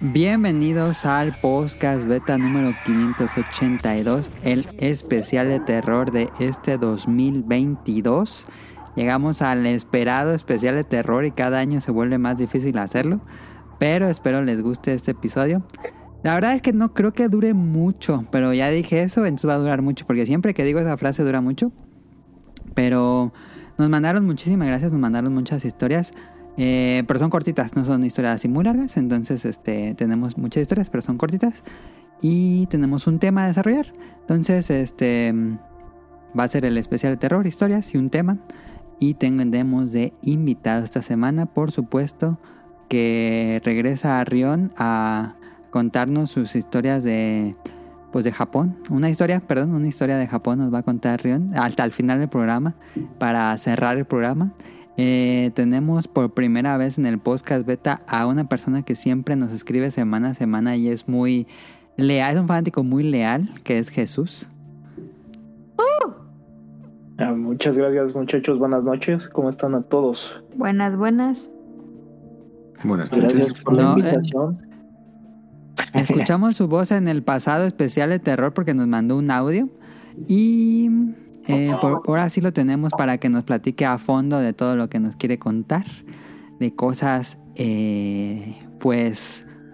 Bienvenidos al Podcast Beta número 582, el especial de terror de este 2022. Llegamos al esperado especial de terror y cada año se vuelve más difícil hacerlo, pero espero les guste este episodio. La verdad es que no creo que dure mucho, pero ya dije eso, entonces va a durar mucho, porque siempre que digo esa frase dura mucho. Pero nos mandaron muchísimas gracias, nos mandaron muchas historias. Pero son cortitas, no son historias así muy largas. Entonces tenemos muchas historias, pero son cortitas. Y tenemos un tema a desarrollar. Entonces va a ser el especial de terror, historias y un tema. Y tendremos de invitado esta semana, por supuesto, que regresa a Rion a contarnos sus historias de Japón. Una historia de Japón nos va a contar Rion hasta el final del programa, para cerrar el programa. Tenemos por primera vez en el Podcast Beta a una persona que siempre nos escribe semana a semana y es muy leal, es un fanático muy leal, que es Jesús. Muchas gracias, muchachos, buenas noches, ¿cómo están a todos? Buenas. Buenas noches. Gracias por la invitación. Escuchamos su voz en el pasado especial de terror porque nos mandó un audio y... por ahora sí lo tenemos para que nos platique a fondo de todo lo que nos quiere contar, de cosas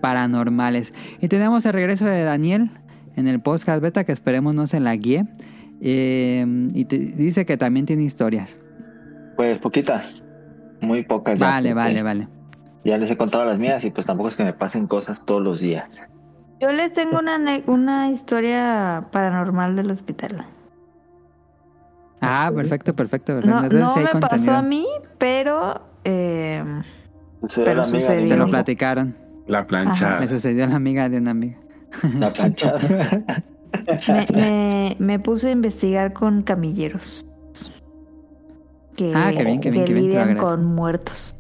paranormales. Y tenemos el regreso de Daniel en el Podcast Beta, que esperemos no se la guíe. Y dice que también tiene historias. Pues poquitas, muy pocas. Vale. Ya les he contado las mías y pues tampoco es que me pasen cosas todos los días. Yo les tengo una historia paranormal del hospital. Ah, perfecto. No me pasó a mí, pero sucedió. Te lo platicaron. La planchada. Ajá, me sucedió a la amiga de una amiga. La planchada. me puse a investigar con camilleros que lidian con muertos.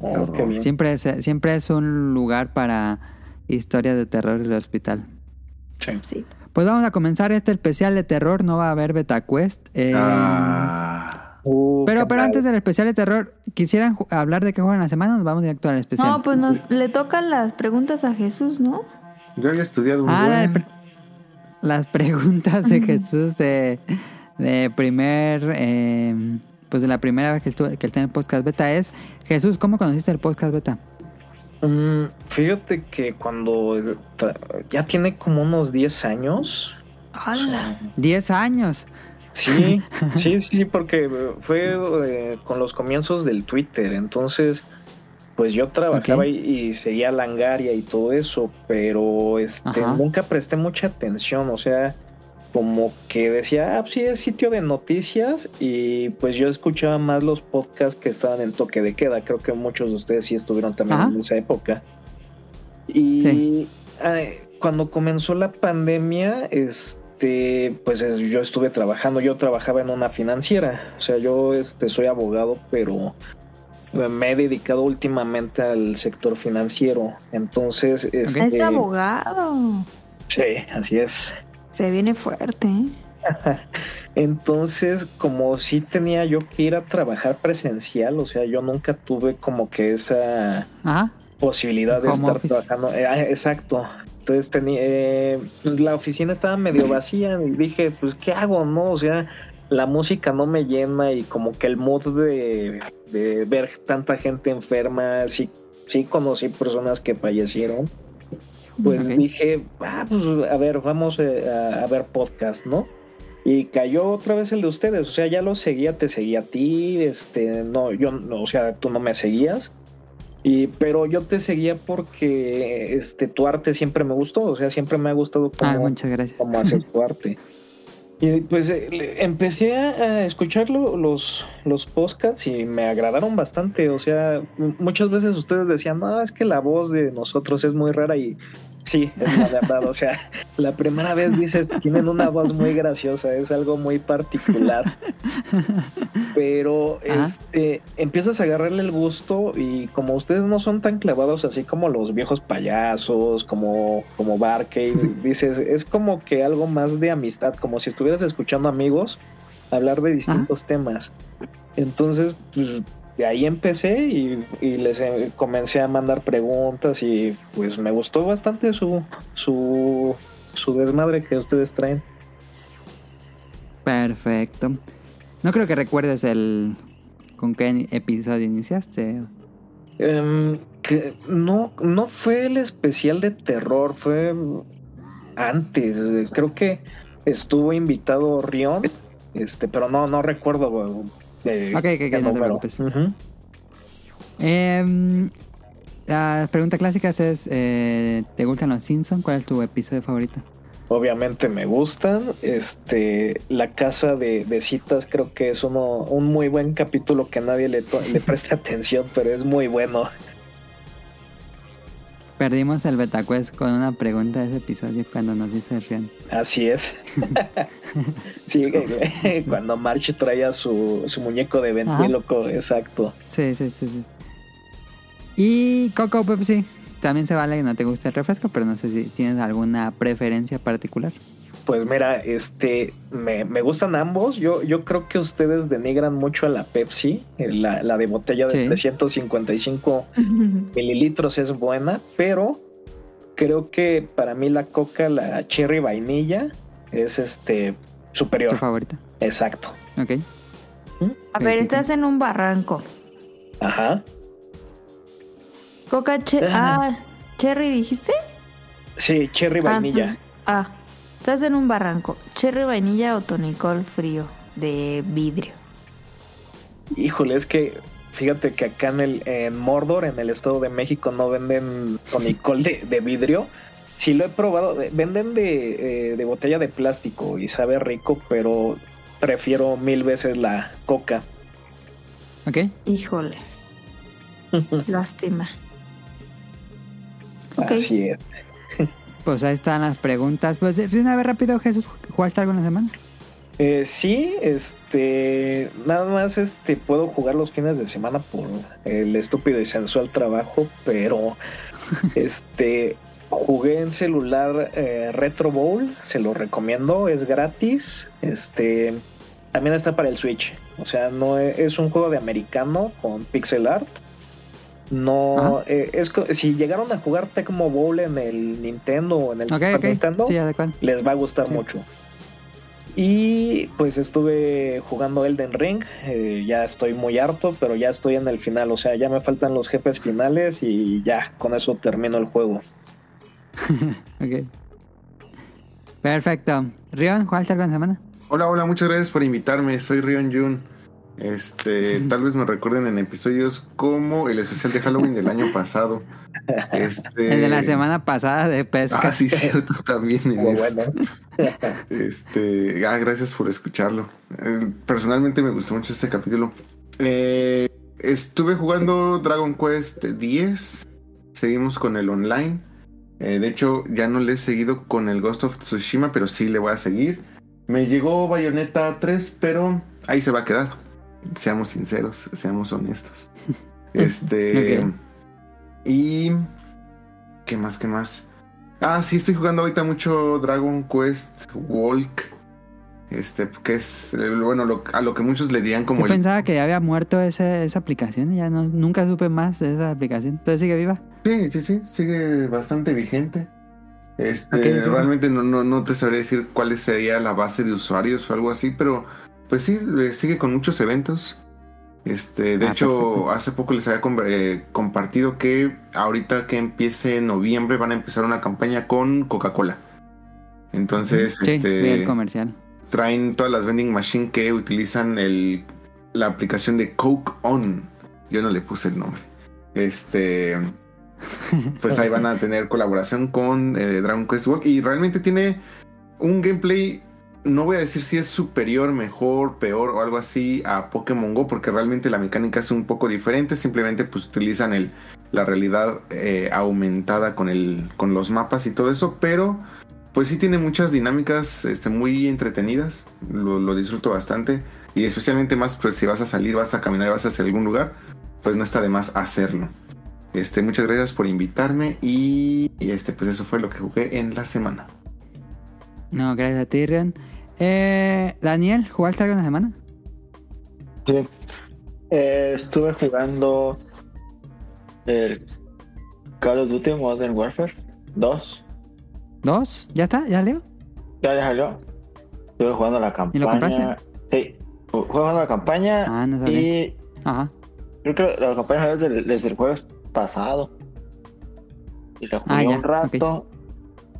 Oh, qué bien. Siempre es un lugar para historias de terror el hospital. Sí. Pues vamos a comenzar este especial de terror. No va a haber Beta Quest. Pero antes del especial de terror, ¿quisieran hablar de qué juegan la semana? Nos vamos directo al especial. No, pues le tocan las preguntas a Jesús, ¿no? Yo había estudiado un las preguntas de Jesús de la primera vez que está en el Podcast Beta es: Jesús, ¿cómo conociste el Podcast Beta? Fíjate que cuando ya tiene como unos 10 años. ¡Hala! ¿10 años? Sí, porque fue con los comienzos del Twitter. Entonces, pues yo trabajaba y seguía Langaria y todo eso, pero nunca presté mucha atención. O sea, como que decía, sí, es sitio de noticias, y pues yo escuchaba más los podcasts que estaban en toque de queda. Creo que muchos de ustedes sí estuvieron también en esa época. Y cuando comenzó la pandemia, pues yo estuve trabajando. Yo trabajaba en una financiera. O sea, yo soy abogado, pero me he dedicado últimamente al sector financiero. Entonces... ¿Es abogado? Sí, así es. Se viene fuerte, ¿eh? Entonces, como sí tenía yo que ir a trabajar presencial, o sea, yo nunca tuve como que esa posibilidad de estar trabajando. Exacto. Entonces tenía la oficina estaba medio vacía y dije, pues, ¿qué hago? No, o sea, la música no me llena y como que el mood de ver tanta gente enferma. Sí conocí personas que fallecieron. Pues dije, pues a ver, vamos a ver podcast, ¿no? Y cayó otra vez el de ustedes. O sea, ya lo seguía, te seguía a ti. No, yo no, o sea, tú no me seguías. Pero yo te seguía porque tu arte siempre me gustó. O sea, siempre me ha gustado cómo hacer tu arte. Y pues empecé a escuchar los podcasts y me agradaron bastante. O sea, muchas veces ustedes decían, no, es que la voz de nosotros es muy rara, y Sí, es la verdad, o sea, la primera vez dices, tienen una voz muy graciosa, es algo muy particular, pero empiezas a agarrarle el gusto, y como ustedes no son tan clavados así como los viejos payasos, como Barcade, dices, es como que algo más de amistad, como si estuvieras escuchando amigos hablar de distintos temas. Entonces, pues, de ahí empecé y les comencé a mandar preguntas, y pues me gustó bastante su desmadre que ustedes traen. Perfecto. No creo que recuerdes con qué episodio iniciaste. Que no fue el especial de terror, fue antes. Creo que estuvo invitado Rion, pero no recuerdo. Ok, no te preocupes. Uh-huh. La pregunta clásica es: ¿te gustan los Simpsons? ¿Cuál es tu episodio favorito? Obviamente me gustan. La casa de citas creo que es un muy buen capítulo que nadie le presta atención, pero es muy bueno. Perdimos el Betacuest con una pregunta de ese episodio cuando nos dice Rian. Así es. Sí, cuando March traía su muñeco de ventríloco, exacto. Sí. Y Coco Pepsi. También se vale que no te guste el refresco, pero no sé si tienes alguna preferencia particular. Pues mira, me gustan ambos. Yo creo que ustedes denigran mucho a la Pepsi. La de botella de 355 mililitros es buena, pero creo que para mí la Coca, la Cherry Vainilla, es superior. Tu favorita. Exacto. Ok. A ver, estás en un barranco. Ajá. Coca Cherry, ¿dijiste? Sí, Cherry Vainilla. Ah. Estás en un barranco. Cherry Vainilla o Tonicol frío de vidrio. Híjole, es que fíjate que acá en Mordor, en el Estado de México, no venden Tonicol de vidrio. Sí lo he probado. Venden de botella de plástico y sabe rico, pero prefiero 1000 veces la Coca. Ok. Híjole. Lástima. Okay. Así es. Pues ahí están las preguntas. Pues una vez rápido, Jesús, ¿jugaste algo en la semana? Sí, nada más puedo jugar los fines de semana por el estúpido y sensual trabajo, pero jugué en celular Retro Bowl, se lo recomiendo, es gratis. También está para el Switch, o sea, no es un juego de americano con pixel art. No, si llegaron a jugar Tecmo Bowl en el Nintendo o en el Nintendo, sí, les va a gustar mucho. Y pues estuve jugando Elden Ring, ya estoy muy harto, pero ya estoy en el final, o sea, ya me faltan los jefes finales y ya, con eso termino el juego. Ok. Perfecto. Rion, ¿jugaste algo en semana? Hola, muchas gracias por invitarme, soy Rion Jun. Tal vez me recuerden en episodios como el especial de Halloween del año pasado. El de la semana pasada de pesca. Ah, sí, cierto, también. Bueno. Gracias por escucharlo. Personalmente me gustó mucho este capítulo. Estuve jugando Dragon Quest X. Seguimos con el online. De hecho, ya no le he seguido con el Ghost of Tsushima, pero sí le voy a seguir. Me llegó Bayonetta 3, pero ahí se va a quedar. Seamos sinceros, seamos honestos. Okay. Y ¿Qué más? Ah, sí, estoy jugando ahorita mucho Dragon Quest Walk. Que es, bueno, a lo que muchos le dirían como... Yo pensaba que ya había muerto esa aplicación y ya nunca supe más de esa aplicación. ¿Entonces sigue viva? Sí, sigue bastante vigente. Realmente no te sabré decir cuál sería la base de usuarios o algo así, pero... Pues sí, sigue con muchos eventos. De hecho, perfecto. Hace poco les había compartido que ahorita que empiece noviembre van a empezar una campaña con Coca-Cola. Entonces, bien comercial. Traen todas las vending machines que utilizan la aplicación de Coke On. Yo no le puse el nombre. Pues ahí van a tener colaboración con Dragon Quest Walk. Y realmente tiene un gameplay no voy a decir si es superior, mejor, peor o algo así a Pokémon GO, porque realmente la mecánica es un poco diferente. Simplemente pues utilizan la realidad aumentada con los mapas y todo eso, pero pues sí tiene muchas dinámicas muy entretenidas. Lo disfruto bastante, y especialmente más pues si vas a salir, vas a caminar y vas hacia algún lugar, pues no está de más hacerlo. Muchas gracias por invitarme, y pues eso fue lo que jugué en la semana. No, gracias a ti, Rian. Daniel, ¿jugaste algo en la semana? Sí. Estuve jugando el Call of Duty Modern Warfare 2. ¿2? ¿Ya está? ¿Ya salió? Ya salió. Estuve jugando la campaña. ¿Y lo compraste? Sí. Jugando la campaña. Ah, no sabía. Y... Ajá. Yo creo que la campaña salió desde el jueves pasado. Y la jugué un rato. Okay.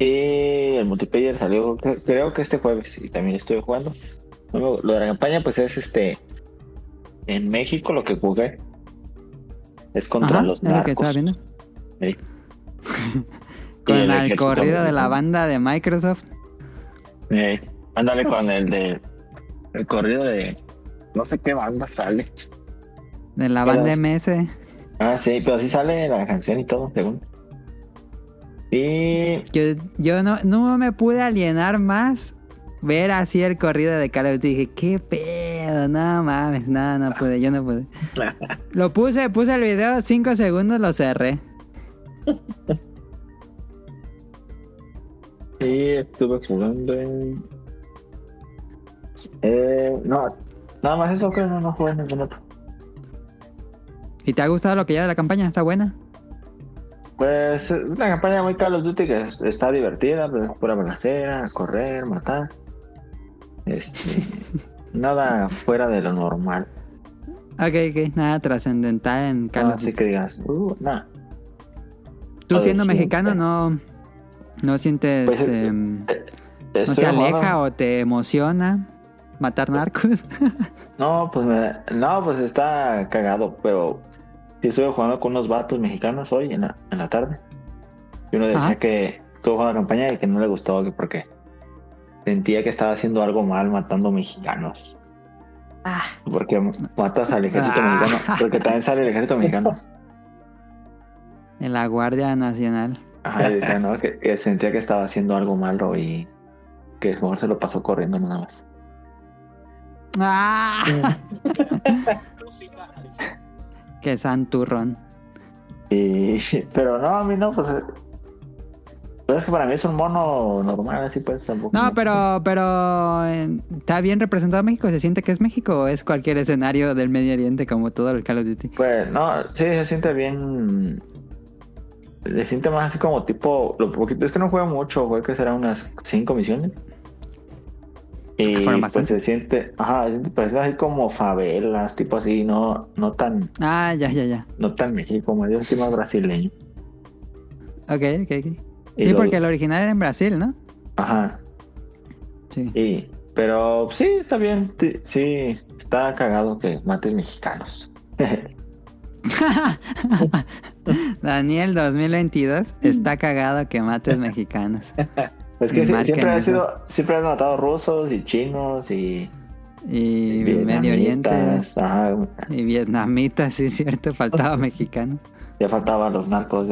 Y el multiplayer salió creo que este jueves, y también estuve jugando. Lo de la campaña pues es en México. Lo que jugué es contra los narcos, lo que sí. Con el corrido de la banda de Microsoft. Ándale, con el corrido de no sé qué banda sale. De la banda MS. Ah, sí, pero sí sale la canción y todo, según. Y yo no me pude alienar más ver así el corrido de Call of Duty. Dije, qué pedo, no mames, no pude. Lo puse el video, 5 segundos, lo cerré. Y estuve jugando en... no, nada más eso, que no jugué en ningún otro. ¿Y te ha gustado lo que ya de la campaña? ¿Está buena? Pues es una campaña muy Call of Duty, que está divertida, pero es pura balacera, correr, matar. Nada fuera de lo normal. Ok, nada trascendental en Call of Duty. Así que digas, nada. Tú siendo mexicano no sientes, pues, ¿no te aleja o te emociona matar narcos? No, pues está cagado, pero... Sí, estuve jugando con unos vatos mexicanos hoy en la tarde. Y uno decía que estuvo jugando la campaña y que no le gustó porque sentía que estaba haciendo algo mal matando mexicanos. Porque matas al ejército mexicano. Porque también sale el ejército mexicano. En la Guardia Nacional. Ajá, decía, ¿no? Que sentía que estaba haciendo algo malo y que mejor se lo pasó corriendo nada más. Que santurrón. Pero no, a mí no, pues es que para mí es un mono normal, así pues tampoco. No, pero está bien representado México. ¿Se siente que es México o es cualquier escenario del Medio Oriente como todo el Call of Duty? Pues no, sí, se siente bien. Se siente más así como tipo. Lo poquito, es que no juega mucho, juega que será unas 5 misiones. Y pues se siente, parece así como favelas, tipo así, no tan... Ah, ya. No tan México, como el dios más brasileño. Ok. Y sí, porque el original era en Brasil, ¿no? Ajá. Sí. Pero sí, está bien, sí, está cagado que mates mexicanos. Daniel 2022, está cagado que mates mexicanos. Es que siempre han matado rusos y chinos y Medio Oriente. Ajá. Y vietnamitas, sí, cierto, faltaba mexicanos. Ya faltaban los narcos,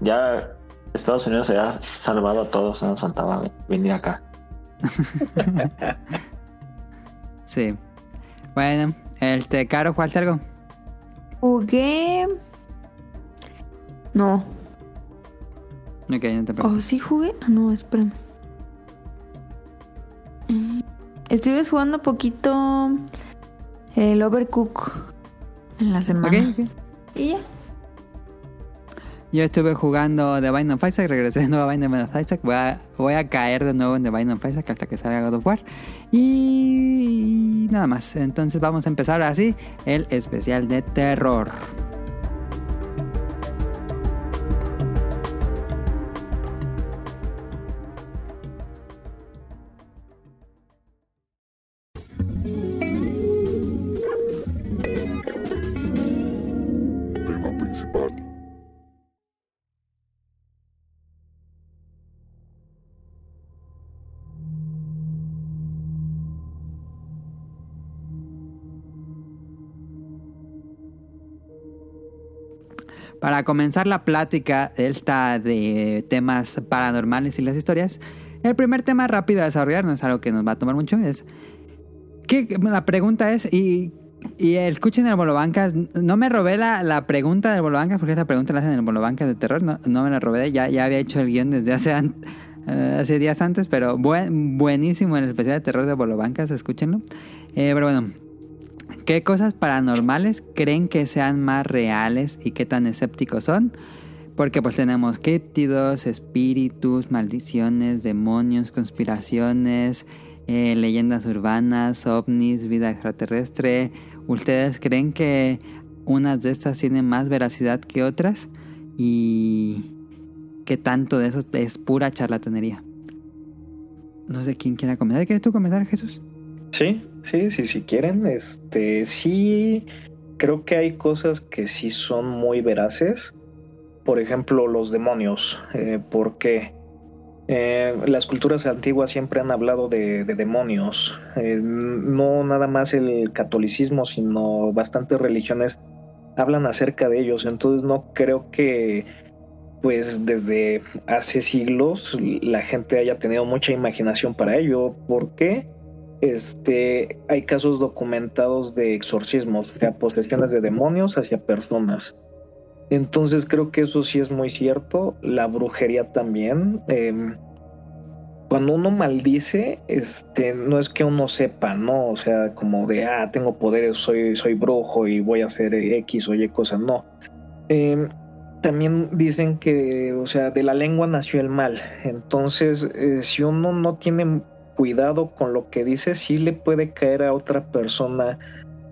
ya Estados Unidos se había salvado a todos, no nos faltaba venir acá. Sí. Bueno, Caro, ¿jugaste algo? Jugué... No. Ok, no te preocupes. ¿Sí jugué? No, espérame. Estuve jugando poquito el Overcook en la semana. Okay. Y ya. Yo estuve jugando The Binding of Isaac, regresé de nuevo a Binding of Isaac. Voy a caer de nuevo en The Binding of Isaac hasta que salga God of War. Y nada más. Entonces vamos a empezar así el especial de terror. Para comenzar la plática esta de temas paranormales y las historias, el primer tema rápido a desarrollar, no es algo que nos va a tomar mucho, es que la pregunta es, y escuchen el Bolobancas, no me robé la pregunta del Bolobancas, porque esta pregunta la hacen en el Bolobancas de terror, no me la robé, ya había hecho el guión desde hace días antes, pero buenísimo en el especial de terror de Bolobancas, escúchenlo. Pero bueno, ¿qué cosas paranormales creen que sean más reales y qué tan escépticos son? Porque pues tenemos críptidos, espíritus, maldiciones, demonios, conspiraciones, leyendas urbanas, ovnis, vida extraterrestre. ¿Ustedes creen que unas de estas tienen más veracidad que otras? ¿Y qué tanto de eso es pura charlatanería? No sé quién quiera comentar. ¿Quieres tú comentar, Jesús? Sí, si quieren. Sí, creo que hay cosas que sí son muy veraces. Por ejemplo, los demonios. Porque las culturas antiguas siempre han hablado de demonios. No nada más el catolicismo, sino bastantes religiones hablan acerca de ellos. Entonces no creo que, pues, desde hace siglos la gente haya tenido mucha imaginación para ello. ¿Por qué? Hay casos documentados de exorcismos, o sea, posesiones de demonios hacia personas. Entonces creo que eso sí es muy cierto. La brujería también. Cuando uno maldice, no es que uno sepa, ¿no? O sea, como de, tengo poderes, soy brujo y voy a hacer X o Y cosa, no. También dicen que, o sea, de la lengua nació el mal. Entonces, si uno no tiene cuidado con lo que dice, sí le puede caer a otra persona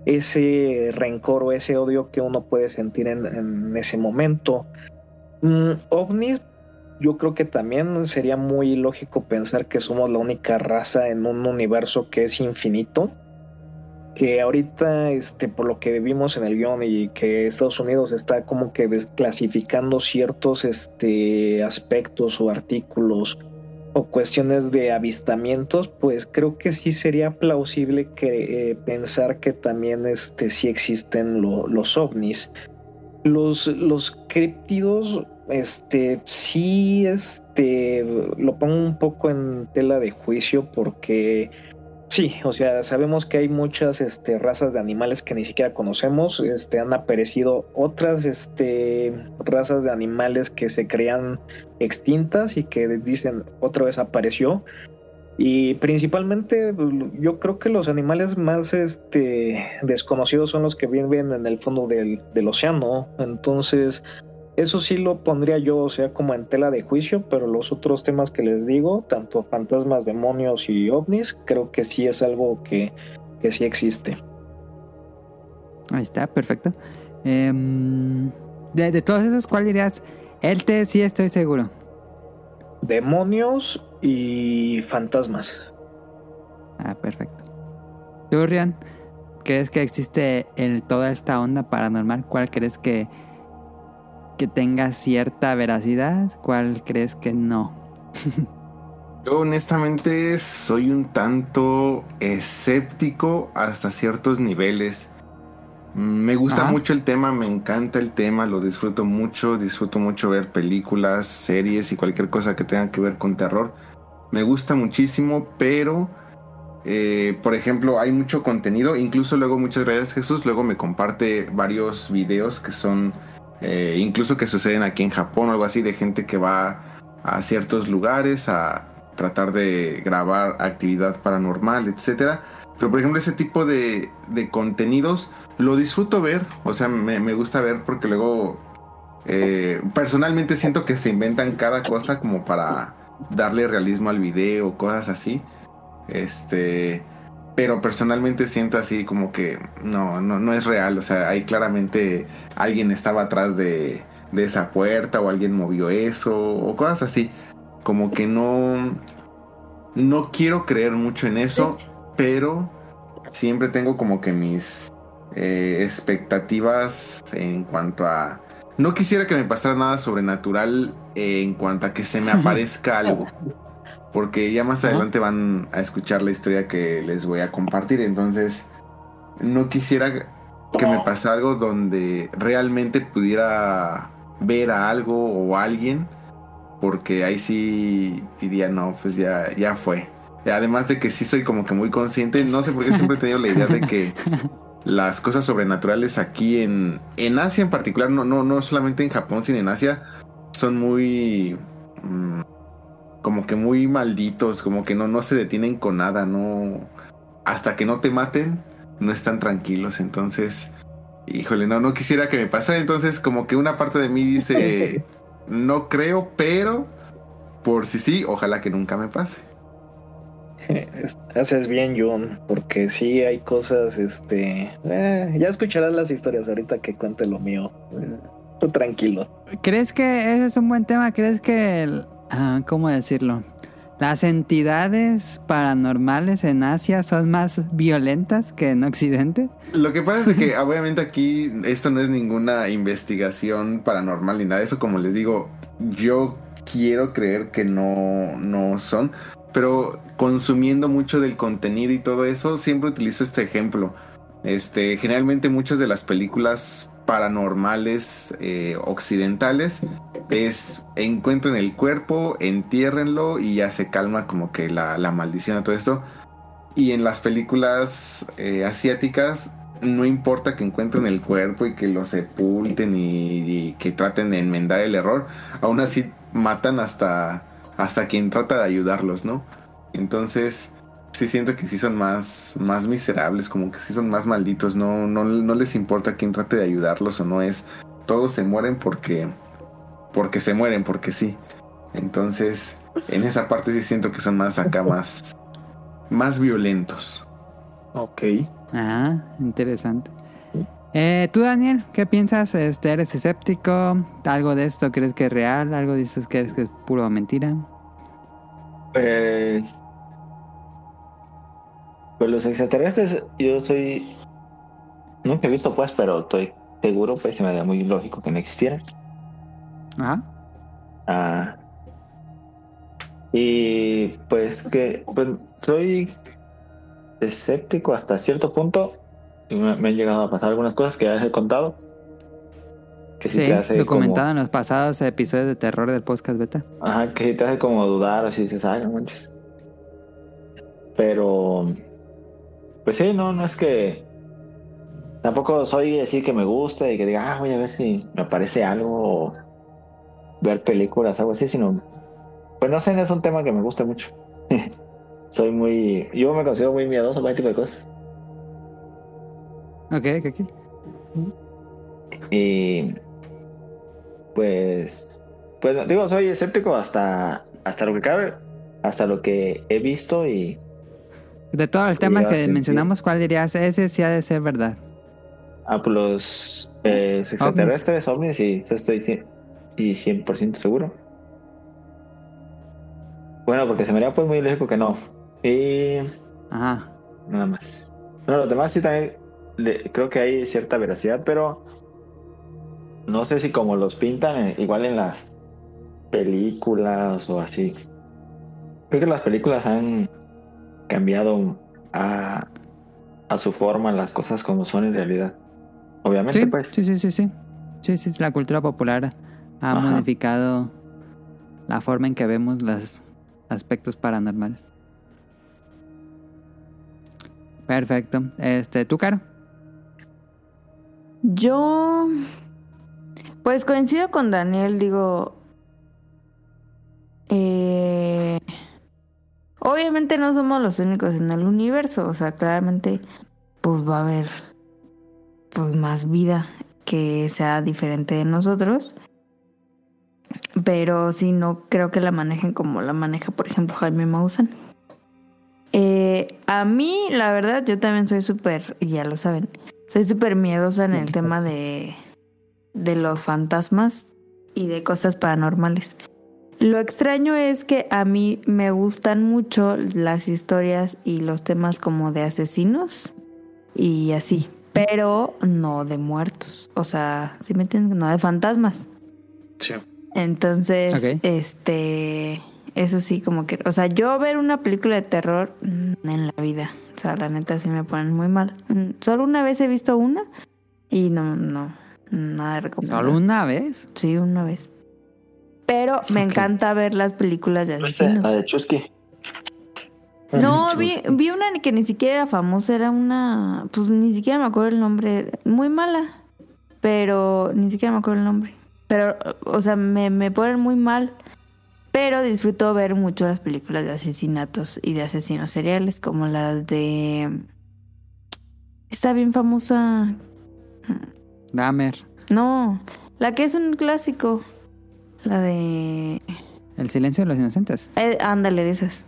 ese rencor o ese odio que uno puede sentir en ese momento. Ovnis, yo creo que también sería muy ilógico pensar que somos la única raza en un universo que es infinito, que ahorita por lo que vimos en el guión y que Estados Unidos está como que desclasificando ciertos aspectos o artículos o cuestiones de avistamientos, pues creo que sí sería plausible que pensar que también sí existen los ovnis. Los críptidos, sí, lo pongo un poco en tela de juicio porque sí, o sea, sabemos que hay muchas razas de animales que ni siquiera conocemos, han aparecido otras razas de animales que se creían extintas y que dicen otra vez apareció. Y principalmente yo creo que los animales más desconocidos son los que viven en el fondo del océano. Entonces eso sí lo pondría yo, o sea, como en tela de juicio, pero los otros temas que les digo, tanto fantasmas, demonios y ovnis, creo que sí es algo que sí existe. Ahí está, perfecto. De todos esos, ¿cuál dirías? Sí estoy seguro. Demonios y fantasmas. Perfecto. ¿Tú, Rian, crees que existe toda esta onda paranormal? ¿Cuál crees que tenga cierta veracidad? ¿Cuál crees que no? Yo honestamente soy un tanto escéptico hasta ciertos niveles. Me gusta mucho el tema, me encanta el tema, lo disfruto mucho ver películas, series y cualquier cosa que tenga que ver con terror. Me gusta muchísimo, pero por ejemplo, hay mucho contenido, incluso luego, muchas gracias Jesús, luego me comparte varios videos que son incluso que suceden aquí en Japón o algo así, de gente que va a ciertos lugares a tratar de grabar actividad paranormal, etcétera. Pero por ejemplo, ese tipo de contenidos lo disfruto ver, o sea, me gusta ver porque luego personalmente siento que se inventan cada cosa como para darle realismo al video, cosas así. Pero personalmente siento así como que no es real, o sea, ahí claramente alguien estaba atrás de esa puerta o alguien movió eso o cosas así. Como que no quiero creer mucho en eso, pero siempre tengo como que mis expectativas en cuanto a... No quisiera que me pasara nada sobrenatural en cuanto a que se me aparezca algo. Porque ya más adelante van a escuchar la historia que les voy a compartir. Entonces, no quisiera que me pasara algo donde realmente pudiera ver a algo o a alguien, porque ahí sí diría no, pues ya fue. Además de que sí soy como que muy consciente, no sé por qué siempre he tenido la idea de que las cosas sobrenaturales aquí en Asia en particular, no solamente en Japón, sino en Asia, son muy como que muy malditos, como que no se detienen con nada, no, hasta que no te maten no están tranquilos. Entonces, híjole, no quisiera que me pasara. Entonces como que una parte de mí dice no creo, pero por si sí, ojalá que nunca me pase. Haces bien, Jun, porque sí hay cosas, ya escucharás las historias ahorita que cuente lo mío. Tú tranquilo. ¿Crees que ese es un buen tema? ¿Crees que cómo decirlo? Las entidades paranormales en Asia son más violentas que en Occidente. Lo que pasa es que obviamente aquí esto no es ninguna investigación paranormal ni nada de eso, como les digo, yo quiero creer que no son. Pero consumiendo mucho del contenido y todo eso, siempre utilizo este ejemplo. Generalmente muchas de las películas paranormales occidentales es encuentren el cuerpo, entiérrenlo y ya se calma como que la maldición a todo esto. Y en las películas asiáticas no importa que encuentren el cuerpo y que lo sepulten y que traten de enmendar el error, aún así matan hasta quien trata de ayudarlos, ¿no? Entonces, sí siento que sí son más miserables, como que sí son más malditos, no les importa quién trate de ayudarlos o no es. Todos se mueren porque se mueren, porque sí. Entonces, en esa parte sí siento que son más violentos. Ok. Ah, interesante. Tú, Daniel, ¿qué piensas? ¿Eres escéptico? ¿Algo de esto crees que es real? ¿Algo dices que es pura mentira? Pues los extraterrestres, yo soy... Nunca he visto, pues, pero estoy seguro, pues, se me da muy lógico que no existieran. Ajá. Ah. Y, pues, que... Pues, soy escéptico hasta cierto punto. Me han llegado a pasar algunas cosas que ya les he contado. Que sí, te hace documentado como... en los pasados episodios de terror del Podcast Beta. Ajá, que sí te hace como dudar, así se sabe, manches. Pero... Pues sí, no es que... Tampoco soy así que me gusta y que diga, voy a ver si me aparece algo o ver películas, algo así, sino... Pues no sé, no es un tema que me guste mucho. Soy muy... Yo me considero muy miedoso para ese tipo de cosas. Okay. Y pues digo, soy escéptico hasta lo que cabe, hasta lo que he visto y... De todos los temas que mencionamos, ¿cuál dirías? Ese sí ha de ser verdad. Ah, pues los extraterrestres, ovnis, y eso estoy 100% seguro. Bueno, porque se me haría pues muy lógico que no. Y... Ajá. Nada más. Bueno, los demás sí también... Creo que hay cierta veracidad, pero no sé si como los pintan igual en las películas o así. Creo que las películas han cambiado a su forma las cosas como son en realidad. Obviamente, sí, pues. Sí, la cultura popular ha modificado la forma en que vemos los aspectos paranormales. Perfecto. ¿Tú, Caro? Yo, pues coincido con Daniel, digo, obviamente no somos los únicos en el universo, o sea, claramente, pues va a haber, pues más vida que sea diferente de nosotros, pero sí no creo que la manejen como la maneja, por ejemplo, Jaime Maussan. A mí, la verdad, yo también soy súper, ya lo saben, soy súper miedosa en el tema de los fantasmas y de cosas paranormales. Lo extraño es que a mí me gustan mucho las historias y los temas como de asesinos y así, pero no de muertos. O sea, ¿sí me entienden? No de fantasmas. Sí. Entonces, okay. Eso sí, como que... O sea, yo ver una película de terror en la vida... O sea, la neta sí me ponen muy mal. Solo una vez he visto una y no, Nada de recomendado. ¿Solo una vez? Sí, una vez. Pero me encanta ver las películas de asesinos. La de Chusky. No, vi una que ni siquiera era famosa, era una... Pues ni siquiera me acuerdo el nombre. Muy mala, pero ni siquiera me acuerdo el nombre. Pero, o sea, me ponen muy mal. Pero disfruto ver mucho las películas de asesinatos y de asesinos seriales, como las de... Está bien famosa... Dahmer. No, la que es un clásico. La de... El Silencio de los Inocentes. Ándale, de esas.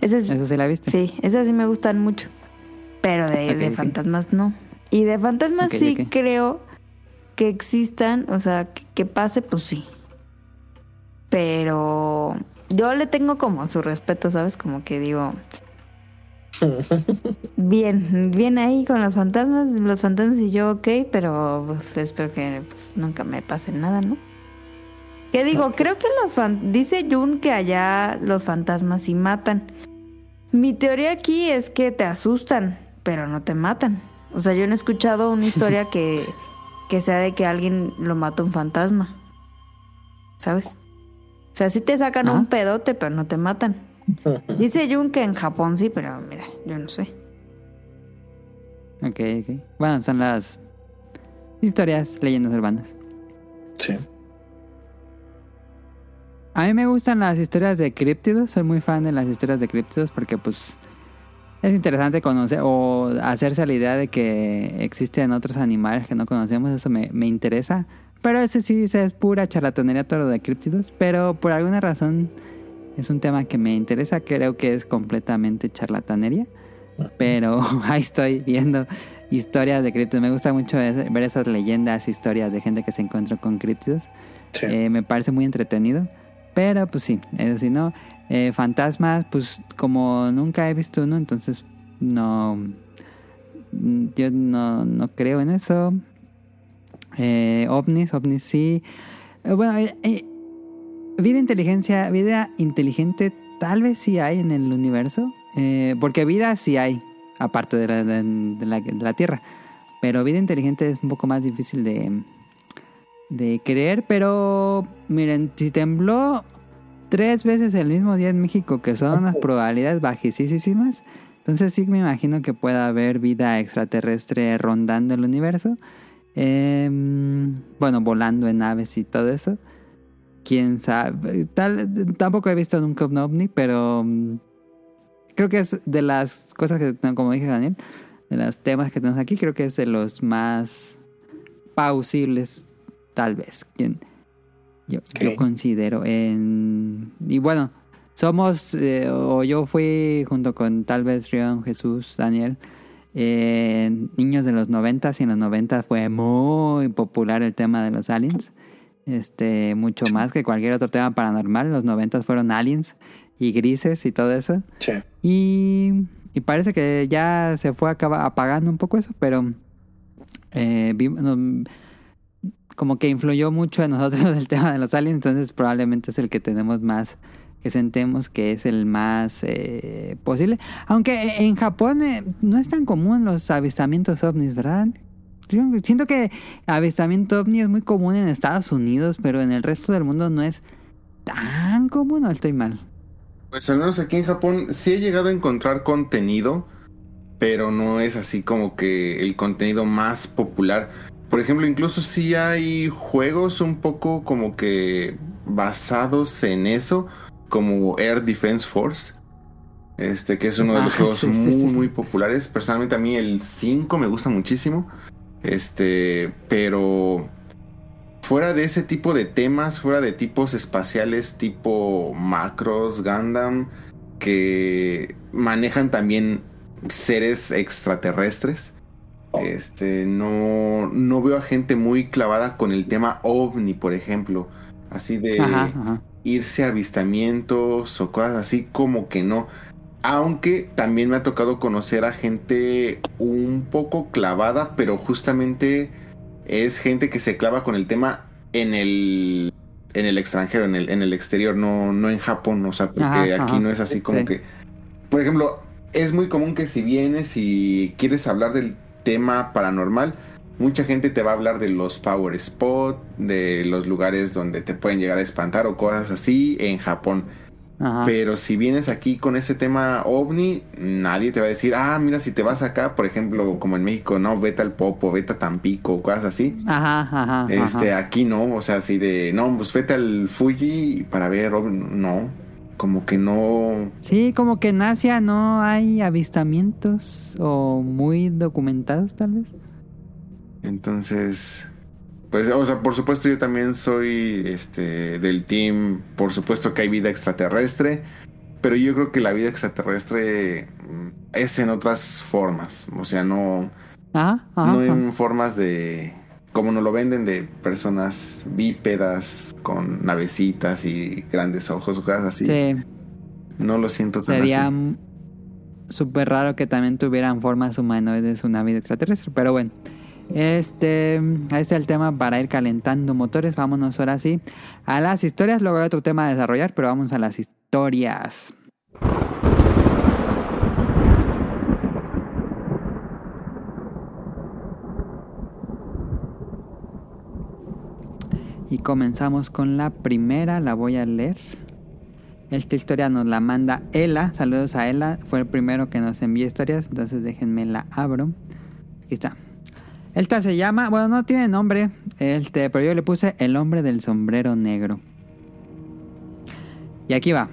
¿Esa sí la viste? Sí, esas sí me gustan mucho. Pero de fantasmas no. Y de fantasmas sí creo que existan, o sea, que pase, pues sí. Pero yo le tengo como su respeto, ¿sabes? Como que digo... Bien ahí con los fantasmas y yo, ok, pero pues, espero que pues, nunca me pase nada, ¿no? Que digo, creo que dice Jun que allá los fantasmas sí matan. Mi teoría aquí es que te asustan, pero no te matan. O sea, yo no he escuchado una historia que sea de que alguien lo mata un fantasma, ¿sabes? O sea, sí te sacan un pedote, pero no te matan. Dice Jun que en Japón sí, pero mira, yo no sé. Ok. Bueno, son las historias, leyendas urbanas. Sí. A mí me gustan las historias de críptidos. Soy muy fan de las historias de críptidos porque pues es interesante conocer o hacerse la idea de que existen otros animales que no conocemos. Eso me interesa. Pero ese sí es pura charlatanería todo lo de críptidos. Pero por alguna razón... Es un tema que me interesa, creo que es completamente charlatanería, pero ahí estoy viendo historias de criptidos. Me gusta mucho ver esas leyendas, historias de gente que se encuentra con criptidos. Sí. Me parece muy entretenido, pero pues sí, eso sí, no. Fantasmas, pues como nunca he visto uno, entonces no. Yo no creo en eso. Ovnis sí. Bueno, vida inteligente tal vez sí hay en el universo, porque vida sí hay, aparte de la Tierra. Pero vida inteligente es un poco más difícil de creer, pero miren, si tembló 3 veces el mismo día en México, que son unas probabilidades bajísimas, entonces sí me imagino que pueda haber vida extraterrestre rondando el universo, bueno, volando en naves y todo eso. Quién sabe, tampoco he visto nunca un ovni, pero creo que es de las cosas que, como dije Daniel, de los temas que tenemos aquí, creo que es de los más pausibles, tal vez. Yo considero. Y bueno, somos, o yo fui junto con tal vez Rion, Jesús, Daniel, niños de los 90s, y en los 90s fue muy popular el tema de los aliens. Mucho más que cualquier otro tema paranormal. Los 90s fueron aliens y grises y todo eso. Sí. Y parece que ya se fue apagando un poco eso, pero como que influyó mucho en nosotros el tema de los aliens, entonces probablemente es el que tenemos más, que sentemos que es el más posible. Aunque en Japón no es tan común los avistamientos ovnis, ¿verdad? Siento que avistamiento ovni es muy común en Estados Unidos, pero en el resto del mundo no es tan común, ¿o estoy mal? Pues al menos aquí en Japón sí he llegado a encontrar contenido, pero no es así como que el contenido más popular. Por ejemplo, incluso sí hay juegos un poco como que basados en eso, como Air Defense Force, que es uno de los juegos muy populares. Personalmente a mí el 5 me gusta muchísimo. Pero fuera de ese tipo de temas, fuera de tipos espaciales tipo Macross, Gundam, que manejan también seres extraterrestres, no veo a gente muy clavada con el tema ovni, por ejemplo, así de irse a avistamientos o cosas así, como que no. Aunque también me ha tocado conocer a gente un poco clavada, pero justamente es gente que se clava con el tema en el extranjero, en el exterior, no en Japón, o sea, porque aquí no es así como que... Por ejemplo, es muy común que si vienes y quieres hablar del tema paranormal, mucha gente te va a hablar de los power spot, de los lugares donde te pueden llegar a espantar o cosas así en Japón. Ajá. Pero si vienes aquí con ese tema ovni, nadie te va a decir, ah, mira, si te vas acá, por ejemplo, como en México, no, vete al Popo, vete a Tampico, cosas así. Ajá. Aquí no, o sea, así de, no, pues vete al Fuji para ver ovni, no, como que no. Sí, como que en Asia no hay avistamientos o muy documentados, tal vez. Entonces, pues, o sea, por supuesto yo también soy del team, por supuesto que hay vida extraterrestre, pero yo creo que la vida extraterrestre es en otras formas, o sea, no en formas de, como nos lo venden, de personas bípedas con navecitas y grandes ojos o cosas así. Sí. No lo siento tan así. Súper raro que también tuvieran formas humanoides una vida extraterrestre, pero bueno. Este es el tema para ir calentando motores. Vámonos ahora sí a las historias. Luego hay otro tema a desarrollar, pero vamos a las historias. Y comenzamos con la primera, la voy a leer. Esta historia nos la manda Ela. Saludos a Ela, fue el primero que nos envió historias, entonces déjenme la abro. Aquí está. Esta se llama, bueno, no tiene nombre, pero yo le puse El Hombre del Sombrero Negro. Y aquí va.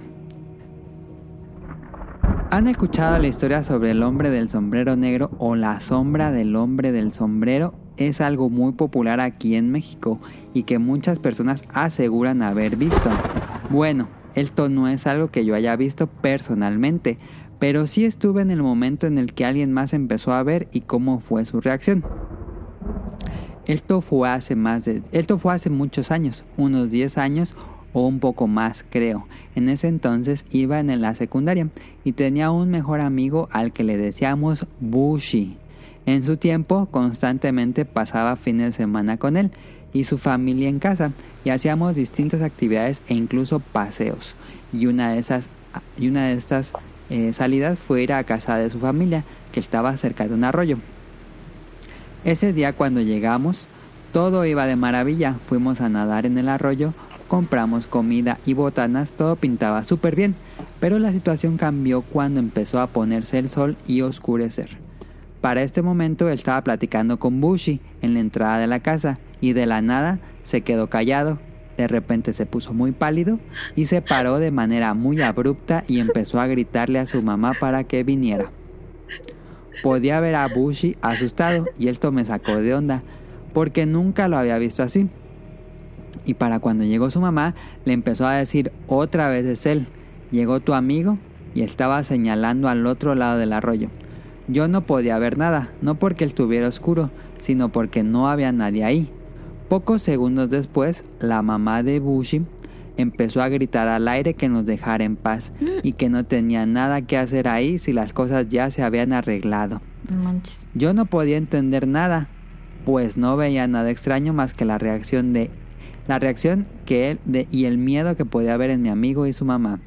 ¿Han escuchado la historia sobre el hombre del sombrero negro o la sombra del hombre del sombrero? Es algo muy popular aquí en México y que muchas personas aseguran haber visto. Bueno, esto no es algo que yo haya visto personalmente, pero sí estuve en el momento en el que alguien más empezó a ver y cómo fue su reacción. Esto fue hace muchos años, unos 10 años o un poco más, creo. En ese entonces iba en la secundaria y tenía un mejor amigo al que le decíamos Bushi. En su tiempo, constantemente pasaba fines de semana con él y su familia en casa y hacíamos distintas actividades e incluso paseos. Y una de estas salidas fue ir a casa de su familia, que estaba cerca de un arroyo. Ese día cuando llegamos, todo iba de maravilla. Fuimos a nadar en el arroyo, compramos comida y botanas, todo pintaba súper bien. Pero la situación cambió cuando empezó a ponerse el sol y oscurecer. Para este momento él estaba platicando con Bushi en la entrada de la casa y de la nada se quedó callado. De repente se puso muy pálido y se paró de manera muy abrupta y empezó a gritarle a su mamá para que viniera. Podía ver a Bushi asustado y esto me sacó de onda porque nunca lo había visto así. Y para cuando llegó su mamá le empezó a decir, otra vez es él, llegó tu amigo, y estaba señalando al otro lado del arroyo. Yo no podía ver nada, no porque estuviera oscuro, sino porque no había nadie ahí. Pocos segundos después, la mamá de Bushi empezó a gritar al aire que nos dejara en paz y que no tenía nada que hacer ahí si las cosas ya se habían arreglado. Yo no podía entender nada, pues no veía nada extraño más que la reacción que él y el miedo que podía haber en mi amigo y su mamá.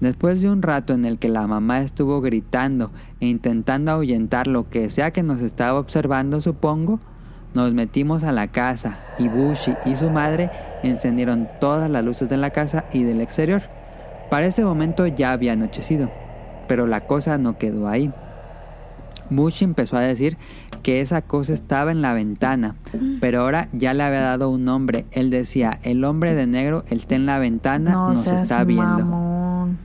Después de un rato en el que la mamá estuvo gritando e intentando ahuyentar lo que sea que nos estaba observando, supongo, nos metimos a la casa y Bushi y su madre encendieron todas las luces de la casa y del exterior. Para ese momento ya había anochecido, pero la cosa no quedó ahí. Bushi empezó a decir que esa cosa estaba en la ventana, pero ahora ya le había dado un nombre. Él decía, el hombre de negro, él está en la ventana, no nos está viendo. Mamón.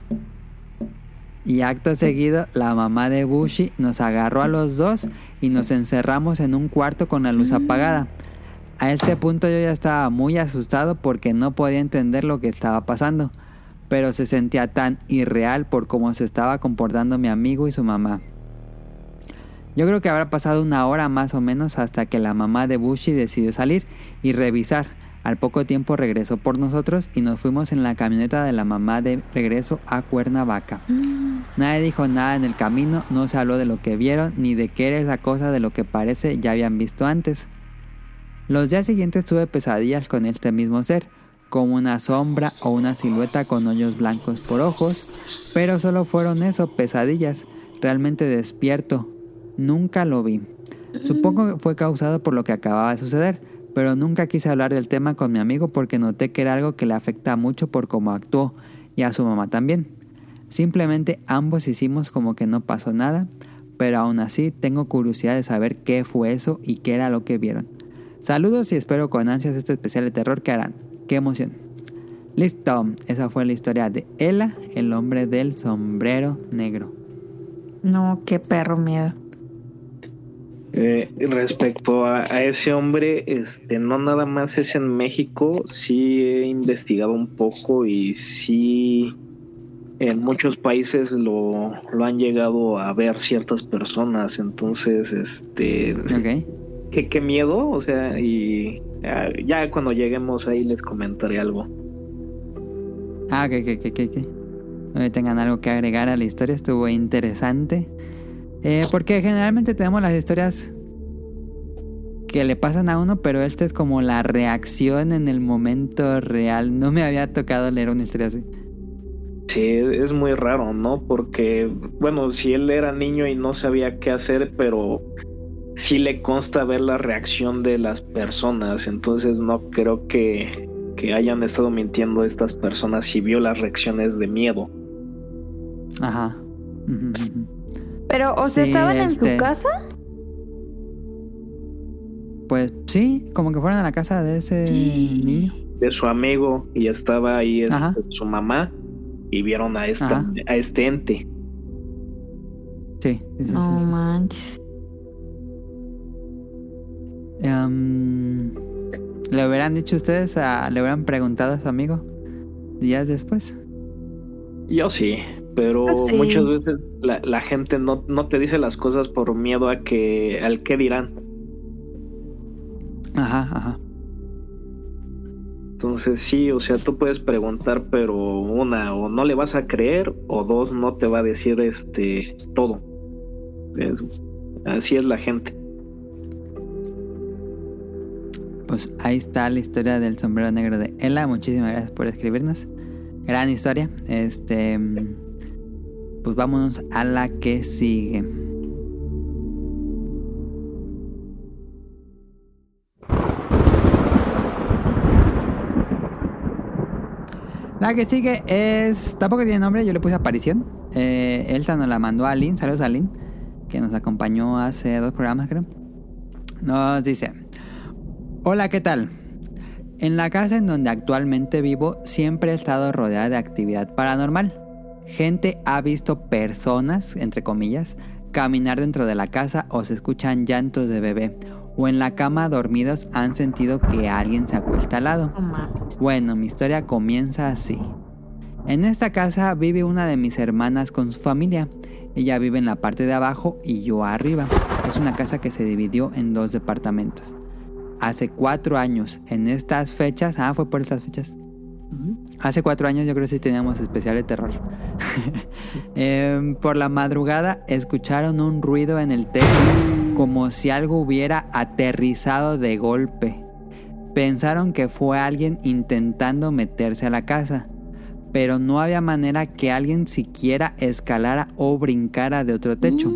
Y acto seguido, la mamá de Bushi nos agarró a los dos y nos encerramos en un cuarto con la luz apagada. A este punto yo ya estaba muy asustado porque no podía entender lo que estaba pasando, pero se sentía tan irreal por cómo se estaba comportando mi amigo y su mamá. Yo creo que habrá pasado una hora más o menos hasta que la mamá de Bushi decidió salir y revisar. Al poco tiempo regresó por nosotros y nos fuimos en la camioneta de la mamá de regreso a Cuernavaca. Nadie dijo nada en el camino, no se habló de lo que vieron ni de qué era esa cosa de lo que parece ya habían visto antes. Los días siguientes tuve pesadillas con este mismo ser, como una sombra o una silueta con hoyos blancos por ojos, pero solo fueron eso, pesadillas. Realmente despierto, nunca lo vi. Supongo que fue causada por lo que acababa de suceder, pero nunca quise hablar del tema con mi amigo porque noté que era algo que le afecta mucho por cómo actuó, y a su mamá también. Simplemente ambos hicimos como que no pasó nada, pero aún así tengo curiosidad de saber qué fue eso y qué era lo que vieron. Saludos y espero con ansias este especial de terror que harán. ¡Qué emoción! Listo, esa fue la historia de Ela, el hombre del sombrero negro. No, qué perro miedo. Respecto a ese hombre, no nada más es en México, sí he investigado un poco y sí en muchos países lo han llegado a ver ciertas personas, entonces okay. Qué miedo, o sea, y ya cuando lleguemos ahí les comentaré algo. Ah, que tengan algo que agregar a la historia, estuvo interesante. Porque generalmente tenemos las historias que le pasan a uno, pero esta es como la reacción en el momento real. No me había tocado leer una historia así. Sí, es muy raro, ¿no? Porque, bueno, si él era niño y no sabía qué hacer, pero sí le consta ver la reacción de las personas. Entonces no creo que hayan estado mintiendo estas personas si vio las reacciones de miedo. Ajá. Pero, o sea, sí, ¿estaban en su casa? Pues sí, como que fueron a la casa de ese niño. De su amigo, y estaba ahí su mamá, y vieron a este ente. Sí. No manches. ¿Le hubieran dicho ustedes, le hubieran preguntado a su amigo días después? Yo sí. Pero muchas veces la gente no te dice las cosas por miedo a al qué dirán. Ajá. Entonces sí, o sea, tú puedes preguntar, pero una, o no le vas a creer, o dos, no te va a decir todo. Así es la gente. Pues ahí está la historia del sombrero negro de Ela. Muchísimas gracias por escribirnos. Gran historia. Pues vámonos a la que sigue. La que sigue es... Tampoco tiene nombre, yo le puse Aparición. Elsa nos la mandó a Lynn. Saludos a Lynn, que nos acompañó hace 2 programas, creo. Nos dice... Hola, ¿qué tal? En la casa en donde actualmente vivo siempre he estado rodeada de actividad paranormal. Gente ha visto personas, entre comillas, caminar dentro de la casa, o se escuchan llantos de bebé, o en la cama dormidos han sentido que alguien se acuesta al lado. Bueno, mi historia comienza así. En esta casa vive una de mis hermanas con su familia. Ella vive en la parte de abajo y yo arriba. Es una casa que se dividió en 2 departamentos. Hace 4 años, en estas fechas... Ah, fue por estas fechas. Hace 4 años yo creo que sí teníamos especial de terror. Por la madrugada escucharon un ruido en el techo, como si algo hubiera aterrizado de golpe. Pensaron que fue alguien intentando meterse a la casa, pero no había manera que alguien siquiera escalara o brincara de otro techo.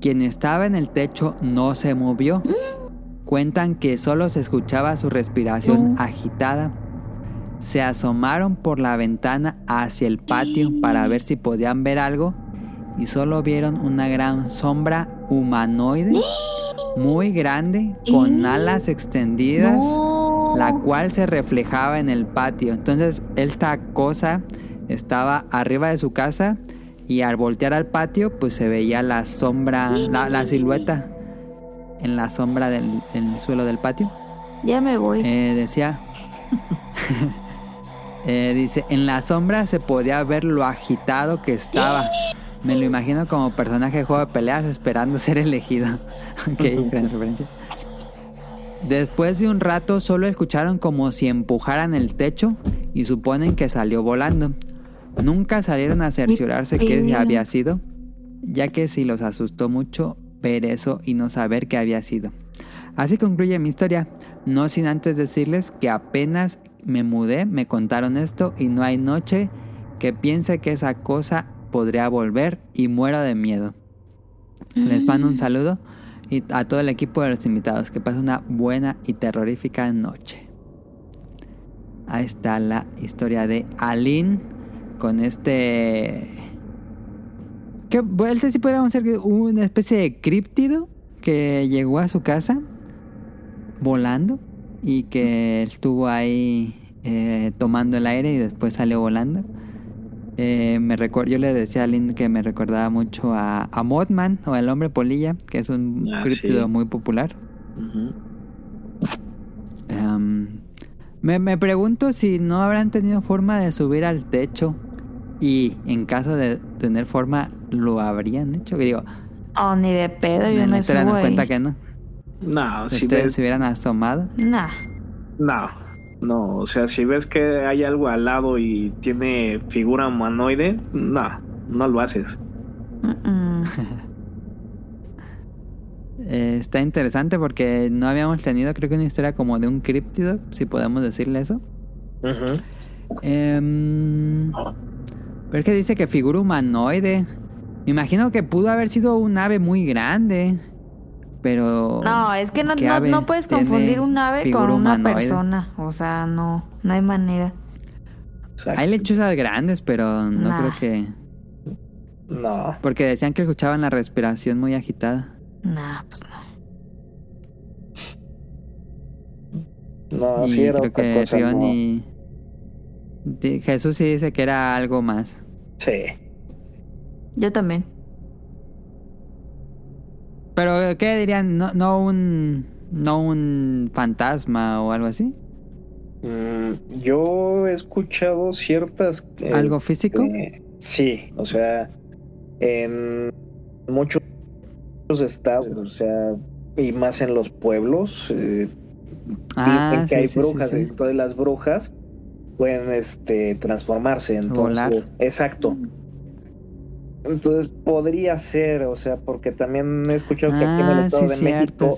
Quien estaba en el techo no se movió. Cuentan que solo se escuchaba su respiración agitada. Se asomaron por la ventana hacia el patio para ver si podían ver algo, y solo vieron una gran sombra humanoide, muy grande, con alas extendidas, la cual se reflejaba en el patio. Entonces, esta cosa estaba arriba de su casa, y al voltear al patio, pues se veía la sombra, la silueta en la sombra del suelo del patio. Ya me voy. Decía... dice, en la sombra se podía ver lo agitado que estaba. Me lo imagino como personaje de juego de peleas esperando ser elegido. Ok, gran referencia. Después de un rato solo escucharon como si empujaran el techo, y suponen que salió volando. Nunca salieron a cerciorarse qué había sido, ya que sí los asustó mucho ver eso y no saber qué había sido. Así concluye mi historia, no sin antes decirles que apenas me mudé, me contaron esto, y no hay noche que piense que esa cosa podría volver, y muero de miedo. Les mando un saludo y a todo el equipo de los invitados. Que pasen una buena y terrorífica noche. Ahí está la historia de Alin con este... que vuelta si pudiéramos ser una especie de críptido que llegó a su casa volando y que estuvo ahí tomando el aire y después salió volando. Yo le decía a Lynn que me recordaba mucho a Mothman o el hombre polilla, que es un críptido muy popular. Uh-huh. Me pregunto si no habrán tenido forma de subir al techo, y en caso de tener forma, ¿lo habrían hecho? Que digo, ni de pedo, yo no subo ahí. En la historia nos cuenta que no. No, si ustedes se hubieran asomado. No, o sea, si ves que hay algo al lado y tiene figura humanoide, no lo haces. Está interesante porque no habíamos tenido, creo que una historia como de un críptido, si podemos decirle eso. Uh-huh. Pero es que dice que figura humanoide. Me imagino que pudo haber sido un ave muy grande. Pero no, es que no puedes confundir un ave con una persona. O sea, no hay manera. Exacto. Hay lechuzas grandes, pero no creo que... No. Porque decían que escuchaban la respiración muy agitada. Pues no. No, y sí era otra cosa. Creo que Rion y Jesús sí dice que era algo más. Sí. Yo también. Pero ¿qué dirían? No un fantasma o algo así. Yo he escuchado ciertas ¿algo físico? Sí, o sea, en muchos estados, o sea, y más en los pueblos, dicen que hay brujas, sí. Entonces las brujas pueden transformarse, entonces volar. Exacto. Entonces podría ser, o sea, porque también he escuchado que aquí en el Estado de México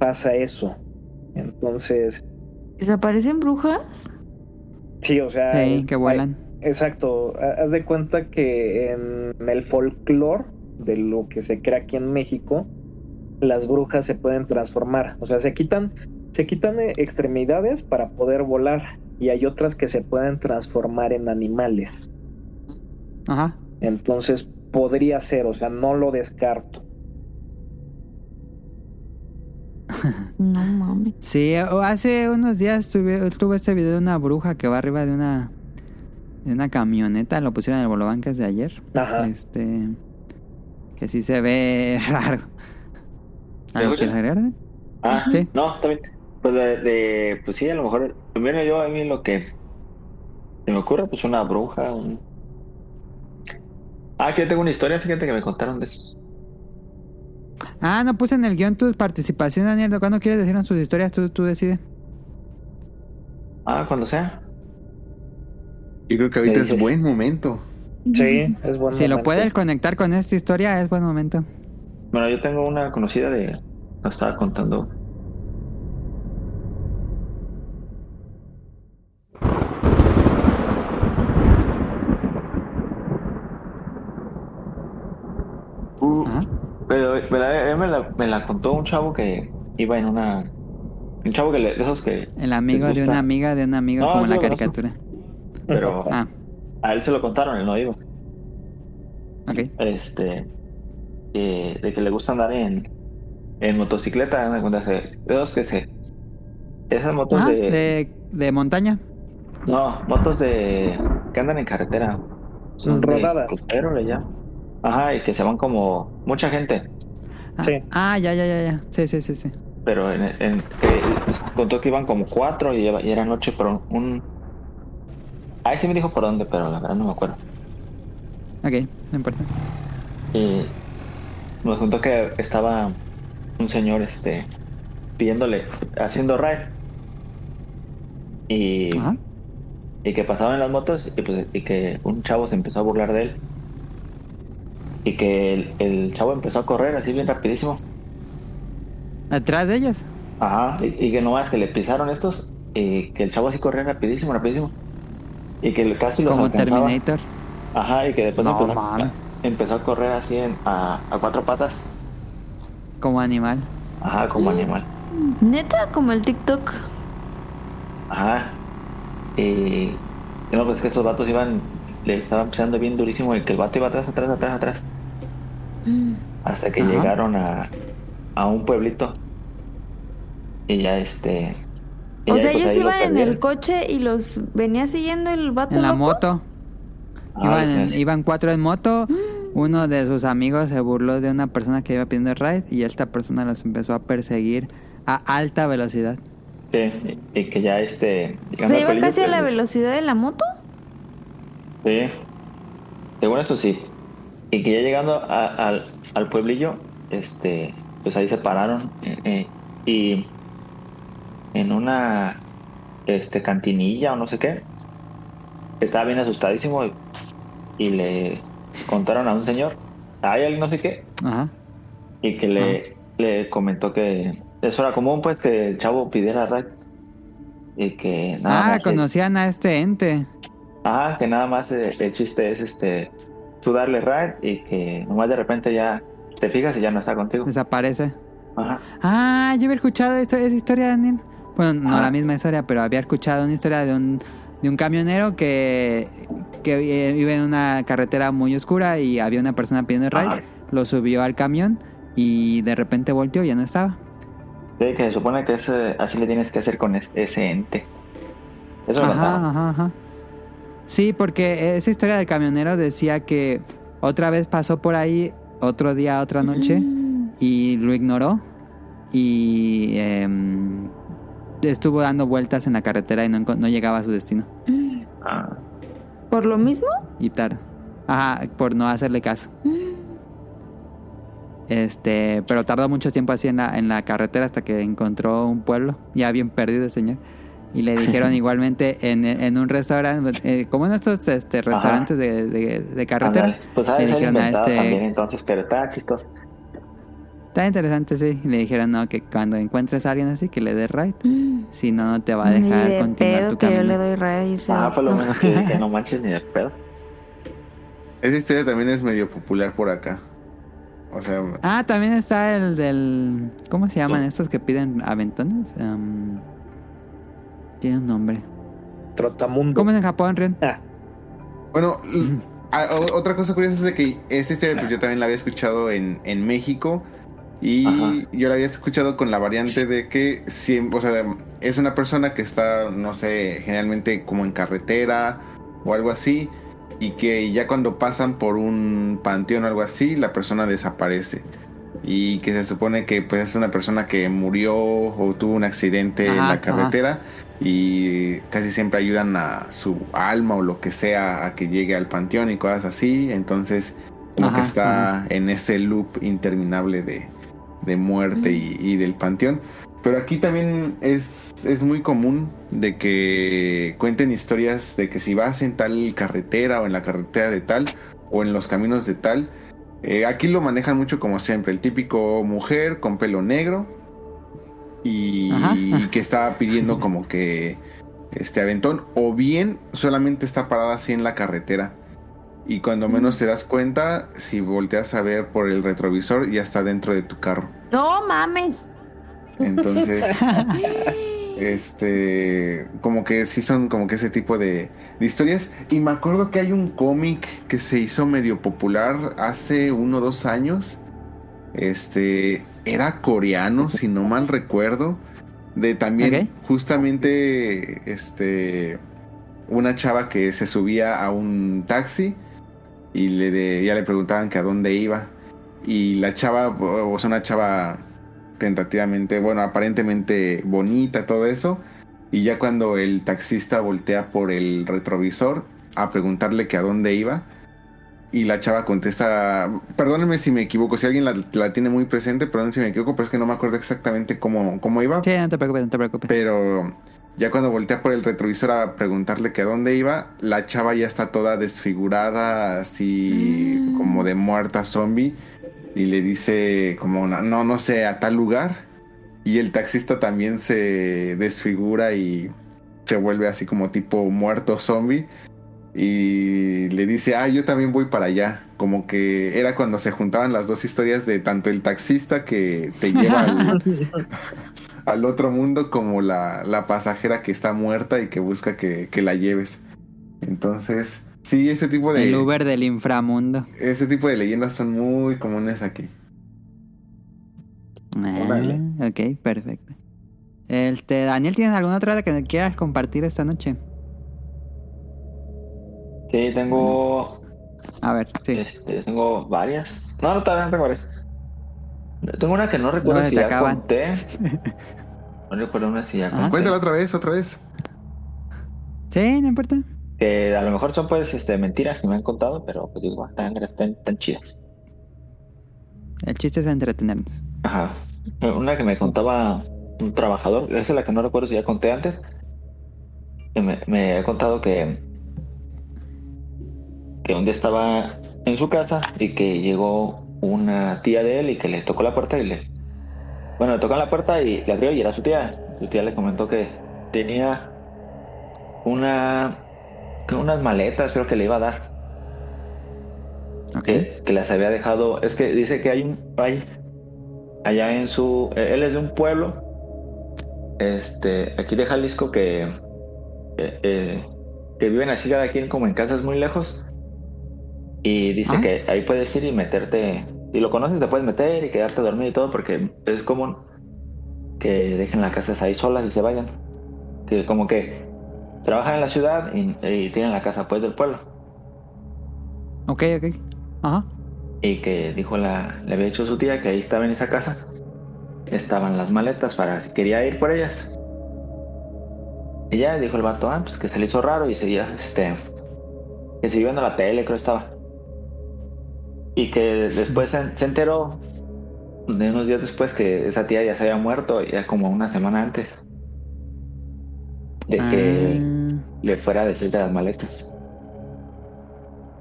pasa eso. Entonces, ¿se aparecen brujas? Sí, o sea, sí, que vuelan. Exacto, haz de cuenta que en el folclore de lo que se crea aquí en México, las brujas se pueden transformar, o sea, se quitan extremidades para poder volar, y hay otras que se pueden transformar en animales. Ajá. Entonces podría ser, o sea, no lo descarto. No mames. Sí, hace unos días tuve este video de una bruja que va arriba de una camioneta. Lo pusieron en el Bolobancas de ayer. Ajá. Que sí se ve raro. ¿Algo quieres agregar? ¿Sí? No, también. Pues pues sí, a lo mejor. Primero yo, a mí lo que se me ocurre, pues una bruja, que yo tengo una historia, fíjate que me contaron de esos. No puse en el guión tu participación, Daniel. ¿Cuándo quieres decirnos sus historias? Tú decides. Cuando sea. Yo creo que ahorita es buen momento. Sí, es buen momento. Si lo puedes conectar con esta historia, es buen momento. Bueno, yo tengo una conocida de... La estaba contando... Me la contó un chavo que iba en una... Un chavo que de esos que... El amigo de una amiga de un amigo, como en la caricatura. Pero a él se lo contaron, él no iba. Ok. De que le gusta andar en motocicleta, de esos que se... Esas motos de montaña. No, motos que andan en carretera. Son rodadas. Ajá, y que se van como mucha gente. Sí. Ya. Sí. Pero contó que iban como 4 y era noche, pero ahí sí me dijo por dónde, pero la verdad no me acuerdo. Ok, no importa. Y nos contó que estaba un señor pidiéndole, haciendo ride. Y que pasaban las motos y que un chavo se empezó a burlar de él. Y que el chavo empezó a correr así bien rapidísimo atrás de ellos. Ajá. Y que nomás que le pisaron estos, y que el chavo así corría rapidísimo, y que casi los alcanzaba. Como Terminator. Ajá. Y que después empezó a correr así a 4 patas, Como animal. Ajá, como animal. ¿Neta? ¿Como el TikTok? Ajá. No, pues es que estos vatos iban... Le estaban pisando bien durísimo y que el vato iba atrás. Hasta que llegaron a un pueblito. Y ya O sea, ellos iban en el coche y los venía siguiendo el vato. En la moto. Iban cuatro en moto. Uno de sus amigos se burló de una persona que iba pidiendo el ride y esta persona los empezó a perseguir a alta velocidad. Sí, y que ya ¿se iba casi a la velocidad de la moto? Sí. Según esto sí. Y que ya llegando al pueblillo, pues ahí se pararon y en una cantinilla o no sé qué, estaba bien asustadísimo y le contaron a un señor, hay alguien no sé qué, ajá, y que le comentó que eso era común, pues, que el chavo pidiera ride y que nada más conocían a este ente, ajá, que nada más el chiste es tú darle ride y que nomás de repente ya te fijas y ya no está contigo, desaparece. Ajá. Ah, yo había escuchado esa historia, Daniel. Bueno, no la misma historia, pero había escuchado una historia de un camionero que iba en una carretera muy oscura y había una persona pidiendo el ride, lo subió al camión y de repente volteó y ya no estaba. Sí, que se supone que así le tienes que hacer con ese ente. Eso lo contaba. Ajá. Sí, porque esa historia del camionero decía que otra vez pasó por ahí, otro día, otra noche, y lo ignoró y estuvo dando vueltas en la carretera y no llegaba a su destino. ¿Por lo mismo? Y tarde. Ajá, por no hacerle caso. Pero tardó mucho tiempo así en la carretera hasta que encontró un pueblo, ya bien perdido el señor. Y le dijeron igualmente en un restaurante, como en estos restaurantes de carretera. Andale. Pues le dijeron a también, entonces, pero está chistoso. Está interesante, sí. Le dijeron, no, que cuando encuentres a alguien así, que le des ride. Si no, no te va a dejar ni de continuar pedo tu camino. Que yo le doy ride y se por lo menos que no manches ni de pedo. Esa historia también es medio popular por acá. O sea... también está el del... ¿Cómo se llaman estos que piden aventones? Tiene un nombre. Trotamundo. ¿Cómo es en Japón, Ren? Bueno, otra cosa curiosa es de que esta historia pues yo también la había escuchado en México. Y yo la había escuchado con la variante de que siempre, o sea, es una persona que está, no sé, generalmente como en carretera o algo así, y que ya cuando pasan por un panteón o algo así, la persona desaparece. Y que se supone que pues es una persona que murió o tuvo un accidente en la carretera, y casi siempre ayudan a su alma o lo que sea a que llegue al panteón y cosas así. Entonces, como que está en ese loop interminable de muerte y del panteón. Pero aquí también es muy común de que cuenten historias de que si vas en tal carretera o en la carretera de tal o en los caminos de tal, aquí lo manejan mucho como siempre, el típico mujer con pelo negro y que está pidiendo como que aventón, o bien solamente está parada así en la carretera. Y cuando menos te das cuenta, si volteas a ver por el retrovisor, ya está dentro de tu carro. ¡No mames! Entonces, como que sí son como que ese tipo de historias. Y me acuerdo que hay un cómic que se hizo medio popular hace 1 o 2 años. Era coreano, si no mal recuerdo. De también, justamente, una chava que se subía a un taxi. Y ya le preguntaban que a dónde iba. Y la chava, o sea, una chava tentativamente, bueno, aparentemente bonita, todo eso. Y ya cuando el taxista voltea por el retrovisor a preguntarle que a dónde iba, y la chava contesta, perdónenme si me equivoco, si alguien la tiene muy presente, perdónenme si me equivoco, pero es que no me acuerdo exactamente cómo iba. Sí, no te preocupes. Pero ya cuando voltea por el retrovisor a preguntarle que a dónde iba, la chava ya está toda desfigurada, así como de muerta zombie. Y le dice como, no sé, a tal lugar. Y el taxista también se desfigura y se vuelve así como tipo muerto zombie. y le dice, yo también voy para allá. Como que era cuando se juntaban las dos historias de tanto el taxista que te lleva al otro mundo como la pasajera que está muerta y que busca que la lleves. Entonces, sí, ese tipo de... El Uber del inframundo. Ese tipo de leyendas son muy comunes aquí. Ok, perfecto. Daniel, ¿tienes alguna otra que quieras compartir esta noche? Sí, tengo... A ver, sí. Tengo varias. No, todavía no tengo varias. Tengo una que no recuerdo si ya conté. No recuerdo una si ya conté. Cuéntala otra vez. Sí, no importa. Que a lo mejor son pues mentiras que me han contado, pero pues digo, están chidas. El chiste es entretenernos. Ajá. Una que me contaba un trabajador, esa es la que no recuerdo si ya conté antes. Que me ha contado que un día estaba en su casa y que llegó una tía de él y que le tocó la puerta le tocó la puerta y le abrió y era su tía. Su tía le comentó que tenía unas maletas, creo que le iba a dar. Okay. Que las había dejado. Es que dice que hay allá en su... Él es de un pueblo aquí de Jalisco que viven así cada quien como en casas muy lejos. Y dice que ahí puedes ir y meterte. Si lo conoces, te puedes meter y quedarte dormido y todo, porque es común que dejen las casas ahí solas y se vayan. Que como que trabajan en la ciudad y tienen la casa pues del pueblo. Ok. Ajá. Y que dijo le había dicho su tía que ahí estaba en esa casa. Estaban las maletas para si quería ir por ellas. Y ya dijo el vato, pues que se le hizo raro y seguía, que siguió viendo la tele, creo estaba. Y que después se enteró de unos días después que esa tía ya se había muerto, ya como una semana antes de que le fuera a decir de las maletas.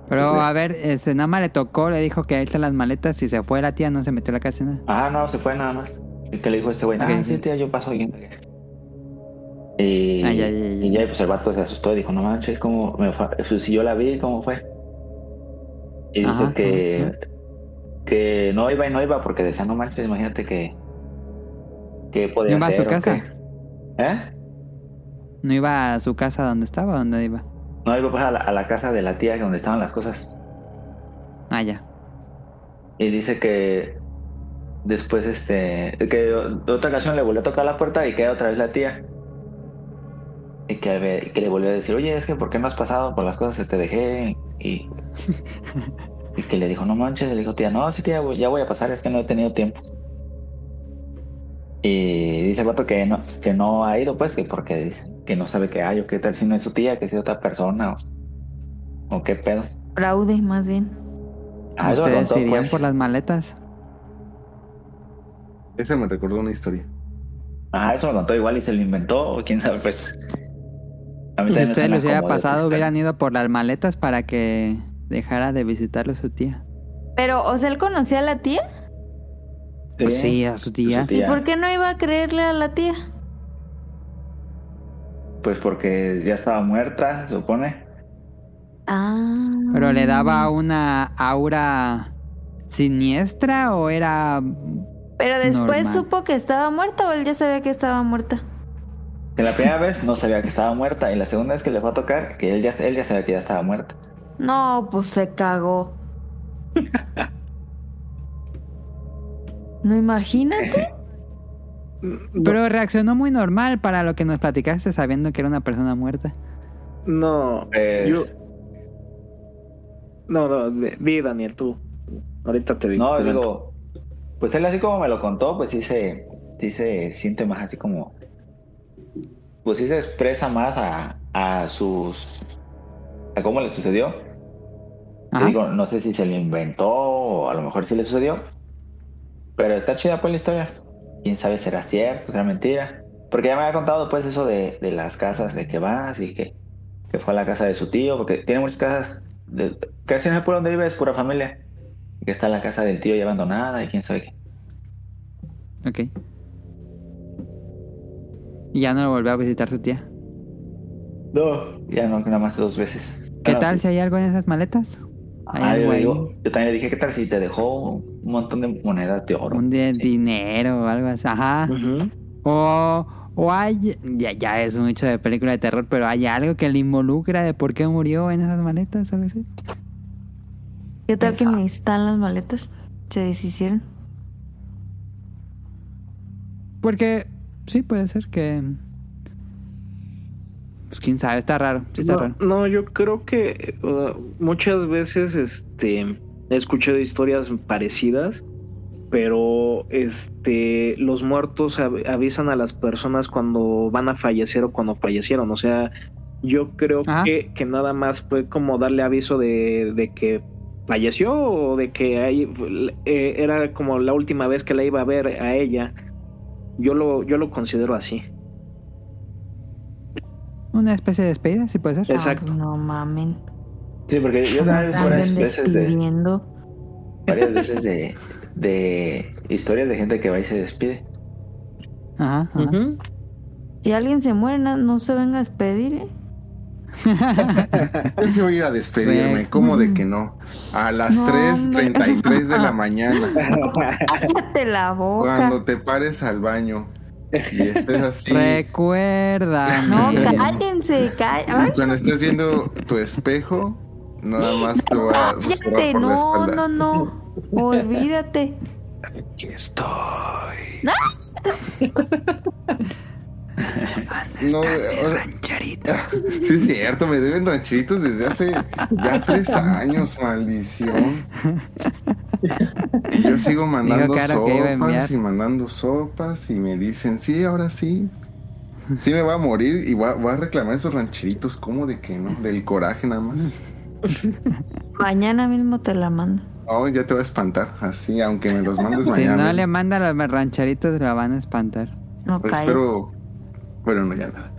Pero a ver, nada más le tocó, le dijo que ahí están las maletas y se fue la tía, no se metió a la casa nada. No, se fue nada más. Y que le dijo güey, sí tía, yo paso bien. Y ya pues el vato se asustó y dijo, no manches, ¿cómo me fue? Si yo la vi, ¿cómo fue? Y dijo que no iba y no iba porque decía, no manches, imagínate que podía hacer. ¿No iba a su casa? ¿No iba a su casa donde estaba o dónde iba? No, iba pues a la casa de la tía donde estaban las cosas. Ya. Y dice que después que otra ocasión le volvió a tocar la puerta y queda otra vez la tía. Y que le volvió a decir, oye, es que ¿por qué no has pasado por las cosas que te dejé? Y que le dijo, no manches, le dijo tía, no, sí tía, ya voy a pasar, es que no he tenido tiempo. Y dice el vato que no ha ido, pues, que porque dice que no sabe qué hay, o qué tal si no es su tía, que sea otra persona, o qué pedo. Fraude, más bien. ¿Ustedes se irían por las maletas? Ese me recordó una historia. Eso lo contó igual y se lo inventó, o quién sabe, pues. Si ustedes les hubiera pasado, hubieran ido por las maletas para que dejara de visitarlo su tía. Pero, o sea, ¿él conocía a la tía? Pues sí, a su tía. ¿Y por qué no iba a creerle a la tía? Pues porque ya estaba muerta, supone. ¿Pero le daba una aura siniestra o era Pero después normal? ¿Supo que estaba muerta o él ya sabía que estaba muerta? Que la primera vez no sabía que estaba muerta y la segunda vez que le fue a tocar, que él ya sabía que ya estaba muerta. No, pues se cagó. No, imagínate. Pero reaccionó muy normal para lo que nos platicaste, sabiendo que era una persona muerta. Vi Daniel, tú. Ahorita te vi. No, digo, pues él así como me lo contó, pues sí se siente más así como, pues sí se expresa más a cómo le sucedió. Digo, no sé si se lo inventó o a lo mejor sí le sucedió. Pero está chida pues la historia. Quién sabe, será cierto, será mentira. Porque ya me había contado pues eso de las casas, de que vas y que fue a la casa de su tío, porque tiene muchas casas, casi en el pueblo donde vive es pura familia, que está la casa del tío ya abandonada y quién sabe qué. Ok. ¿Y ya no lo volvió a visitar su tía? No, ya no, nada más 2 veces. ¿Qué tal si hay algo en esas maletas? Yo también dije, ¿qué tal si te dejó un montón de monedas de oro? Dinero o algo así. Ajá. Uh-huh. O hay... Ya es mucho de película de terror, pero ¿hay algo que le involucra de por qué murió en esas maletas? ¿Algo así? ¿Qué tal que me están las maletas? ¿Se deshicieron? Porque... sí, puede ser que... pues quién sabe, está raro, está raro. No, yo creo que muchas veces he escuchado historias parecidas, pero los muertos avisan a las personas cuando van a fallecer o cuando fallecieron. O sea, yo creo que nada más fue como darle aviso de que falleció o de que era como la última vez que la iba a ver a ella. Yo lo considero así. Una especie de despedida, sí puede ser. Exacto. Ah, pues no mamen. Sí, porque yo también varias veces de historias de gente que va y se despide. Ajá, ajá. Uh-huh. Si alguien se muere, no se venga a despedir, ¿eh? Yo sí voy a ir a despedirme, ¿cómo de que no? A las 3:33 de la mañana. Cállate la boca. Cuando te pares al baño y estés así. Recuerda. No, cállense, cállense. Cuando estés viendo tu espejo, nada más te voy a susurrar por la espalda. No. Olvídate. Aquí estoy. No, rancheritas. Sí, es cierto, me deben rancheritos desde hace ya 3 años, maldición. Y yo sigo mandando sopas y me dicen, sí, ahora sí. Sí me voy a morir y voy a reclamar esos rancheritos, ¿cómo de que no? Del coraje nada más. Mañana mismo te la mando. Oh, ya te voy a espantar, así, aunque me los mandes mañana. Si no le mandan los rancheritos, la van a espantar. No, pues espero... Bueno, no, ya nada.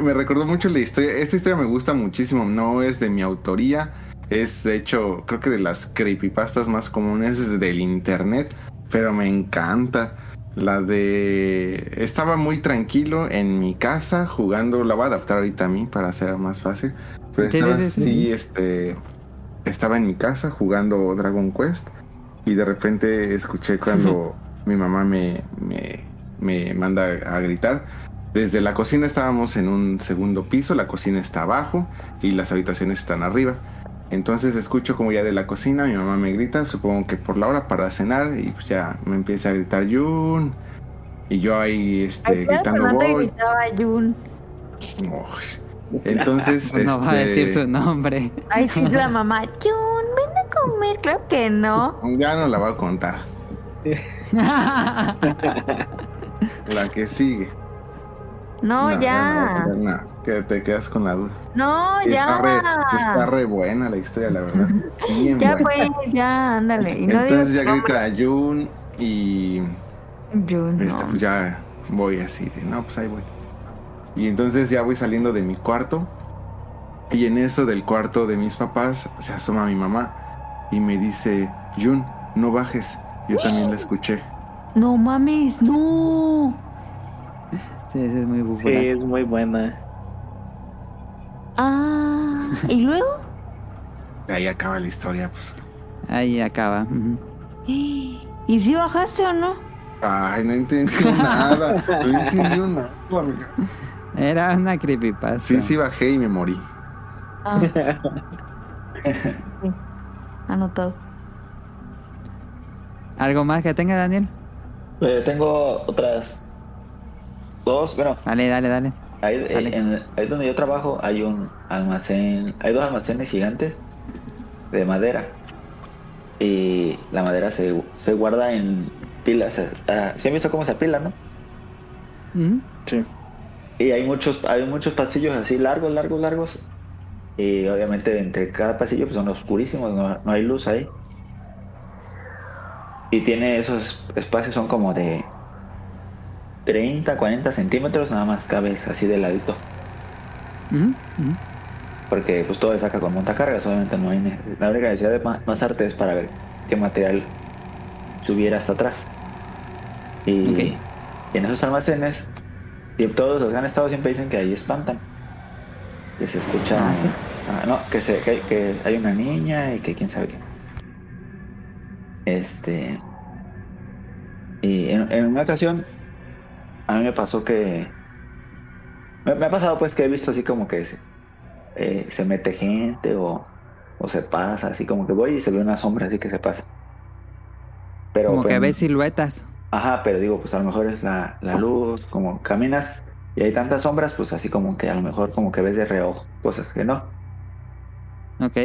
Me recordó mucho la historia. Esta historia me gusta muchísimo. No es de mi autoría. Es, de hecho, creo que de las creepypastas más comunes del internet. Pero me encanta. La de... Estaba muy tranquilo en mi casa jugando. La voy a adaptar ahorita a mí para ser más fácil. Pero estaba estaba en mi casa jugando Dragon Quest. Y de repente escuché cuando mi mamá me manda a gritar. Desde la cocina estábamos en un segundo piso, la cocina está abajo y las habitaciones están arriba. Entonces escucho como ya de la cocina mi mamá me grita, supongo que por la hora para cenar, y pues ya me empieza a gritar Jun. Y yo ahí gritando no te gritaba Jun. Entonces no va a decir su nombre. Ahí sí es la mamá, Jun, ven a comer, claro que no. Ya no la voy a contar. La que sigue. No, que te quedas con la duda. No, ya. Está re buena la historia, la verdad. Ya buena. Pues, ya, ándale. Y entonces ya grita a Jun y... Jun, ya voy así de, no, pues ahí voy. Y entonces ya voy saliendo de mi cuarto. Y en eso del cuarto de mis papás se asoma mi mamá. Y me dice, Jun, no bajes. Yo también la escuché. No mames, no. Sí, es muy buena. Sí, es muy buena. Ah, ¿y luego? Ahí acaba la historia, pues. Ahí acaba. Uh-huh. ¿Y si bajaste o no? Ay, no entendí nada. Era una creepypasta. Sí, bajé y me morí. Ah. Sí. Anotado. ¿Algo más que tenga, Daniel? Tengo otras... dos, bueno. Dale. Ahí donde yo trabajo hay un almacén, hay 2 almacenes gigantes de madera. Y la madera se guarda en pilas. ¿Se han visto cómo se apila, no? Mm-hmm. Sí. Y hay muchos pasillos así largos. Y obviamente entre cada pasillo pues son oscurísimos, no hay luz ahí. Y tiene esos espacios, son como de 30, 40 centímetros, nada más cabes así de ladito. Uh-huh. Uh-huh. Porque pues todo se saca con montacargas, obviamente no hay la única necesidad de más arte es para ver qué material tuviera hasta atrás. Y, okay. Y en esos almacenes, y todos los que han estado siempre dicen que ahí espantan. Que se escucha Ah, no, que hay una niña y que quién sabe qué. Y en una ocasión, a mí me pasó que... Me ha pasado pues que he visto así como que se mete gente o se pasa, así como que voy y se ve una sombra así que se pasa. Pero, como pues, que ves siluetas. Ajá, pero digo, pues a lo mejor es la luz, como caminas y hay tantas sombras, pues así como que a lo mejor como que ves de reojo, cosas que no. Ok.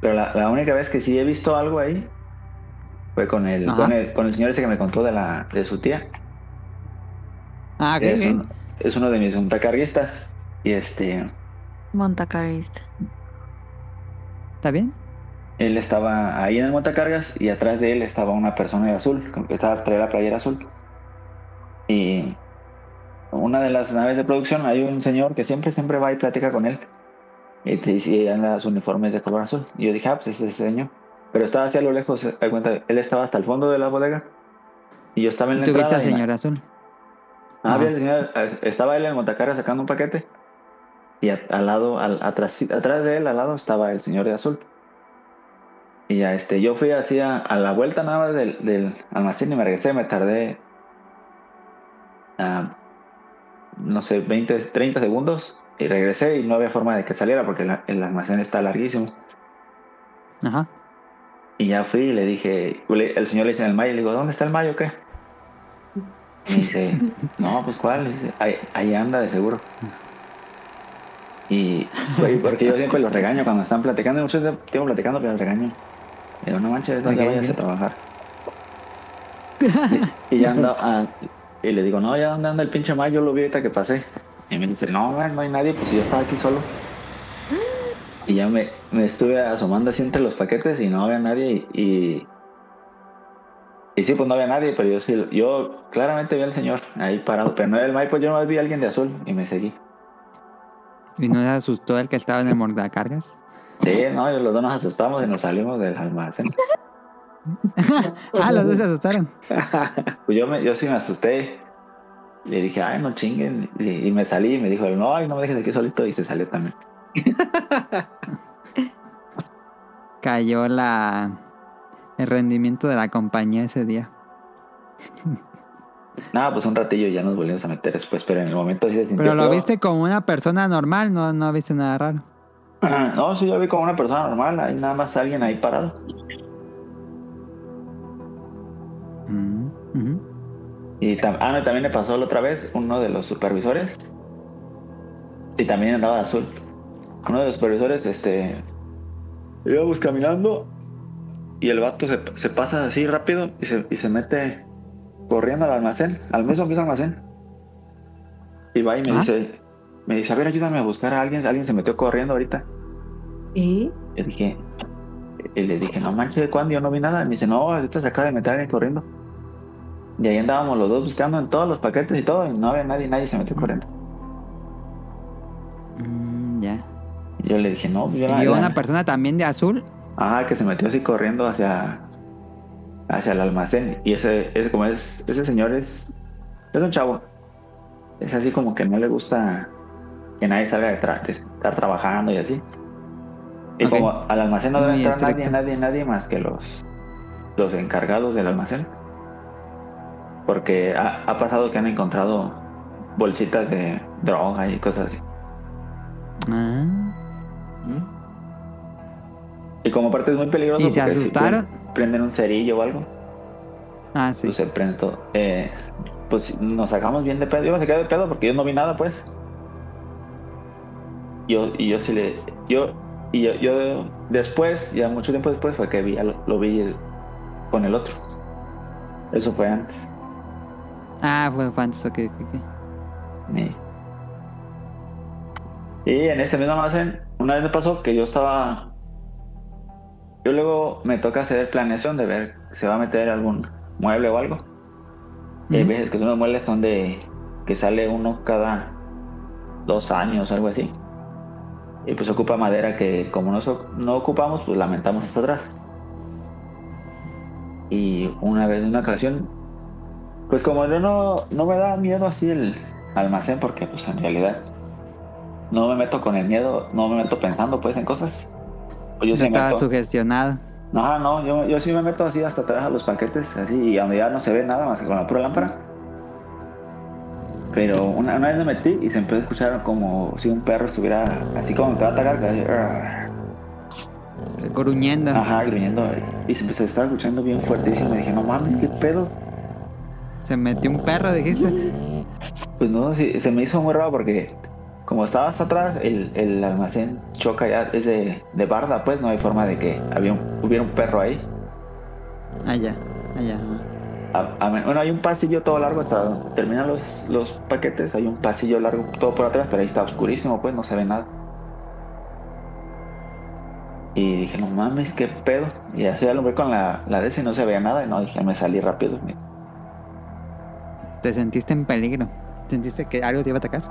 Pero la única vez que sí he visto algo ahí fue con el señor ese que me contó de su tía. Ah, qué bien. Es uno de mis montacarguistas. Y montacarguista. ¿Está bien? Él estaba ahí en el montacargas y atrás de él estaba una persona de azul, como que traía la playera azul. Y una de las naves de producción hay un señor que siempre va y platica con él. Y te dice, anda sus uniformes de color azul. Y yo dije, pues ese es ese señor. Pero estaba hacia lo lejos, él estaba hasta el fondo de la bodega. Y yo estaba en la entrada. ¿Tú viste al señor azul? Ah, bien, el señor, estaba él en el montacargas sacando un paquete. Y atrás de él, al lado, estaba el señor de azul. Y ya yo fui así a la vuelta nada más del almacén y me regresé, me tardé no sé, 20, 30 segundos y regresé y no había forma de que saliera porque el almacén está larguísimo. Ajá. Y ya fui y le dije, el señor le dice en el mayo, le digo, ¿dónde está el mayo o qué? Y dice, no, pues ¿cuál? Dice, ahí anda de seguro. Y porque yo siempre los regaño cuando están platicando, mucho tiempo platicando, pero los regaño. Pero no manches, no le vayas a trabajar. Y ya ando y le digo, no, ya dónde anda el pinche mayo, yo lo vi ahorita que pasé. Y me dice, no hay nadie, pues yo estaba aquí solo. Y ya me estuve asomando así entre los paquetes y no había nadie. Y sí, pues no había nadie, pero yo claramente vi al señor ahí parado. Pero no era el mayo, pues yo nomás vi a alguien de azul y me seguí. ¿Y no les asustó el que estaba en el montacargas? Sí, no, los dos nos asustamos y nos salimos del almacén. Los dos se asustaron. Pues yo sí me asusté. Le dije, ay, no chinguen. Y me salí y me dijo, no me dejes aquí solito. Y se salió también. Cayó el rendimiento de la compañía ese día. Nada, pues un ratillo ya nos volvimos a meter después, pero en el momento sí se sintió. Pero lo viste como una persona normal, no viste nada raro. No, sí, yo vi como una persona normal, hay nada más alguien ahí parado. Mm-hmm. Y también me pasó la otra vez uno de los supervisores. Y también andaba de azul. Uno de los supervisores, íbamos caminando y el vato se pasa así rápido y se mete corriendo al almacén, al mismo piso almacén. Y va y me dice, a ver, ayúdame a buscar a alguien. Alguien se metió corriendo ahorita. ¿Y? Y le dije, no manches, ¿de cuándo? Yo no vi nada. Y me dice, no, ahorita se acaba de meter alguien corriendo. Y ahí andábamos los dos buscando en todos los paquetes y todo. Y no había nadie se metió corriendo. Ya. Y yo le dije, no. Yo ¿y una persona también de azul? Que se metió así corriendo hacia el almacén. Y ese señor es un chavo. Es así como que no le gusta que nadie salga de estar trabajando y así. Y como al almacén no debe entrar nadie más que los encargados del almacén. Porque ha pasado que han encontrado bolsitas de droga y cosas así. Y como aparte es muy peligroso. ¿Y se asustaron? Si prenden un cerillo o algo. Sí. Pues se prende todo. Pues nos sacamos bien de pedo. Yo me saqué de pedo porque yo no vi nada, pues. Yo después, ya mucho tiempo después fue que lo vi con el otro. Eso fue antes. Fue antes, ok. Y en ese mismo almacén, una vez me pasó que yo estaba... Yo luego me toca hacer planeación de ver si se va a meter algún mueble o algo. Mm-hmm. Y hay veces que son los muebles que sale uno cada 2 años, algo así. Y pues ocupa madera que como no ocupamos, pues lamentamos hasta atrás. Y una vez, en una ocasión, pues como yo no me da miedo así el almacén, porque pues en realidad no me meto con el miedo, no me meto pensando pues en cosas. Pues yo sí estaba sugestionado. No, no, yo sí me meto así hasta atrás a los paquetes, así, y donde ya no se ve nada más que con la pura lámpara. Pero una vez me metí y se empezó a escuchar como si un perro estuviera así como me va a atacar, así, gruñendo. Ajá, gruñendo. Y se empezó a estar escuchando bien fuertísimo. Y dije, no mames, qué pedo. ¿Se metió un perro, dijiste? Pues no, sí, se me hizo muy raro porque como estaba hasta atrás, el almacén choca ya, es de barda, pues no hay forma de que hubiera un perro ahí. Allá. Bueno, hay un pasillo todo largo hasta donde terminan los paquetes, hay un pasillo largo todo por atrás, pero ahí está oscurísimo, pues no se ve nada. Y dije, no mames, qué pedo. Y así alumbré con la de ese y no se veía nada, y no, dije, me salí rápido. ¿Te sentiste en peligro? ¿Sentiste que algo te iba a atacar?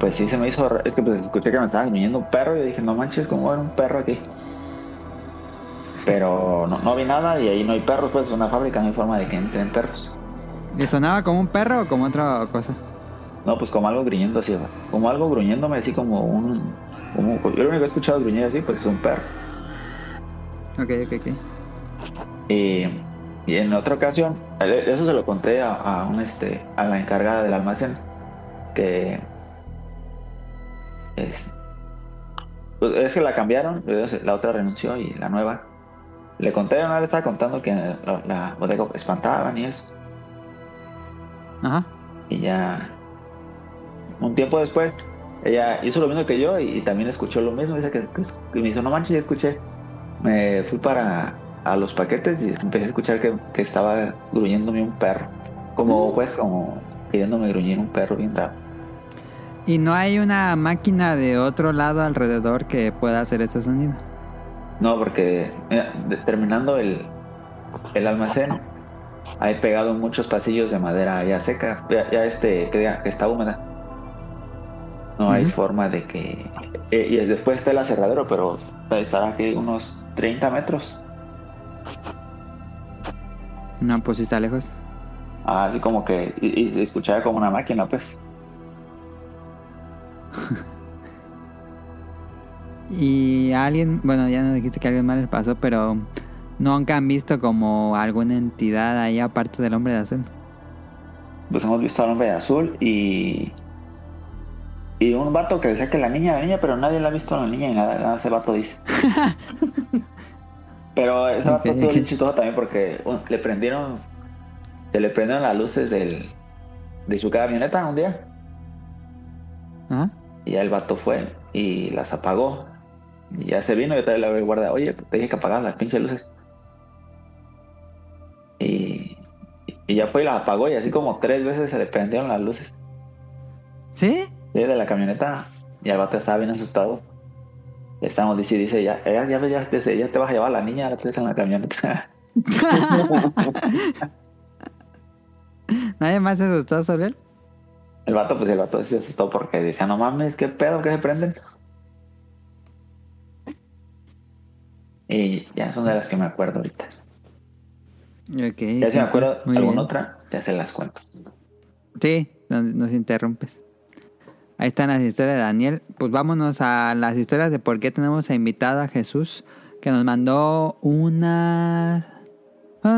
Pues sí, se me hizo... Es que pues, escuché que me estaba gruñendo un perro y dije, no manches, ¿cómo era un perro aquí? Pero no vi nada y ahí no hay perros, pues es una fábrica, no hay forma de que entren perros. ¿Y sonaba como un perro o como otra cosa? No, pues como algo gruñendo así, como algo gruñéndome así como un... yo lo único que he escuchado gruñir así, pues es un perro. Ok. Y en otra ocasión, eso se lo conté a la encargada del almacén, que... Es que la cambiaron, la otra renunció y la nueva. Le conté, una le estaba contando que la bodega espantaban y eso. Ajá. Y ya un tiempo después ella hizo lo mismo que yo y también escuchó lo mismo. Dice que me hizo, no manches, ya escuché. Me fui para a los paquetes y empecé a escuchar que estaba gruñéndome un perro. Como pues, como queriéndome gruñir un perro bien raro. ¿Y no hay una máquina de otro lado alrededor que pueda hacer ese sonido? No, porque mira, terminando el almacén, hay pegado muchos pasillos de madera ya seca, que está húmeda. No hay forma de que... y después está el aserradero, pero estará aquí unos 30 metros. No, pues está lejos. Ah, así como que... Y escuchaba como una máquina, pues... Y alguien, bueno, ya nos dijiste que alguien mal le pasó, pero nunca han visto como alguna entidad ahí aparte del hombre de azul. Pues hemos visto al hombre de azul y un vato que decía que la niña, pero nadie la ha visto a la niña y nada ese vato dice. Pero ese vato estuvo bien chistoso también porque se le prendieron las luces de su camioneta un día. Ajá. Y ya el vato fue y las apagó. Y ya se vino y otra vez la guarda. Oye, te dije que apagas las pinches luces. Y ya fue y las apagó. Y así como 3 veces se le prendieron las luces. ¿Sí? De la camioneta. Y el vato estaba bien asustado. Estamos dice ya te vas a llevar a la niña. La traes en la camioneta. ¿Nadie más se asustó sobre él? El vato se asustó porque decía, no mames, qué pedo, que se prenden. Y ya son de las que me acuerdo ahorita. Okay, ya si me acuerdo alguna bien. Otra, ya se las cuento. Sí, nos interrumpes. Ahí están las historias de Daniel. Pues vámonos a las historias de por qué tenemos a invitado a Jesús, que nos mandó nos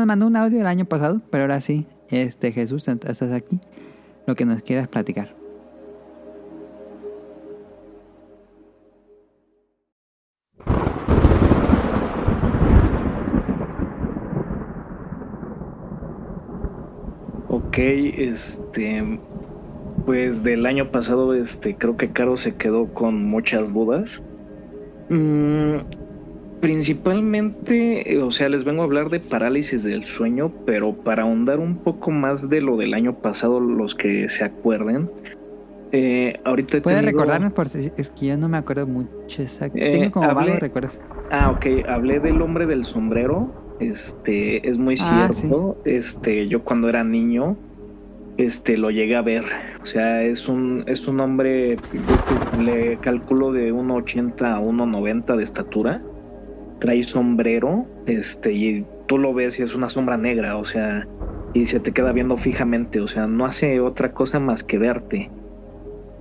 mandó un audio el año pasado, pero ahora sí, Jesús, estás aquí. Lo que nos quieras platicar. Ok, pues del año pasado, creo que Caro se quedó con muchas dudas. Principalmente, o sea, les vengo a hablar de parálisis del sueño, pero para ahondar un poco más de lo del año pasado, los que se acuerden. Ahorita ¿puedes recordarnos? Porque yo no me acuerdo mucho exacto. Tengo como varios recuerdos. Ah, ok. Hablé del hombre del sombrero. Es muy cierto. Sí. Yo cuando era niño, lo llegué a ver. O sea, es un hombre, le calculo de 1.80 a 1.90 de estatura. Trae sombrero, y tú lo ves y es una sombra negra, o sea, y se te queda viendo fijamente, o sea, no hace otra cosa más que verte.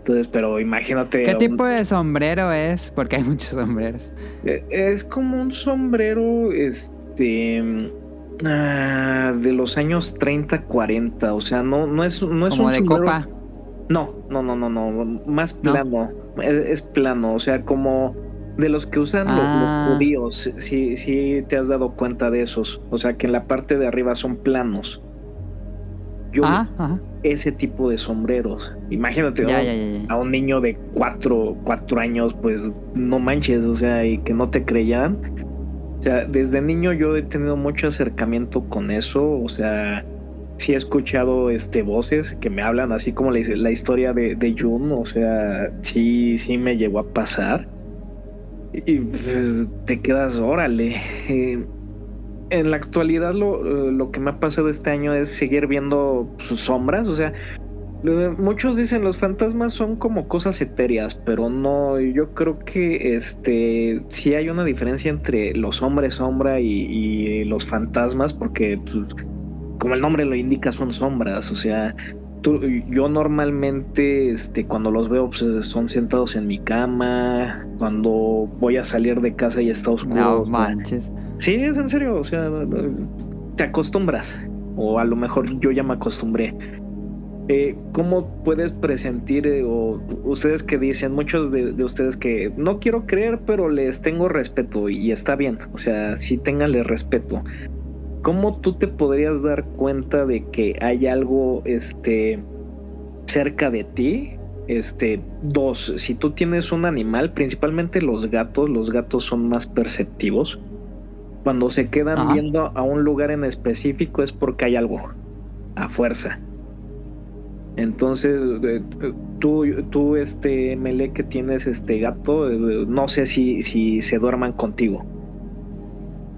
Entonces, pero imagínate... ¿Qué tipo de sombrero es? Porque hay muchos sombreros. Es como un sombrero, de los años 30, 40. O sea, no es como un sombrero... ¿Como de copa? No. Más plano. ¿No? Es plano, o sea, como de los que usan los judíos. Sí, te has dado cuenta de esos. O sea, que en la parte de arriba son planos. Ese tipo de sombreros. Imagínate a un niño de 4 años, pues no manches, o sea, y que no te creían. O sea, desde niño yo he tenido mucho acercamiento con eso, o sea, sí he escuchado voces que me hablan, así como la historia de Jun, o sea, sí me llegó a pasar. Y pues te quedas, órale. En la actualidad lo que me ha pasado este año es seguir viendo sus sombras, o sea, muchos dicen los fantasmas son como cosas etéreas, pero no, yo creo que sí hay una diferencia entre los hombres sombra y los fantasmas, porque pues, como el nombre lo indica, son sombras, o sea, yo normalmente cuando los veo pues, son sentados en mi cama, cuando voy a salir de casa y está oscuro. No manches. Sí, es en serio, o sea, te acostumbras, o a lo mejor yo ya me acostumbré. ¿Cómo puedes presentir, o ustedes que dicen, muchos de ustedes que no quiero creer, pero les tengo respeto, y está bien, o sea, sí ténganle respeto? ¿Cómo tú te podrías dar cuenta de que hay algo cerca de ti? Dos, si tú tienes un animal, principalmente los gatos son más perceptivos. Cuando se quedan viendo a un lugar en específico es porque hay algo a fuerza. Entonces tú Mele, que tienes gato, no sé si se duerman contigo.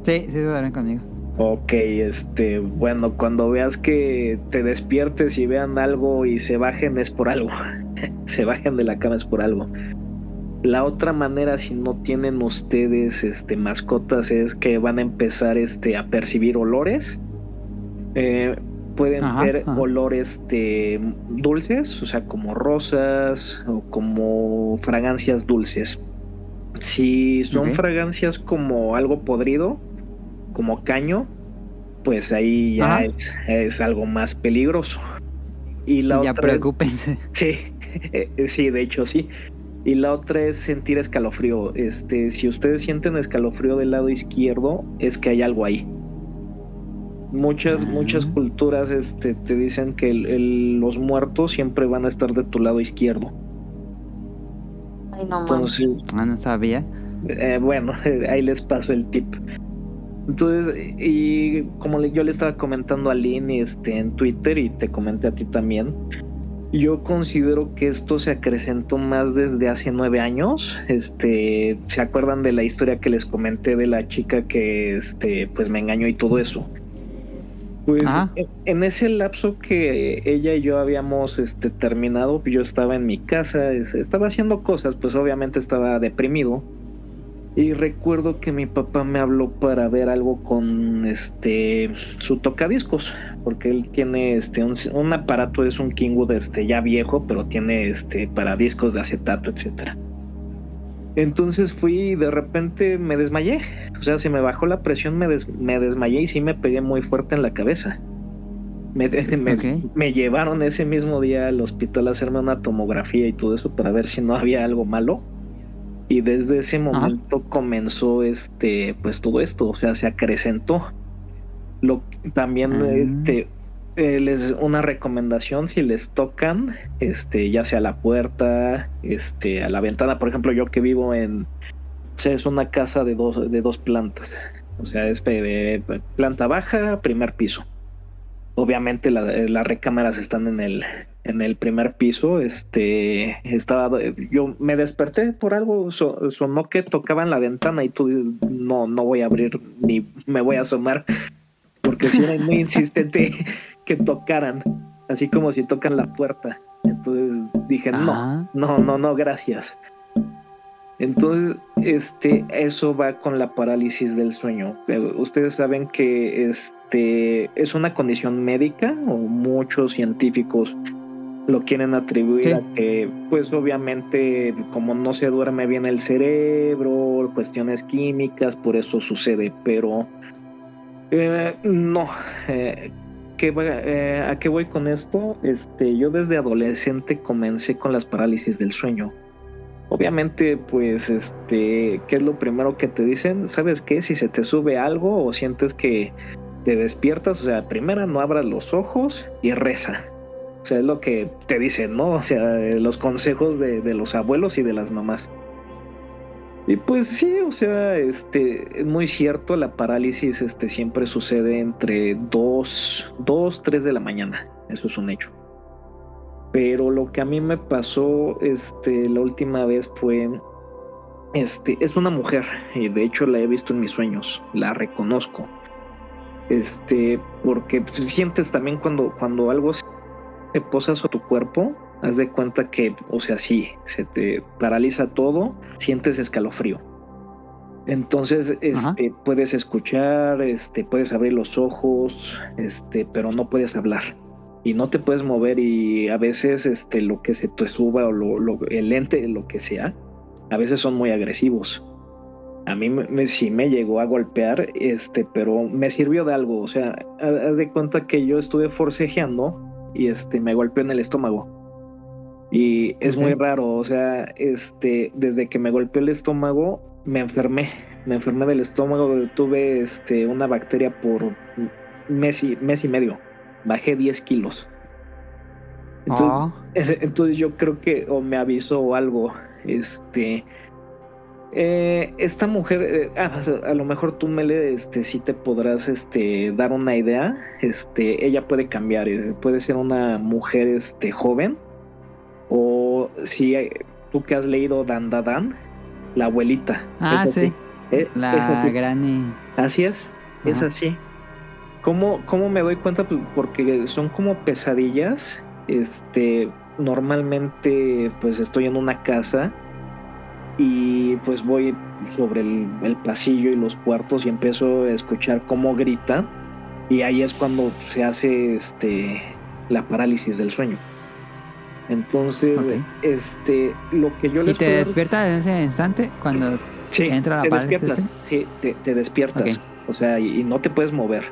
Sí se duermen conmigo. Ok, bueno, cuando veas que te despiertes y vean algo y se bajen, es por algo. Se bajen de la cama, es por algo. La otra manera, si no tienen ustedes mascotas, es que van a empezar a percibir olores. Pueden ver olores dulces, o sea, como rosas o como fragancias dulces. Si son fragancias como algo podrido, como caño, pues ahí ya es algo más peligroso. Y la otra, preocúpense. Sí, de hecho sí. Y la otra es sentir escalofrío. Si ustedes sienten escalofrío del lado izquierdo, es que hay algo ahí. Muchas culturas te dicen que los muertos siempre van a estar de tu lado izquierdo. Ay, no, entonces, no sabía. Bueno, ahí les paso el tip. Entonces, y como yo le estaba comentando a Lynn en Twitter, y te comenté a ti también, yo considero que esto se acrecentó más desde hace 9 años. ¿Se acuerdan de la historia que les comenté de la chica que pues me engañó y todo eso? Pues en ese lapso que ella y yo habíamos terminado, yo estaba en mi casa, estaba haciendo cosas, pues obviamente estaba deprimido. Y recuerdo que mi papá me habló para ver algo con su tocadiscos, porque él tiene un aparato, es un Kingwood ya viejo, pero tiene para discos de acetato, etcétera. Entonces fui y de repente me desmayé, o sea, se me bajó la presión, me desmayé y sí me pegué muy fuerte en la cabeza. Me llevaron ese mismo día al hospital a hacerme una tomografía y todo eso para ver si no había algo malo. Y desde ese momento comenzó pues todo esto, o sea, se acrecentó. También les una recomendación, si les tocan, ya sea a la puerta, a la ventana, por ejemplo, yo que vivo en, o sea, es una casa de dos plantas, o sea, es planta baja, primer piso. Obviamente las recámaras están en el primer piso. Yo me desperté por algo, sonó que tocaban la ventana y tú dices, no voy a abrir ni me voy a asomar, porque si era muy insistente que tocaran, así como si tocan la puerta. Entonces dije, no, gracias. Entonces, eso va con la parálisis del sueño. Ustedes saben que es una condición médica, o muchos científicos lo quieren atribuir a que, pues obviamente, como no se duerme bien el cerebro, cuestiones químicas, por eso sucede, pero no. ¿A qué voy con esto? Yo desde adolescente comencé con las parálisis del sueño. Obviamente, pues, ¿qué es lo primero que te dicen? ¿Sabes qué? Si se te sube algo o sientes que te despiertas, o sea, primero no abras los ojos y reza. O sea, es lo que te dicen, ¿no? O sea, los consejos de los abuelos y de las mamás. Y pues sí, o sea, es muy cierto, la parálisis siempre sucede entre 2, 3 de la mañana. Eso es un hecho. Pero lo que a mí me pasó la última vez fue... es una mujer, y de hecho la he visto en mis sueños, la reconozco. Porque sientes también cuando algo te posas sobre tu cuerpo, haz de cuenta que, o sea, sí, se te paraliza todo, sientes escalofrío. Entonces, puedes escuchar, puedes abrir los ojos, pero no puedes hablar. Y no te puedes mover, y a veces lo que se te suba o el ente, lo que sea, a veces son muy agresivos. A mí sí me llegó a golpear, pero me sirvió de algo. O sea, haz de cuenta que yo estuve forcejeando y me golpeó en el estómago. Y es muy raro, o sea, desde que me golpeó el estómago me enfermé del estómago, tuve una bacteria por mes y medio, bajé 10 kilos. Entonces yo creo que o me avisó algo, esta mujer, a lo mejor tú, Mele, sí te podrás dar una idea. Ella puede cambiar, puede ser una mujer joven, o si tú que has leído Dan, la abuelita. Sí. La granny. Así es, es así. ¿Cómo me doy cuenta? Porque son como pesadillas. Normalmente, pues estoy en una casa y pues voy sobre el pasillo y los cuartos y empiezo a escuchar cómo grita, y ahí es cuando se hace la parálisis del sueño. Entonces, lo que yo les... ¿Y te despiertas en ese instante cuando entra la parálisis del sueño? Sí, te despiertas, o sea, y no te puedes mover.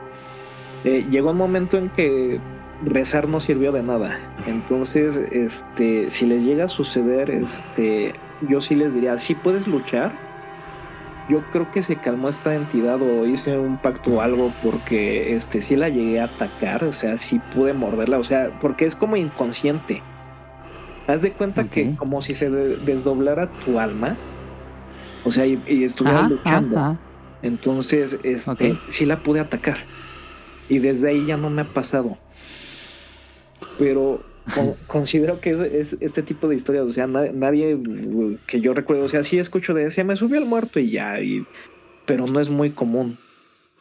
Llegó un momento en que rezar no sirvió de nada. Entonces, si les llega a suceder, yo sí les diría, si puedes luchar, yo creo que se calmó esta entidad o hice un pacto o algo, porque sí la llegué a atacar, o sea, sí pude morderla, o sea, porque es como inconsciente. Haz de cuenta que como si se desdoblara tu alma, o sea, y estuviera luchando. Entonces, sí la pude atacar. Y desde ahí ya no me ha pasado. Pero considero que es este tipo de historias, o sea, nadie que yo recuerdo, o sea, sí escucho de ese, me subió el muerto y ya, pero no es muy común.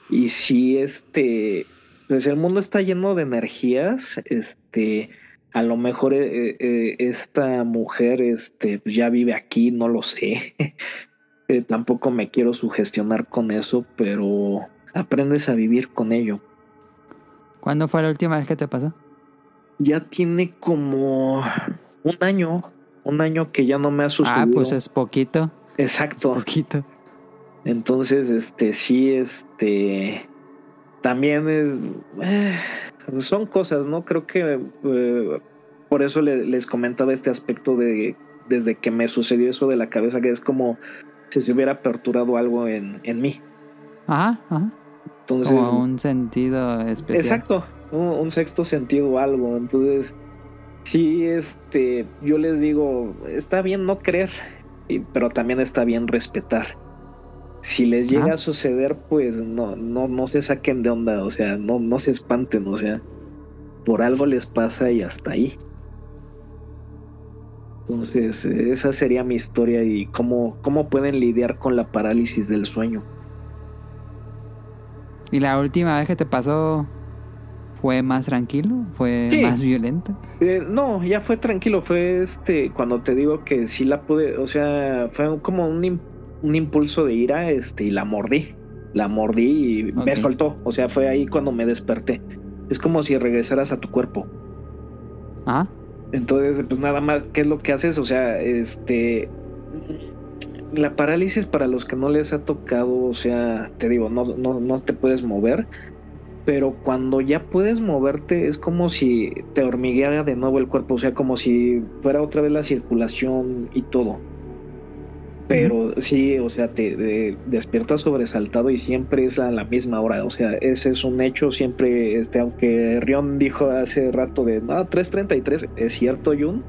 Y si pues el mundo está lleno de energías, a lo mejor esta mujer ya vive aquí, no lo sé. Tampoco me quiero sugestionar con eso, pero aprendes a vivir con ello. ¿Cuándo fue la última vez que te pasó? Ya tiene como un año que ya no me ha sucedido. Pues es poquito. Exacto. Es poquito. Entonces, sí, también es... son cosas, ¿no? Creo que por eso les comentaba este aspecto de... Desde que me sucedió eso de la cabeza, que es como si se hubiera aperturado algo en mí. Ajá. Entonces, como un sentido especial. Exacto. Un sexto sentido o algo. Entonces, sí, yo les digo, está bien no creer, pero también está bien respetar. Si les llega a suceder, pues no se saquen de onda, o sea, no se espanten, o sea, por algo les pasa y hasta ahí. Entonces, esa sería mi historia y cómo pueden lidiar con la parálisis del sueño. ¿Y la última vez que te pasó fue más tranquilo? ¿Fue más violento? No, ya fue tranquilo. Fue cuando te digo que sí la pude, o sea, fue como un impulso de ira, y la mordí y me soltó. O sea, fue ahí cuando me desperté. Es como si regresaras a tu cuerpo. Entonces, pues nada más, ¿qué es lo que haces? O sea, la parálisis, para los que no les ha tocado, o sea, te digo, no te puedes mover, pero cuando ya puedes moverte es como si te hormigueara de nuevo el cuerpo, o sea, como si fuera otra vez la circulación y todo. Pero sí, o sea, te despiertas sobresaltado y siempre es a la misma hora. O sea, ese es un hecho. Siempre, aunque Rion dijo hace rato de, no, 3:33, es cierto, Jun.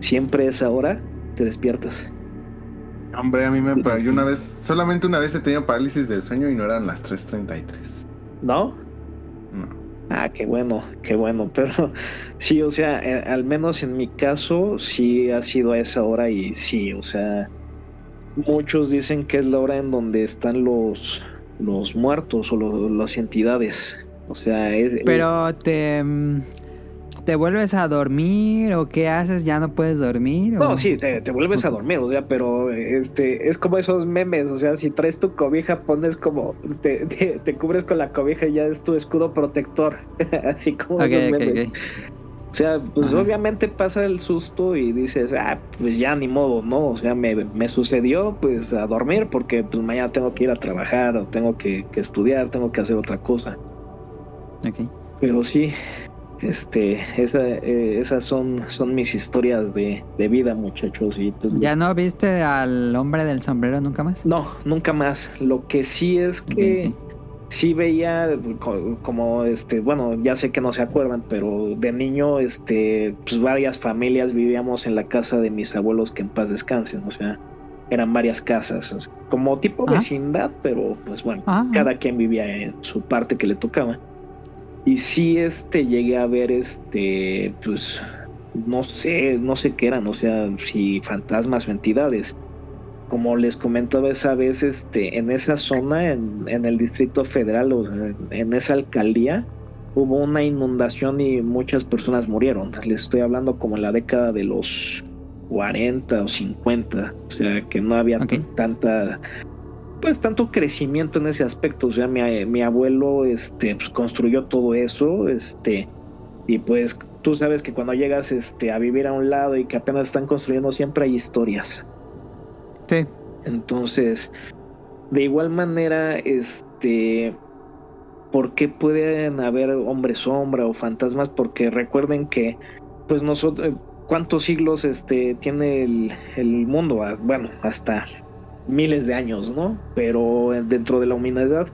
Siempre es ahora, te despiertas. Hombre, a mí me pareció una vez, solamente una vez he tenido parálisis del sueño y no eran las 3:33. ¿No? No. Ah, qué bueno, pero sí, o sea, al menos en mi caso sí ha sido a esa hora y sí, o sea... Muchos dicen que es la hora en donde están los muertos o las entidades. O sea, pero te vuelves a dormir, o qué haces, ya no puedes dormir. ¿O? No, sí, te vuelves a dormir, o sea, pero es como esos memes, o sea, si traes tu cobija, pones como te cubres con la cobija y ya es tu escudo protector, así como los memes. Okay. O sea, pues ajá, obviamente pasa el susto y dices, pues ya ni modo, ¿no? O sea, me sucedió, pues a dormir, porque pues mañana tengo que ir a trabajar, o tengo que estudiar, tengo que hacer otra cosa. Ok. Pero sí, esas son mis historias de vida, muchachos. Y pues, ¿ya no viste al hombre del sombrero nunca más? No, nunca más. Lo que sí es que... Okay. Sí veía como bueno, ya sé que no se acuerdan, pero de niño pues varias familias vivíamos en la casa de mis abuelos, que en paz descansen, o sea, eran varias casas, o sea, como tipo vecindad, pero pues bueno, cada quien vivía en su parte que le tocaba. Y sí llegué a ver pues no sé qué eran, o sea, si fantasmas o entidades. Como les comentaba esa vez, en esa zona, en el Distrito Federal, o en esa alcaldía, hubo una inundación y muchas personas murieron. Les estoy hablando como en la década de los 40 o 50, o sea, que no había tanto crecimiento en ese aspecto. O sea, mi abuelo pues, construyó todo eso, y pues tú sabes que cuando llegas a vivir a un lado y que apenas están construyendo, siempre hay historias. Sí. Entonces, de igual manera, ¿por qué pueden haber hombres sombra o fantasmas? Porque recuerden que, pues nosotros, ¿cuántos siglos tiene el mundo? Bueno, hasta miles de años, ¿no? Pero dentro de la humanidad,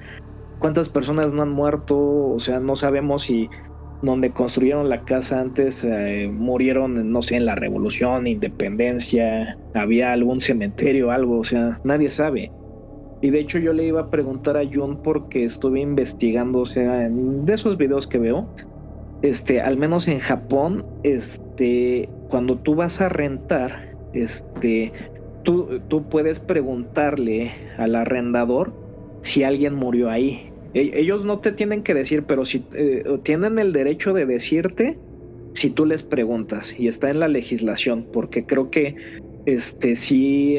¿cuántas personas no han muerto? O sea, no sabemos si donde construyeron la casa antes murieron, no sé, en la Revolución, Independencia, había algún cementerio, algo, o sea, nadie sabe. Y de hecho yo le iba a preguntar a Jun, porque estuve investigando, o sea, de esos videos que veo, al menos en Japón, cuando tú vas a rentar, tú puedes preguntarle al arrendador si alguien murió ahí. Ellos no te tienen que decir, pero si tienen el derecho de decirte si tú les preguntas, y está en la legislación, porque creo que sí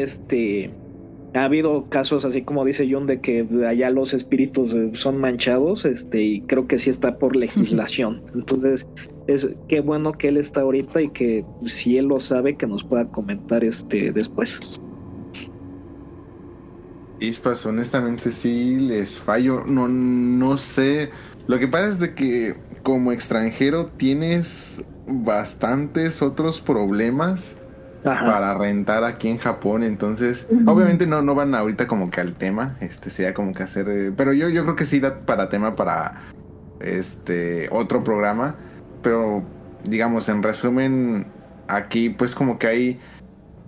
ha habido casos, así como dice Jun, de que allá los espíritus son manchados, y creo que sí está por legislación. Entonces, qué bueno que él está ahorita y que si él lo sabe, que nos pueda comentar después. Ispas, honestamente sí les fallo, no sé. Lo que pasa es de que como extranjero tienes bastantes otros problemas para rentar aquí en Japón, entonces obviamente no van ahorita como que al tema, sería como que hacer, pero yo creo que sí da para tema para otro programa, pero digamos en resumen aquí pues como que hay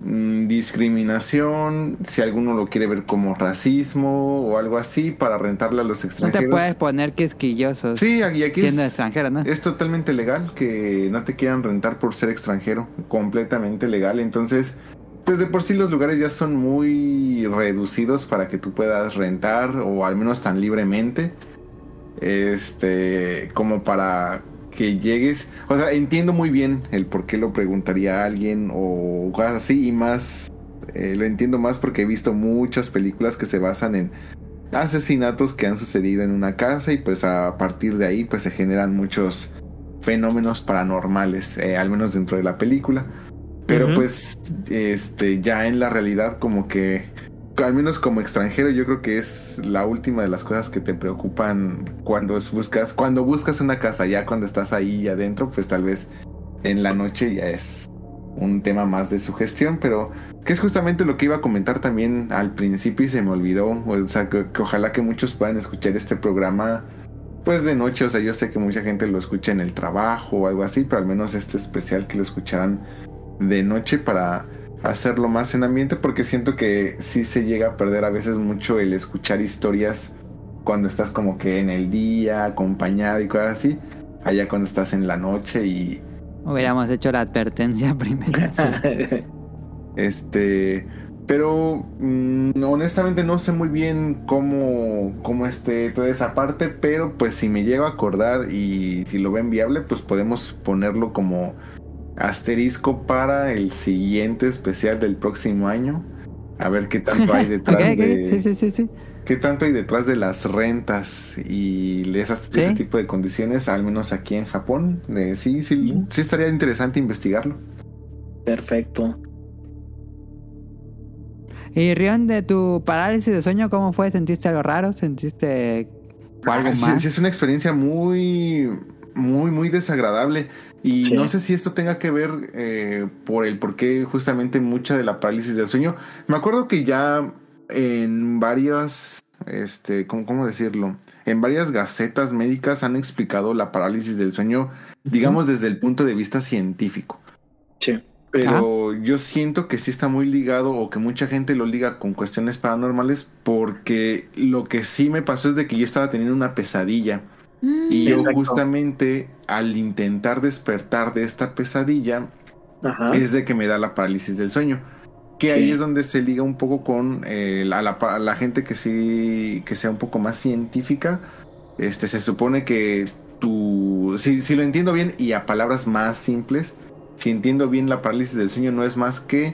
discriminación, si alguno lo quiere ver como racismo o algo así, para rentarle a los extranjeros. No te puedes poner quisquillosos. Sí, aquí siendo extranjero, ¿no? Es totalmente legal que no te quieran rentar por ser extranjero, completamente legal. Entonces, pues de por sí los lugares ya son muy reducidos para que tú puedas rentar, o al menos tan libremente, como para que llegues, o sea, entiendo muy bien el por qué lo preguntaría a alguien o cosas así, y más lo entiendo más porque he visto muchas películas que se basan en asesinatos que han sucedido en una casa, y pues a partir de ahí pues se generan muchos fenómenos paranormales, al menos dentro de la película. Pero uh-huh. pues ya en la realidad, como que al menos como extranjero, yo creo que es la última de las cosas que te preocupan cuando buscas una casa. Ya cuando estás ahí adentro, pues tal vez en la noche ya es un tema más de sugestión, pero que es justamente lo que iba a comentar también al principio y se me olvidó. O sea, que ojalá que muchos puedan escuchar este programa pues de noche. O sea, yo sé que mucha gente lo escucha en el trabajo o algo así, pero al menos este especial que lo escucharán de noche para hacerlo más en ambiente, porque siento que sí se llega a perder a veces mucho el escuchar historias cuando estás como que en el día, acompañado y cosas así, allá cuando estás en la noche. Y hubiéramos hecho la advertencia primero. Sí. Pero honestamente no sé muy bien cómo esté toda esa parte, pero pues si me llego a acordar y si lo ven viable, pues podemos ponerlo como asterisco para el siguiente especial del próximo año. A ver qué tanto hay detrás. Okay. Sí. Qué tanto hay detrás de las rentas y ese tipo de condiciones, al menos aquí en Japón. Sí, estaría interesante investigarlo. Perfecto. Y Rion, de tu parálisis de sueño, ¿cómo fue? ¿Sentiste algo raro? ¿Sentiste algo más? Sí, es una experiencia muy, muy, muy desagradable. Y sí. No sé si esto tenga que ver por el porqué justamente mucha de la parálisis del sueño. Me acuerdo que ya en varias, ¿cómo decirlo? En varias gacetas médicas han explicado la parálisis del sueño, digamos, desde el punto de vista científico. Sí. Pero yo siento que sí está muy ligado, o que mucha gente lo liga con cuestiones paranormales, porque lo que sí me pasó es de que yo estaba teniendo una pesadilla. Y yo justamente al intentar despertar de esta pesadilla, ajá, es de que me da la parálisis del sueño. Que ahí es donde se liga un poco con la gente que sí, que sea un poco más científica. Se supone que si lo entiendo bien y a palabras más simples, si entiendo bien, la parálisis del sueño no es más que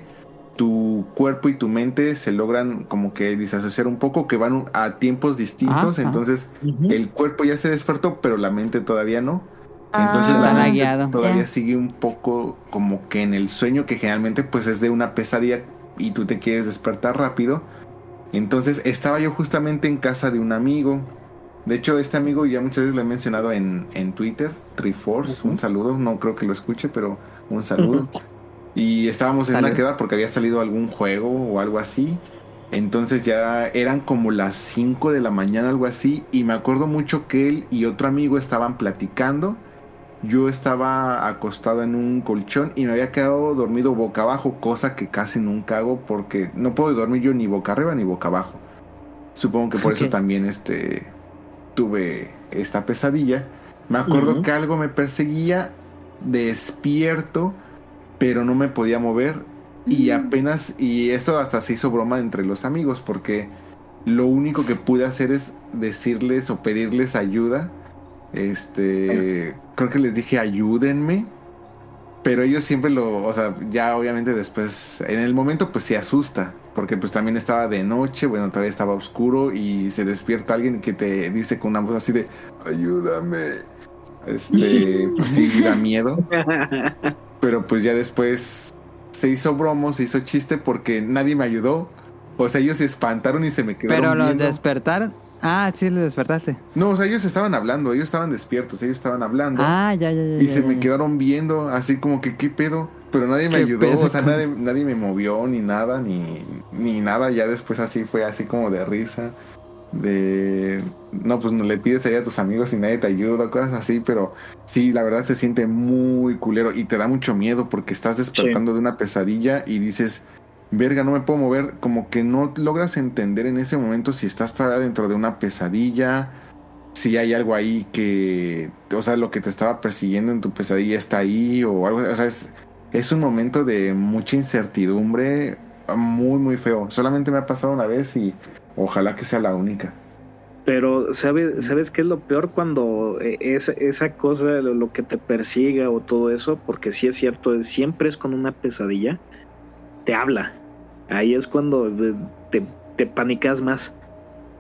tu cuerpo y tu mente se logran como que disasociar un poco, que van a tiempos distintos. Entonces el cuerpo ya se despertó, pero la mente todavía no. Entonces la mente todavía sigue un poco como que en el sueño, que generalmente pues es de una pesadilla y tú te quieres despertar rápido. Entonces estaba yo justamente en casa de un amigo. De hecho, este amigo ya muchas veces lo he mencionado en Twitter, Triforce, un saludo. No creo que lo escuche, pero un saludo. Y estábamos en una queda porque había salido algún juego o algo así. Entonces ya eran como las 5 de la mañana, algo así. Y me acuerdo mucho que él y otro amigo estaban platicando. Yo estaba acostado en un colchón y me había quedado dormido boca abajo, cosa que casi nunca hago porque no puedo dormir yo ni boca arriba ni boca abajo. Supongo que por eso también tuve esta pesadilla. Me acuerdo que algo me perseguía, despierto, pero no me podía mover. Y apenas, y esto hasta se hizo broma entre los amigos, porque lo único que pude hacer es decirles o pedirles ayuda. Creo que les dije ayúdenme, pero ellos siempre ya obviamente después, en el momento pues se asusta, porque pues también estaba de noche, bueno, todavía estaba oscuro y se despierta alguien que te dice con una voz así de ayúdame. Pues sí, da miedo. Pero pues ya después se hizo bromo, se hizo chiste porque nadie me ayudó. O sea, ellos se espantaron y se me quedaron viendo. ¿Pero los despertaron? Ah, sí, los despertaste. No, o sea, ellos estaban hablando, ellos estaban despiertos, ellos estaban hablando. Ah, ya. Y se me quedaron viendo así como que, ¿qué pedo? Pero nadie me ayudó, pedo, o sea, nadie me movió ni nada, ni nada. Ya después así fue así como de risa. No, pues no le pides ahí a tus amigos y nadie te ayuda, cosas así, pero sí, la verdad se siente muy culero y te da mucho miedo porque estás despertando de una pesadilla y dices, verga, no me puedo mover. Como que no logras entender en ese momento si estás todavía dentro de una pesadilla, si hay algo ahí que, o sea, lo que te estaba persiguiendo en tu pesadilla está ahí o algo. O sea, es un momento de mucha incertidumbre, muy, muy feo. Solamente me ha pasado una vez y ojalá que sea la única. Pero ¿sabes qué es lo peor? Cuando esa cosa, lo que te persiga o todo eso, porque sí es cierto, siempre es con una pesadilla, te habla. Ahí es cuando te panicas más.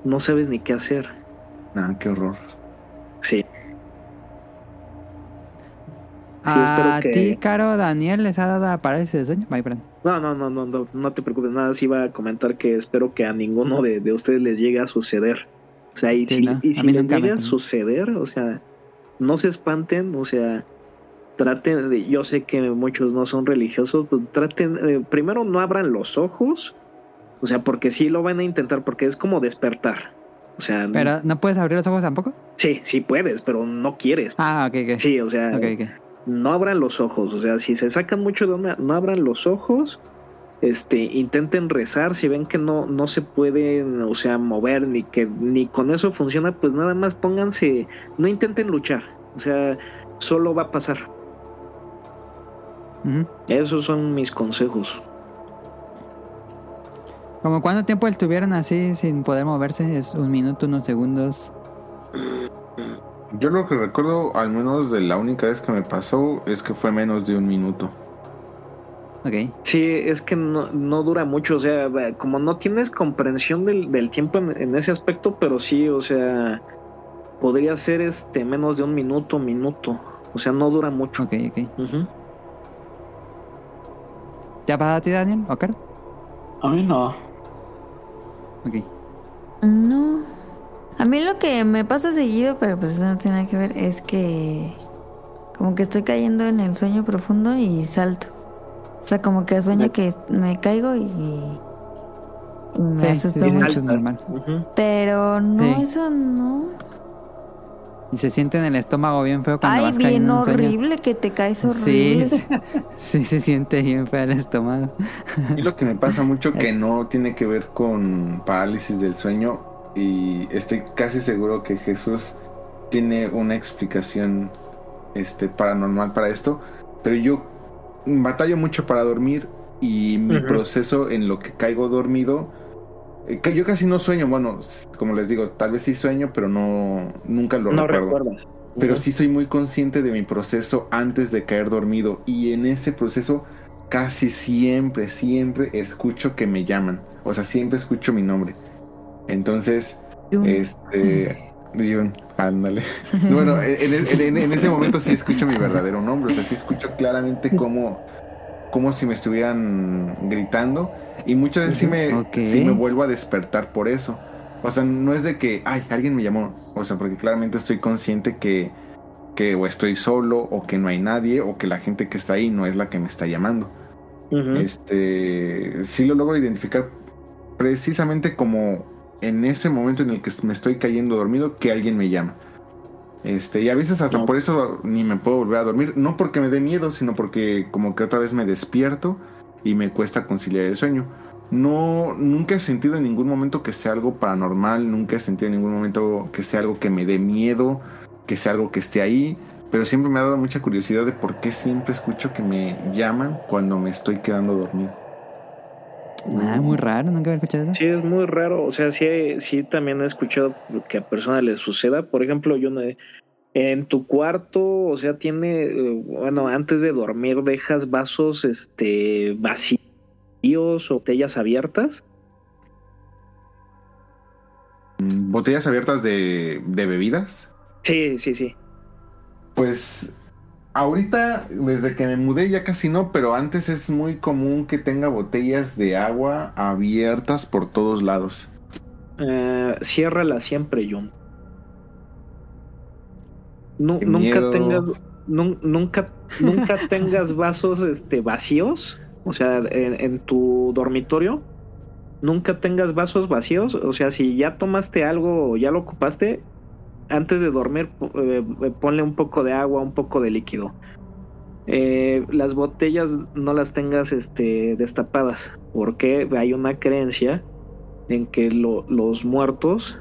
No sabes ni qué hacer. Ah, qué horror. Sí. ¿A ti, Caro, Daniel, les ha dado parálisis de sueño? No te preocupes, nada, sí iba a comentar que espero que a ninguno de ustedes les llegue a suceder. O sea, y si les llega a suceder, o sea, no se espanten, o sea, traten de, yo sé que muchos no son religiosos, pues traten, primero no abran los ojos, o sea, porque sí lo van a intentar, porque es como despertar. O sea, ¿pero no puedes abrir los ojos tampoco? Sí, sí puedes, pero no quieres. Ah, ok. Sí, o sea, okay. No abran los ojos, o sea, si se sacan mucho de onda, no abran los ojos, intenten rezar, si ven que no se pueden, o sea, mover, ni con eso funciona, pues nada más pónganse, no intenten luchar, o sea, solo va a pasar. Uh-huh. Esos son mis consejos. ¿Como cuánto tiempo estuvieron así sin poder moverse? ¿Es un minuto, unos segundos? Yo lo que recuerdo, al menos de la única vez que me pasó, es que fue menos de un minuto. Okay. Sí, es que no dura mucho, o sea, como no tienes comprensión del tiempo en ese aspecto, pero sí, o sea, podría ser menos de un minuto, o sea, no dura mucho. Okay. Uh-huh. ¿Te ha pasado a ti, Daniel? ¿O Caro? A mí no. Okay. No. A mí lo que me pasa seguido, pero pues eso no tiene nada que ver, es que como que estoy cayendo en el sueño profundo y salto. O sea, como que sueño que me caigo y me asusto mucho. Eso es normal. Pero eso no. Y se siente en el estómago bien feo cuando vas cayendo en un sueño. Ay, bien horrible, que te caes horrible. Sí, se siente bien feo el estómago. Y lo que me pasa mucho que no tiene que ver con parálisis del sueño, y estoy casi seguro que Jesús tiene una explicación paranormal para esto, pero yo batallo mucho para dormir y mi uh-huh. proceso en lo que caigo dormido, yo casi no sueño, bueno, como les digo, tal vez sí sueño, pero nunca lo recuerdo. Pero sí soy muy consciente de mi proceso antes de caer dormido, y en ese proceso casi siempre escucho que me llaman, o sea, siempre escucho mi nombre. Entonces, ándale. Bueno, en ese momento sí escucho mi verdadero nombre, o sea, sí escucho claramente como si me estuvieran gritando, y muchas veces sí me vuelvo a despertar por eso. O sea, no es de que, alguien me llamó, o sea, porque claramente estoy consciente que o estoy solo, o que no hay nadie, o que la gente que está ahí no es la que me está llamando. Uh-huh. Sí lo logro identificar precisamente como en ese momento en el que me estoy cayendo dormido, que alguien me llama. Y a veces hasta por eso ni me puedo volver a dormir, no porque me dé miedo, sino porque como que otra vez me despierto y me cuesta conciliar el sueño. No, nunca he sentido en ningún momento que sea algo paranormal, nunca he sentido en ningún momento que sea algo que me dé miedo, que sea algo que esté ahí, pero siempre me ha dado mucha curiosidad de por qué siempre escucho que me llaman cuando me estoy quedando dormido. Muy raro, nunca había escuchado eso. Sí, es muy raro, o sea, sí también he escuchado que a personas les suceda. Por ejemplo, yo en tu cuarto, o sea, antes de dormir dejas vasos vacíos o botellas abiertas. ¿Botellas abiertas de bebidas? Sí. Pues ahorita, desde que me mudé, ya casi no, pero antes es muy común que tenga botellas de agua abiertas por todos lados. Ciérrala siempre, John. Nunca tengas vasos vacíos, o sea, en tu dormitorio. Nunca tengas vasos vacíos, o sea, si ya tomaste algo o ya lo ocupaste, antes de dormir, ponle un poco de agua, un poco de líquido. Las botellas no las tengas destapadas, porque hay una creencia en que los muertos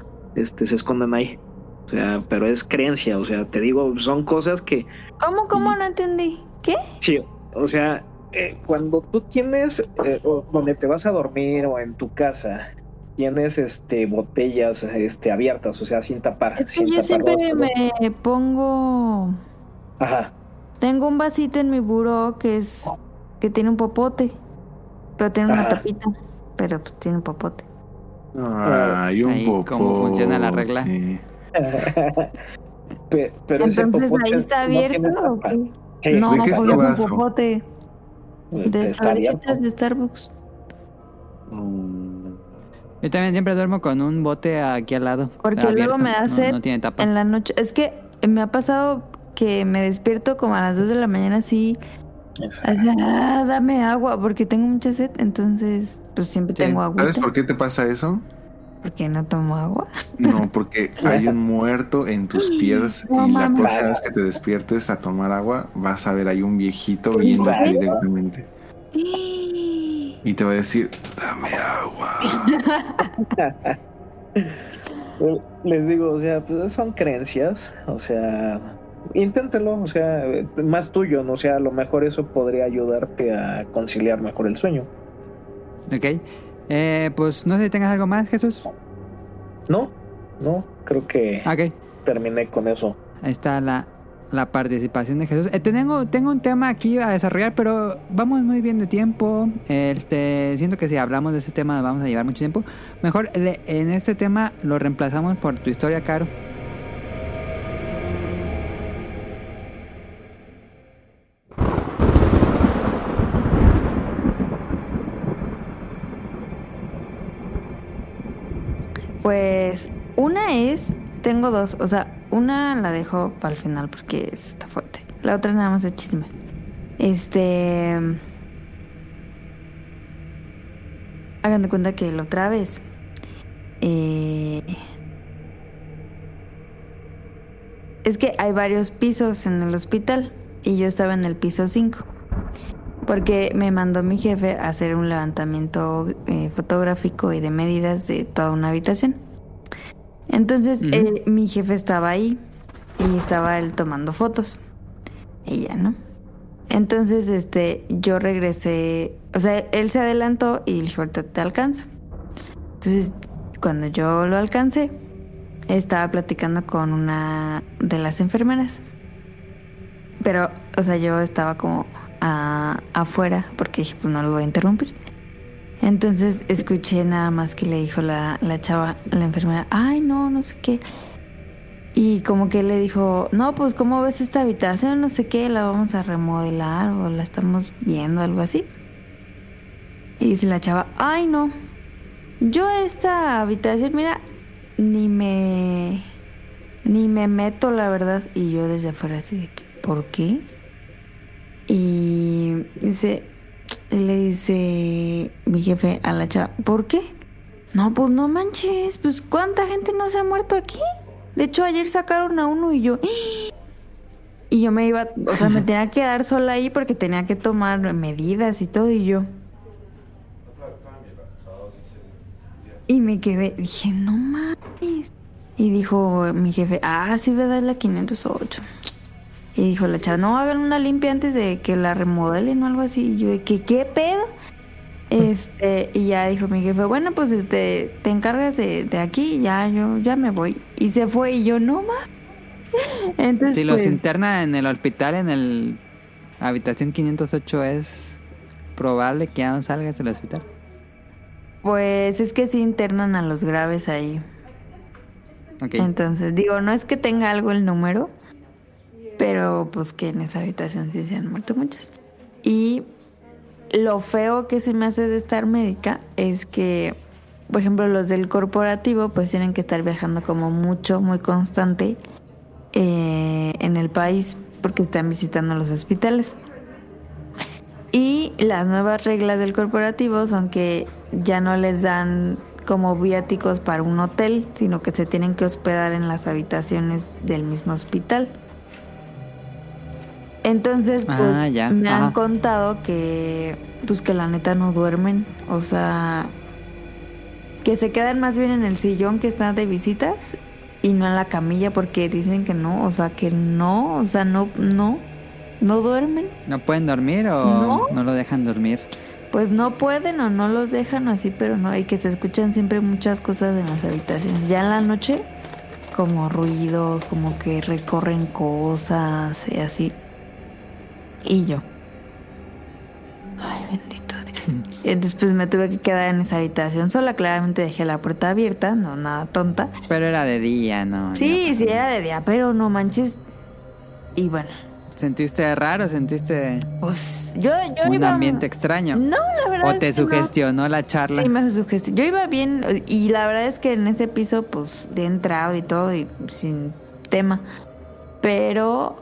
se esconden ahí. O sea, pero es creencia, o sea, te digo, son cosas que... ¿Cómo? No entendí. ¿Qué? Sí, o sea, cuando tú tienes, donde te vas a dormir o en tu casa, tienes botellas abiertas, o sea, sin tapar. Es que yo siempre me pongo... Ajá. Tengo un vasito en mi buró que tiene un popote, pero tiene una tapita, pero pues tiene un popote. Hay un popote. ¿Cómo funciona la regla? Sí. Pero entonces, ¿ahí está abierto o qué? No, ¿de qué es tu vaso? Un popote de tabletitas de Starbucks. Yo también siempre duermo con un bote aquí al lado. Porque abierto. Luego me hace no tiene tapa en la noche. Es que me ha pasado que me despierto como a las 2 de la mañana así. Así, dame agua, porque tengo mucha sed, entonces pues siempre tengo agua. ¿Sabes por qué te pasa eso? Porque no tomo agua. No, porque hay un muerto en tus pies y la próxima vez que te despiertes a tomar agua, vas a ver, hay un viejito viendo aquí directamente. Y te va a decir, dame agua. Les digo, o sea, pues son creencias, o sea, inténtelo, o sea, más tuyo, ¿no? O sea, a lo mejor eso podría ayudarte a conciliar mejor el sueño. Ok, pues no sé si tengas algo más, Jesús. No, creo que terminé con eso. Ahí está la participación de Jesús. Tengo un tema aquí a desarrollar, pero vamos muy bien de tiempo. Siento que si hablamos de este tema nos vamos a llevar mucho tiempo. Mejor en este tema lo reemplazamos por tu historia, Caro. Pues una es... Tengo dos, o sea, una la dejo para el final porque está fuerte. La otra nada más es chisme. Hagan de cuenta que la otra vez... Es que hay varios pisos en el hospital y yo estaba en el piso 5. Porque me mandó mi jefe a hacer un levantamiento fotográfico y de medidas de toda una habitación. Entonces mi jefe estaba ahí y estaba él tomando fotos. Ella, ¿no? Entonces yo regresé, o sea, él se adelantó y le dije, ahorita te alcanzo. Entonces cuando yo lo alcancé, estaba platicando con una de las enfermeras. Pero, o sea, yo estaba como... afuera, porque dije, pues no lo voy a interrumpir. Entonces escuché nada más que le dijo la chava, la enfermera, ay, no sé qué. Y como que le dijo, no, pues ¿cómo ves esta habitación? No sé qué, la vamos a remodelar o la estamos viendo, algo así. Y dice la chava, ay, no, yo esta habitación, mira, ni me meto, la verdad. Y yo desde afuera así de que, ¿por qué? Y le dice mi jefe a la chava, ¿por qué? No, pues no manches, pues ¿cuánta gente no se ha muerto aquí? De hecho, ayer sacaron a uno y yo... Y yo me iba, o sea, me tenía que quedar sola ahí porque tenía que tomar medidas y todo, y yo... Y me quedé, dije, no mames. Y dijo mi jefe, sí, ¿verdad? La 508. Y dijo la chava, no, hagan una limpia antes de que la remodelen o algo así. Y yo de que, ¿qué pedo? Y ya dijo mi jefe, bueno, pues te encargas de aquí, ya, yo ya me voy. Y se fue, y yo, no, ma. Entonces, si los internan en el hospital, en el habitación 508, es probable que ya no salgas del hospital. Pues es que sí internan a los graves ahí. Okay. Entonces, digo, no es que tenga algo el número, pero pues que en esa habitación sí se han muerto muchos. Y lo feo que se me hace de estar médica es que, por ejemplo, los del corporativo pues tienen que estar viajando como mucho, muy constante en el país porque están visitando los hospitales. Y las nuevas reglas del corporativo son que ya no les dan como viáticos para un hotel, sino que se tienen que hospedar en las habitaciones del mismo hospital. Entonces, pues, me han contado que, pues, que la neta no duermen, o sea, que se quedan más bien en el sillón que están de visitas y no en la camilla porque dicen que no, o sea, no duermen. ¿No pueden dormir o no lo dejan dormir? Pues no pueden o no los dejan así, pero no, y que se escuchan siempre muchas cosas en las habitaciones. Ya en la noche, como ruidos, como que recorren cosas y así. Y yo, ay, bendito Dios. Entonces pues me tuve que quedar en esa habitación sola. Claramente dejé la puerta abierta, no nada tonta. Pero era de día, ¿no? Sí, era de día, pero no manches. Y bueno, ¿Sentiste raro? ¿Sentiste pues, yo iba, ambiente extraño? No, la verdad. ¿O te sugestionó la charla? Sí, me sugestionó. Yo iba bien y la verdad es que en ese piso, pues, de entrado y todo, y sin tema. Pero,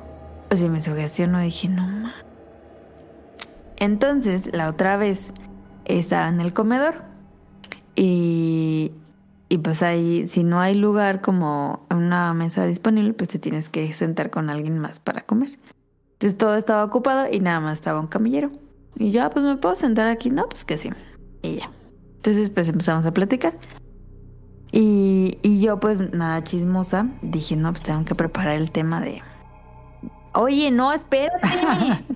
pues, si me sugestionó, dije, no, ma. Entonces, la otra vez estaba en el comedor y pues ahí, si no hay lugar como una mesa disponible, pues te tienes que sentar con alguien más para comer. Entonces todo estaba ocupado y nada más estaba un camillero. Y yo, pues, ¿me puedo sentar aquí? No, pues que sí. Y ya. Entonces, pues, empezamos a platicar. Y yo, pues, nada chismosa, dije, no, pues tengo que preparar el tema de... Oye, no, espérate,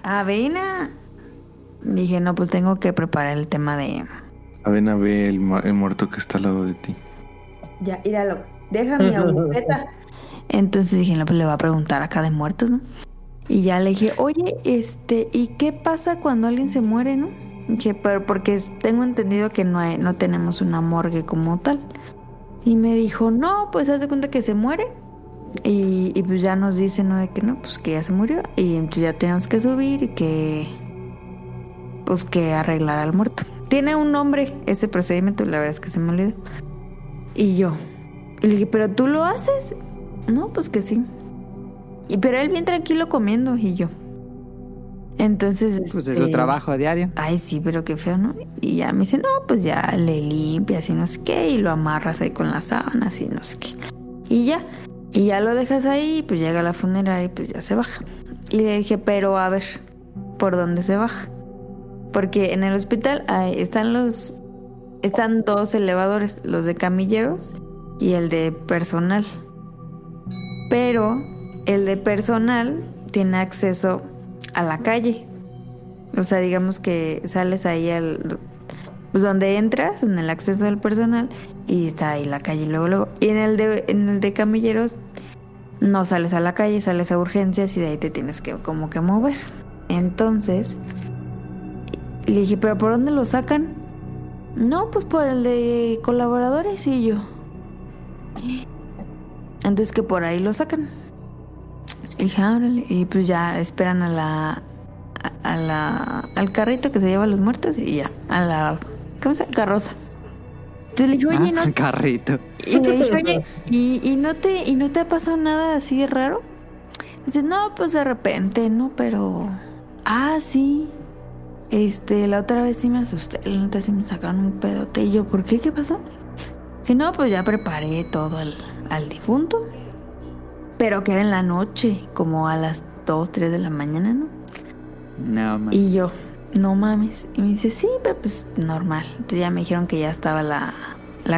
avena. Dije, no, pues tengo que preparar el tema de... Avena, ve el muerto que está al lado de ti. Ya, íralo, déjame agujeta. Entonces dije, no, pues le voy a preguntar acá de muertos, ¿no? Y ya le dije, oye, ¿y qué pasa cuando alguien se muere, no? Dije, pero porque tengo entendido que no tenemos una morgue como tal. Y me dijo, no, pues haz de cuenta que se muere. Y pues ya nos dice, ¿no? De que no, pues que ya se murió. Y entonces ya tenemos que subir y que... Pues que arreglar al muerto. Tiene un nombre ese procedimiento, la verdad es que se me olvidó. Y yo... Y le dije, ¿pero tú lo haces? No, pues que sí. Pero él bien tranquilo comiendo, y yo... Entonces... Pues es su trabajo a diario. Ay, sí, pero qué feo, ¿no? Y ya me dice, no, pues ya le limpias y no sé qué, y lo amarras ahí con las sábanas y no sé qué. Y ya lo dejas ahí, y pues llega a la funeraria y pues ya se baja. Y le dije, pero a ver, ¿por dónde se baja? Porque en el hospital están dos elevadores, los de camilleros y el de personal. Pero el de personal tiene acceso a la calle. O sea, digamos que sales ahí pues donde entras, en el acceso del personal, y está ahí la calle luego. Y en el de camilleros no sales a la calle, sales a urgencias y de ahí te tienes que como que mover. Entonces, le dije, ¿pero por dónde lo sacan? No, pues por el de colaboradores y yo. Entonces que por ahí lo sacan. Y pues ya esperan al carrito que se lleva a los muertos y ya, a la, ¿cómo se llama? Carroza. Entonces le dije, oye, no. Carrito. Y le dije, oye, ¿y no te ha pasado nada así de raro? Dice, no, pues de repente, ¿no? Pero. Ah, sí. La otra vez sí me asusté, la otra vez sí me sacaron un pedote. Y yo, ¿por qué? ¿Qué pasó? Si no, pues ya preparé todo al difunto. Pero que era en la noche, como a las 2, 3 de la mañana, ¿no? No mames. Y yo, no mames. Y me dice, sí, pero pues normal. Entonces ya me dijeron que ya estaba la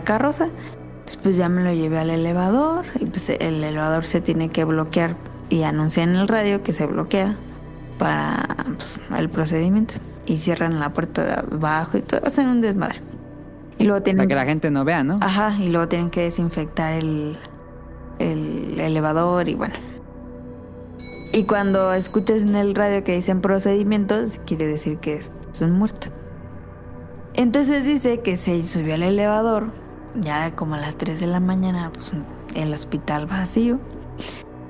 carroza. Entonces, pues ya me lo llevé al elevador. Y pues el elevador se tiene que bloquear. Y anuncian en el radio que se bloquea para pues, el procedimiento. Y cierran la puerta de abajo y todo. Hacen un desmadre. Y luego tienen... Para que la gente no vea, ¿no? Ajá, y luego tienen que desinfectar el elevador y bueno. Y cuando escuchas en el radio que dicen procedimientos, quiere decir que es un muerto. Entonces dice que se subió al elevador, ya como a las 3 de la mañana, pues el hospital vacío.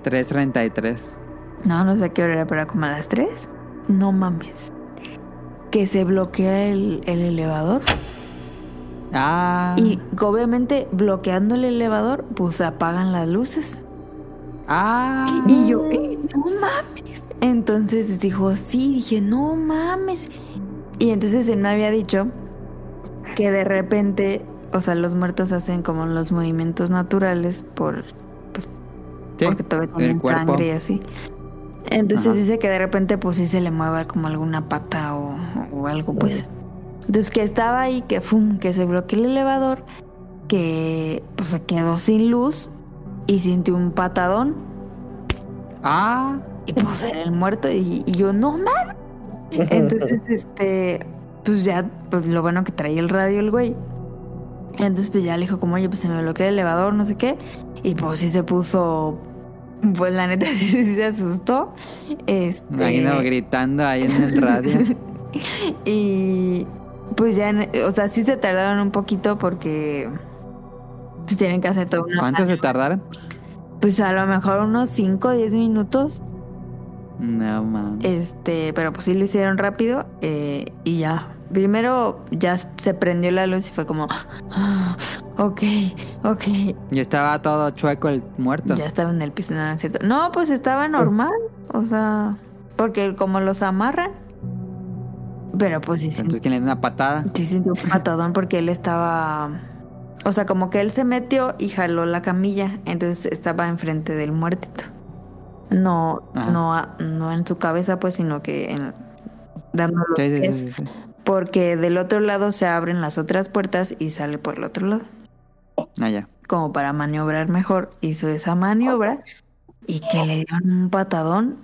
3:33. No sé a qué hora era, pero como a las 3. No mames. Que se bloquea el elevador. Ah. Y obviamente bloqueando el elevador, pues apagan las luces. Ah. Y yo, no mames. Entonces dijo, sí, dije, no mames. Y entonces él me había dicho que de repente, o sea, los muertos hacen como los movimientos naturales porque todavía tienen sangre y así. Entonces ajá. Dice que de repente pues sí se le mueva como alguna pata o algo pues. Entonces que estaba ahí, que fum, que se bloqueó el elevador, que pues se quedó sin luz y sintió un patadón. Ah. Y pues era el muerto y yo, no mames. Entonces pues ya, pues lo bueno que traía el radio el güey. Entonces pues ya le dijo como, oye, pues se me bloqueó el elevador, no sé qué. Y pues sí se puso, pues la neta sí se asustó. Imagino gritando ahí en el radio. Y pues ya, o sea, sí se tardaron un poquito porque pues tienen que hacer todo. ¿Cuánto se tardaron? Pues a lo mejor unos 5 o 10 minutos. No mames. Pero pues sí lo hicieron rápido y ya. Primero ya se prendió la luz y fue como... Ok. Y estaba todo chueco el muerto. Ya estaba en el piso, ¿no es cierto? No, pues estaba normal. O sea, porque como los amarran. Pero pues sí. Entonces, ¿quién le dio una patada? Sí, sintió un patadón porque él estaba... O sea, como que él se metió y jaló la camilla. Entonces estaba enfrente del muertito. No en su cabeza, pues, sino que en... dándolo. Sí. Porque del otro lado se abren las otras puertas y sale por el otro lado. Ah, ya. Como para maniobrar mejor. Hizo esa maniobra y que le dieron un patadón.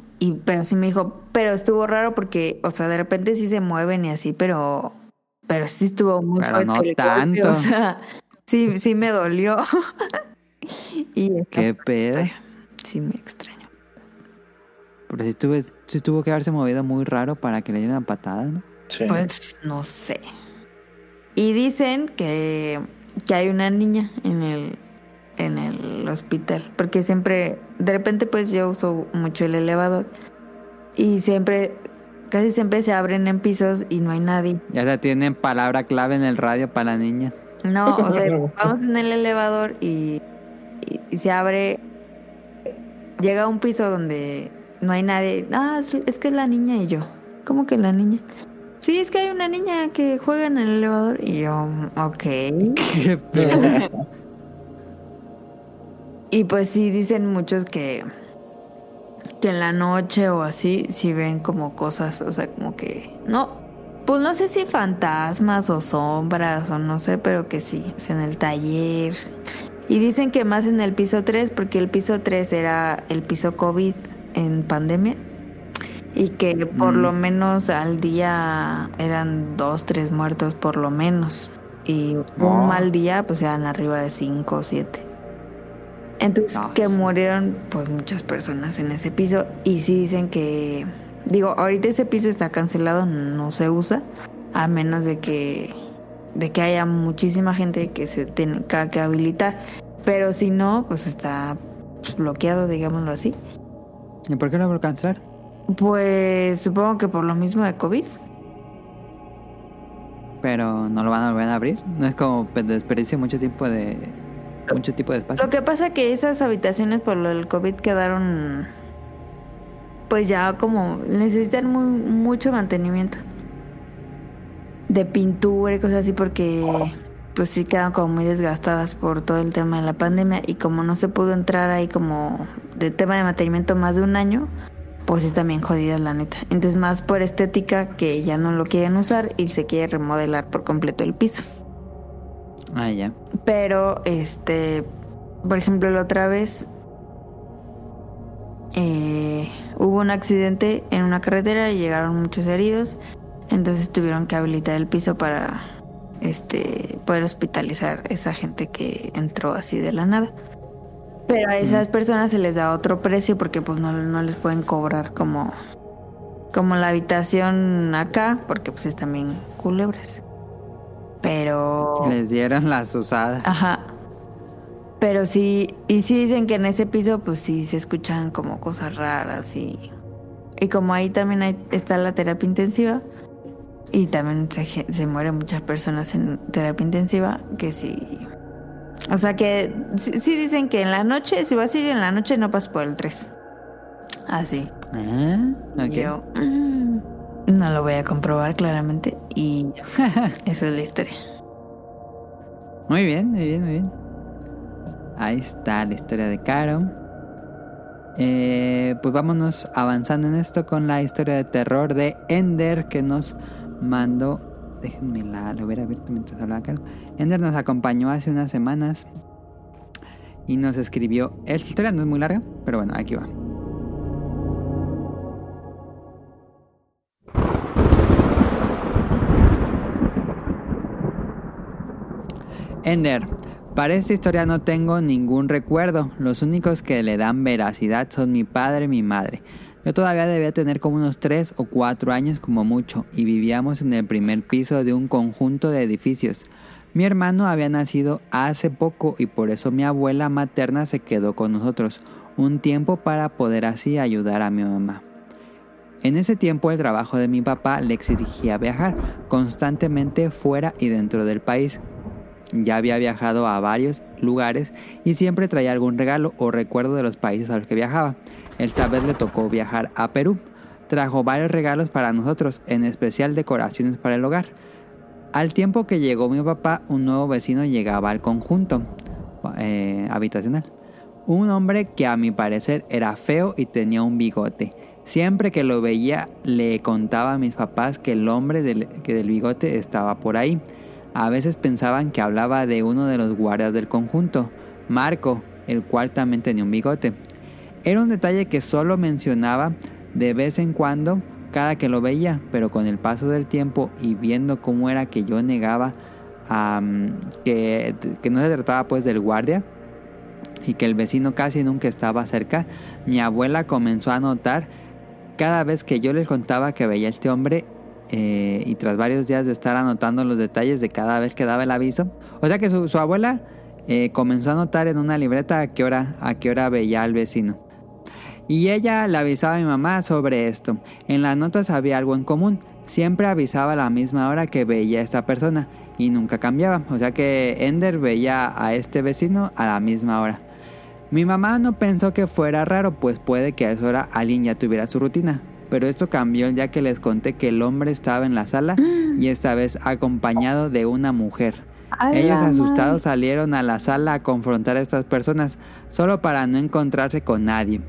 Pero sí me dijo, pero estuvo raro porque, o sea, de repente sí se mueven y así, pero sí estuvo muy fuerte. Pero no tanto. Golpe, o sea, sí me dolió. Y qué pedo. Sí me extrañó. Pero sí tuvo que haberse movido muy raro para que le dieran patadas, ¿no? Sí. Pues no sé. Y dicen que hay una niña en el hospital, porque siempre, de repente, pues yo uso mucho el elevador y siempre, casi siempre se abren en pisos y no hay nadie. Ya la tienen palabra clave en el radio para la niña. No, o sea, vamos en el elevador y se abre, llega a un piso donde no hay nadie. Ah, es que es la niña. Y yo, ¿cómo que la niña? Sí, es que hay una niña que juega en el elevador. Y yo, ok. Qué pedo. Y pues sí, dicen muchos que en la noche o así, sí ven como cosas, o sea, como que... No, pues no sé si fantasmas o sombras o no sé, pero que sí, o sea, en el taller. Y dicen que más en el piso 3, porque el piso 3 era el piso COVID en pandemia. Y que por lo menos al día eran 2, 3 muertos por lo menos. Y un mal día pues eran arriba de 5 o 7. Entonces que murieron pues muchas personas en ese piso. Y sí dicen que... Digo, ahorita ese piso está cancelado, no se usa. A menos de que haya muchísima gente que se tenga que habilitar. Pero si no, pues está bloqueado, digámoslo así. ¿Y por qué no lo cancelar? Pues supongo que por lo mismo de COVID. Pero no lo van a volver a abrir. No es como desperdicio mucho tipo de espacio. Lo que pasa que esas habitaciones por lo del COVID quedaron pues ya como necesitan mucho mantenimiento de pintura y cosas así, porque pues sí quedan como muy desgastadas por todo el tema de la pandemia. Y como no se pudo entrar ahí como de tema de mantenimiento más de un año, pues están bien jodidas, la neta. Entonces, más por estética, que ya no lo quieren usar y se quiere remodelar por completo el piso. Ah, ya. Pero, por ejemplo, la otra vez hubo un accidente en una carretera y llegaron muchos heridos. Entonces tuvieron que habilitar el piso para poder hospitalizar a esa gente que entró así de la nada. Pero a esas personas se les da otro precio porque pues no les pueden cobrar como la habitación acá, porque pues están bien culebras. Pero... les dieron las usadas. Ajá. Pero sí, y sí dicen que en ese piso pues sí se escuchan como cosas raras y como ahí también está la terapia intensiva y también se mueren muchas personas en terapia intensiva que sí... O sea que sí dicen que en la noche, si vas a ir en la noche, no pasas por el 3. Así. Okay. Yo no lo voy a comprobar claramente. Y esa es la historia. Muy bien. Ahí está la historia de Caro. Pues vámonos avanzando en esto con la historia de terror de Ender que nos mandó. Déjenme la hubiera abierto mientras hablaba Caro. Ender nos acompañó hace unas semanas y nos escribió. Esta historia no es muy larga, pero bueno, aquí va. Ender, para esta historia no tengo ningún recuerdo. Los únicos que le dan veracidad son mi padre y mi madre. Yo todavía debía tener como unos 3 o 4 años como mucho y vivíamos en el primer piso de un conjunto de edificios. Mi hermano había nacido hace poco y por eso mi abuela materna se quedó con nosotros un tiempo para poder así ayudar a mi mamá. En ese tiempo el trabajo de mi papá le exigía viajar constantemente fuera y dentro del país. Ya había viajado a varios lugares y siempre traía algún regalo o recuerdo de los países a los que viajaba. Esta vez le tocó viajar a Perú. Trajo varios regalos para nosotros, en especial decoraciones para el hogar. Al tiempo que llegó mi papá, un nuevo vecino llegaba al conjunto habitacional. Un hombre que a mi parecer era feo y tenía un bigote. Siempre que lo veía le contaba a mis papás que el hombre del bigote estaba por ahí. A veces pensaban que hablaba de uno de los guardias del conjunto, Marco, el cual también tenía un bigote. Era un detalle que solo mencionaba de vez en cuando, cada que lo veía, pero con el paso del tiempo y viendo cómo era que yo negaba que no se trataba pues del guardia y que el vecino casi nunca estaba cerca, mi abuela comenzó a notar cada vez que yo les contaba que veía a este hombre. Y tras varios días de estar anotando los detalles de cada vez que daba el aviso, o sea que su abuela comenzó a anotar en una libreta a qué hora veía al vecino. Y ella le avisaba a mi mamá sobre esto. En las notas había algo en común. Siempre avisaba a la misma hora que veía a esta persona y nunca cambiaba. O sea que Ender veía a este vecino a la misma hora. Mi mamá no pensó que fuera raro, pues puede que a esa hora alguien ya tuviera su rutina. Pero esto cambió el día que les conté que el hombre estaba en la sala y esta vez acompañado de una mujer. Ellos asustados salieron a la sala a confrontar a estas personas solo para no encontrarse con nadie.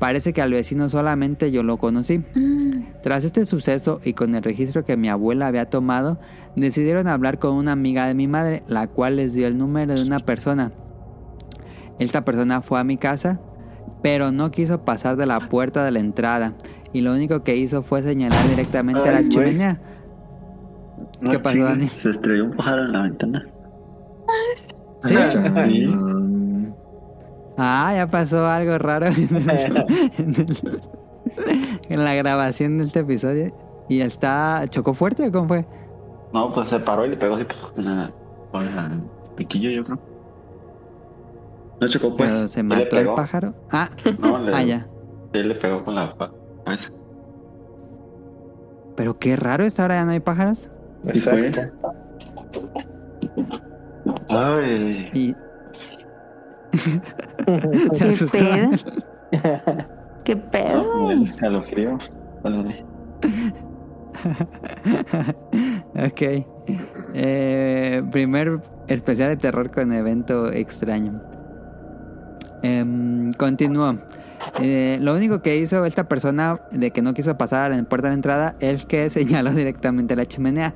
Parece que al vecino solamente yo lo conocí. Tras este suceso y con el registro que mi abuela había tomado, decidieron hablar con una amiga de mi madre, la cual les dio el número de una persona. Esta persona fue a mi casa, pero no quiso pasar de la puerta de la entrada y lo único que hizo fue señalar directamente a la chimenea. ¿Qué pasó, Dani? Se estrelló un pájaro en la ventana. ¿Sí? Sí. Ah, ya pasó algo raro en la grabación de este episodio. ¿Y está chocó fuerte o cómo fue? No, pues se paró y le pegó así con el piquillo, yo creo. No chocó, pues. ¿Pero se mató el pájaro? Ah, no, ya. Él le pegó con la cabeza. Pero qué raro, esta hora ya no hay pájaros. Exacto. Ay. Y... ¿Qué pedo? ¿Qué pedo? Escalofrío. Ok. Primer especial de terror con evento extraño. Continúo. Lo único que hizo esta persona de que no quiso pasar a la puerta de la entrada es que señaló directamente a la chimenea,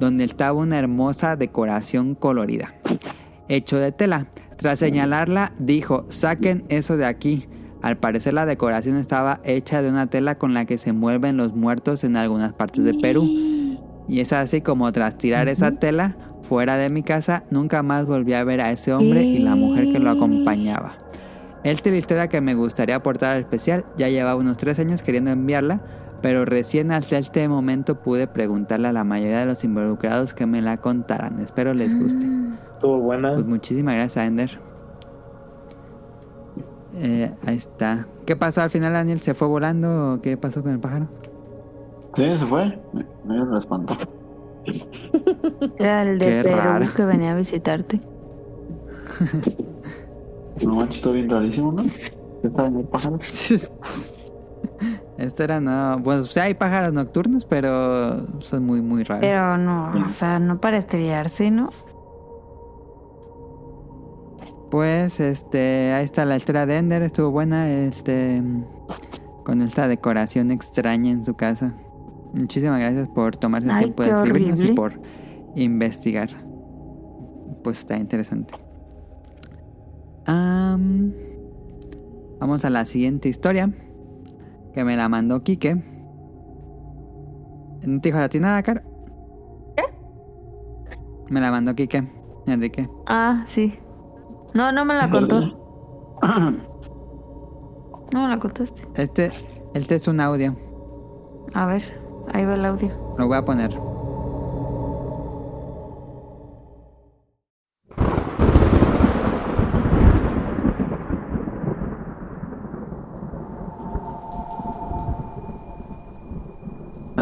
donde estaba una hermosa decoración colorida, hecho de tela. Tras señalarla, dijo: "Saquen eso de aquí". Al parecer la decoración estaba hecha de una tela con la que se envuelven los muertos en algunas partes de Perú. Y es así como tras tirar esa tela fuera de mi casa, nunca más volví a ver a ese hombre y la mujer que lo acompañaba. Esta es la historia que me gustaría aportar al especial. Ya llevaba unos 3 años queriendo enviarla, pero recién hasta este momento pude preguntarle a la mayoría de los involucrados que me la contaran. Espero les guste. Estuvo buena. Pues muchísimas gracias, Ender. Ahí está. ¿Qué pasó al final, Daniel? ¿Se fue volando o qué pasó con el pájaro? Sí, se fue. Me lo espantó. Era el de Perú que venía a visitarte. No manches, todo bien rarísimo, ¿no? ¿Está en el pájaro? Esto era no... Pues, o sea, hay pájaros nocturnos, pero son muy, muy raros. Pero no, o sea, no para estrellarse, ¿no? Pues, ahí está la historia de Ender, estuvo buena, con esta decoración extraña en su casa. Muchísimas gracias por tomarse el tiempo de escribirnos y por investigar. Pues está interesante. Vamos a la siguiente historia, que me la mandó Quique. ¿No te dijo a ti nada, Caro? ¿Qué? Me la mandó Quique, Enrique. Ah, sí. No me la contó. No me la contaste. Este es un audio. A ver, ahí va el audio. Lo voy a poner.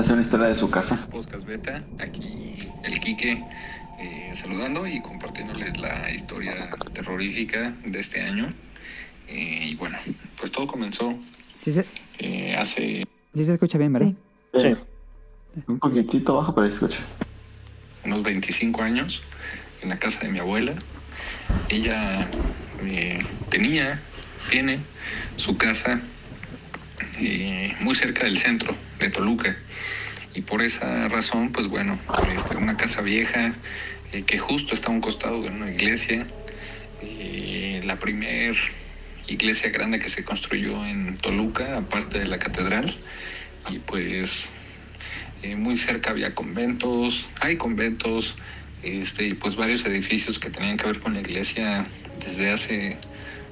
Hace una historia de su casa. Podcast Beta, aquí el Quique saludando y compartiéndoles la historia terrorífica de este año. Y bueno, pues todo comenzó hace... Sí se escucha bien, ¿verdad? Sí. Un poquitito bajo, pero escucho. Unos 25 años, en la casa de mi abuela. Ella tiene su casa muy cerca del centro de Toluca. Y por esa razón, pues bueno, una casa vieja que justo está a un costado de una iglesia. La primer iglesia grande que se construyó en Toluca, aparte de la catedral. Y pues... muy cerca había conventos, hay conventos, pues varios edificios que tenían que ver con la iglesia desde hace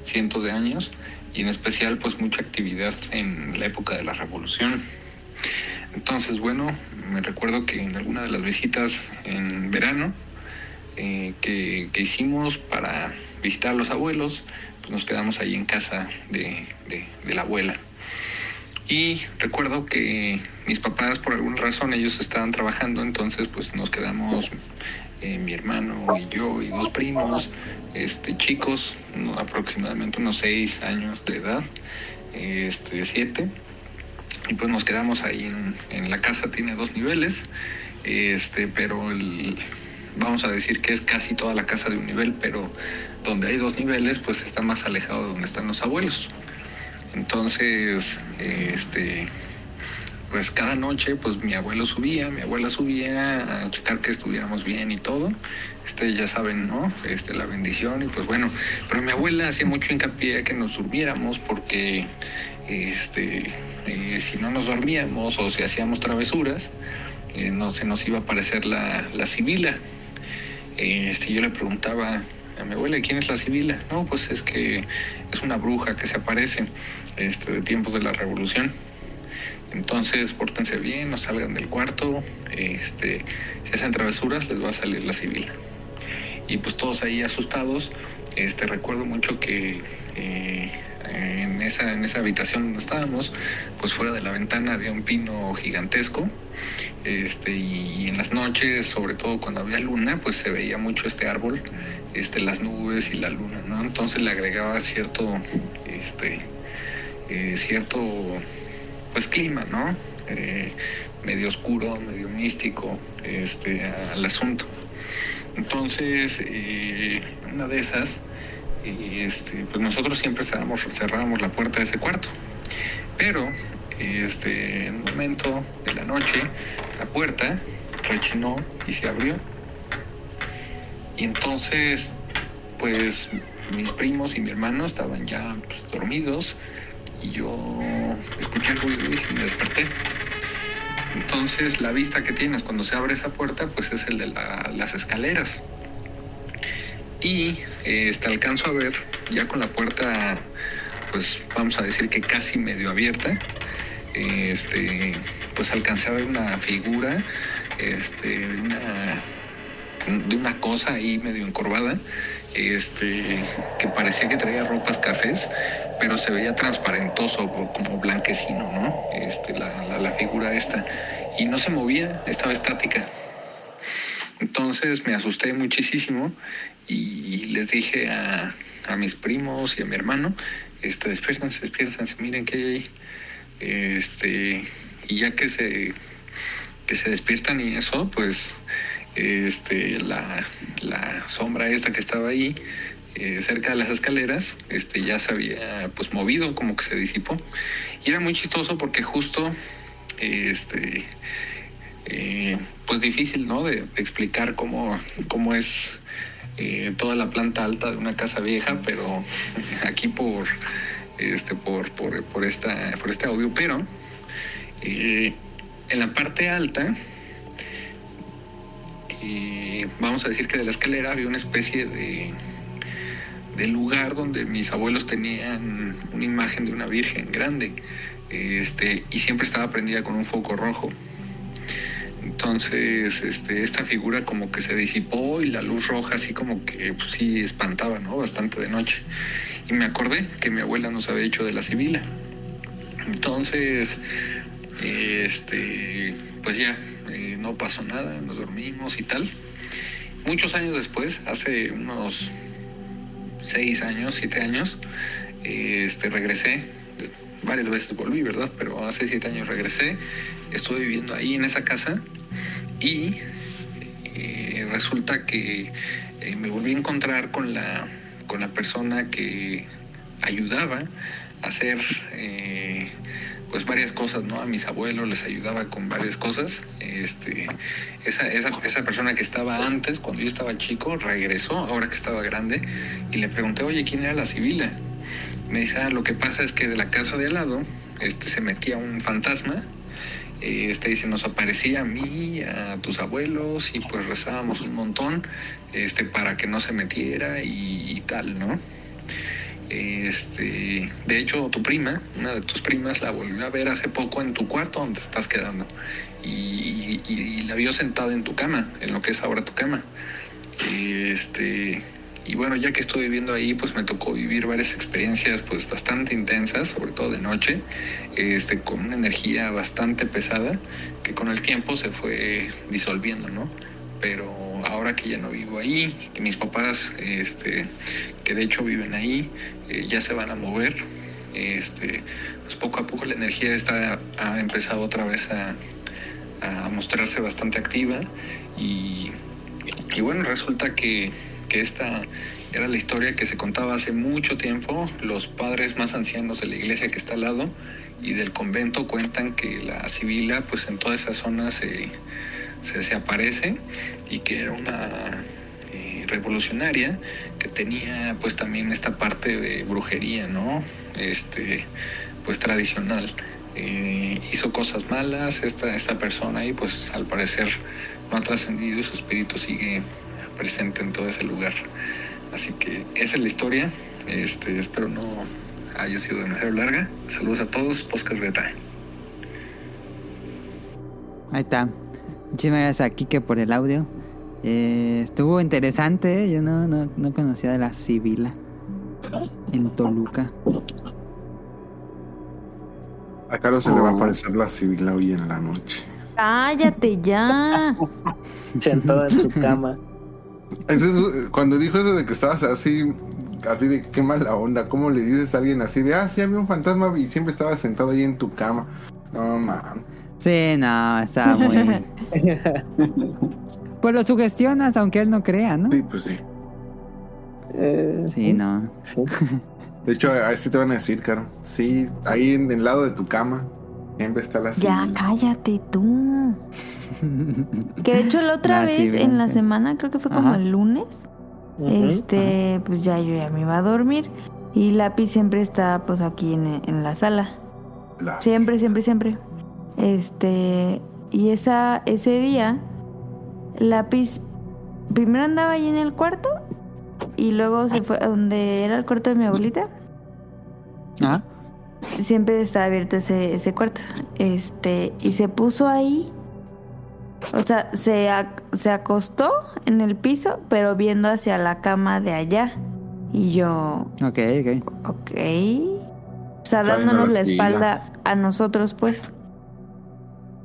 cientos de años, y en especial pues mucha actividad en la época de la Revolución. Entonces, bueno, me recuerdo que en alguna de las visitas en verano que hicimos para visitar a los abuelos, pues nos quedamos ahí en casa de la abuela. Y recuerdo que mis papás, por alguna razón, ellos estaban trabajando, entonces pues nos quedamos mi hermano y yo y dos primos, chicos, aproximadamente unos 6 años de edad, 7, y pues nos quedamos ahí en la casa. Tiene 2 niveles, pero vamos a decir que es casi toda la casa de un nivel, pero donde hay 2 niveles, pues está más alejado de donde están los abuelos. Entonces, pues cada noche, pues mi abuela subía a checar que estuviéramos bien y todo. Ya saben, ¿no? La bendición y pues bueno. Pero mi abuela hacía mucho hincapié a que nos durmiéramos porque, si no nos dormíamos o si hacíamos travesuras, se nos iba a aparecer la sibila. Yo le preguntaba a mi abuela, ¿quién es la sibila? No, pues es que es una bruja que se aparece de tiempos de la Revolución. Entonces, pórtense bien, no salgan del cuarto, si hacen travesuras les va a salir la sibila. Y pues todos ahí asustados. Recuerdo mucho que en esa habitación donde estábamos, pues fuera de la ventana había un pino gigantesco, y en las noches, sobre todo cuando había luna, pues se veía mucho este árbol, las nubes y la luna, ¿no? Entonces le agregaba cierto pues clima, ¿no? Medio oscuro, medio místico, al asunto. Entonces, una de esas, pues nosotros siempre cerrábamos la puerta de ese cuarto, pero en un momento de la noche la puerta rechinó y se abrió. Y entonces, pues, mis primos y mi hermano estaban ya pues dormidos y yo escuché el ruido y me desperté. Entonces, la vista que tienes cuando se abre esa puerta, pues, es el de las escaleras. Y alcanzo a ver, ya con la puerta, pues, vamos a decir que casi medio abierta, pues, alcancé a ver una figura, de una cosa ahí medio encorvada, que parecía que traía ropas cafés, pero se veía transparentoso, como blanquecino, ¿no? La figura esta, y no se movía, estaba estática. Entonces me asusté muchísimo y les dije a mis primos y a mi hermano, despiértanse, miren qué hay ahí. Y ya que se despiertan y eso, pues la sombra esta que estaba ahí cerca de las escaleras ya se había pues movido, como que se disipó, y era muy chistoso porque justo pues difícil, ¿no?, de explicar cómo es toda la planta alta de una casa vieja, pero aquí por este audio, pero en la parte alta, y vamos a decir que de la escalera, había una especie de lugar donde mis abuelos tenían una imagen de una virgen grande, y siempre estaba prendida con un foco rojo. Entonces esta figura como que se disipó y la luz roja así como que pues, sí espantaba, ¿no?, bastante de noche. Y me acordé que mi abuela nos había dicho de la sibila. Entonces Pues ya, no pasó nada, nos dormimos y tal. Muchos años después, hace unos 7 años, regresé. Varias veces volví, ¿verdad? Pero hace 7 años regresé. Estuve viviendo ahí en esa casa y resulta que me volví a encontrar con la persona que ayudaba a hacer pues varias cosas, ¿no? A mis abuelos les ayudaba con varias cosas. Esa persona que estaba antes, cuando yo estaba chico, regresó ahora que estaba grande y le pregunté, oye, ¿quién era la Sibila? Me dice, lo que pasa es que de la casa de al lado se metía un fantasma. Dice, nos aparecía a mí, a tus abuelos, y pues rezábamos un montón para que no se metiera y tal, ¿no? De hecho, tu prima, una de tus primas, la volvió a ver hace poco en tu cuarto donde estás quedando y la vio sentada en tu cama, en lo que es ahora tu cama. Y bueno, ya que estuve viviendo ahí, pues me tocó vivir varias experiencias pues bastante intensas, sobre todo de noche, con una energía bastante pesada que con el tiempo se fue disolviendo, ¿no? Pero ahora que ya no vivo ahí, que mis papás, que de hecho viven ahí, ya se van a mover, pues poco a poco la energía ha empezado otra vez a mostrarse bastante activa y bueno, resulta que esta era la historia que se contaba hace mucho tiempo. Los padres más ancianos de la iglesia que está al lado y del convento cuentan que la Sibila, pues en toda esa zona se aparece, y que era una revolucionaria que tenía pues también esta parte de brujería, ¿no? Pues tradicional. Hizo cosas malas esta persona, y pues al parecer no ha trascendido y su espíritu sigue presente en todo ese lugar. Así que esa es la historia. Espero no haya sido demasiado larga. Saludos a todos, Podcast Beta. Ahí está. Muchísimas gracias a Kike por el audio. Estuvo interesante, yo no conocía de la Sibila en Toluca. A Carlos se le va a aparecer la Sibila hoy en la noche. ¡Cállate ya! Sentada en su cama. Eso, cuando dijo eso de que estabas así de qué mala onda, ¿cómo le dices a alguien así de sí había un fantasma y siempre estaba sentado ahí en tu cama? No, man. Sí, no, estaba muy... Pues lo sugestionas aunque él no crea, ¿no? Sí, pues sí. Sí, no. Sí. De hecho, a te van a decir, Caro. Sí, ahí en el lado de tu cama siempre está la Sibila. Ya, cállate tú. Que de hecho la otra vez en la semana, creo que fue como el lunes, pues yo ya me iba a dormir y Lápiz siempre está pues aquí en la sala. Lápiz. Siempre. Y ese día Lápiz primero andaba ahí en el cuarto y luego se fue a donde era el cuarto de mi abuelita. Ajá. Siempre estaba abierto ese cuarto. Y se puso ahí. O sea, se acostó en el piso, pero viendo hacia la cama de allá. Y yo... Ok. O sea, dándonos la espalda a nosotros, pues.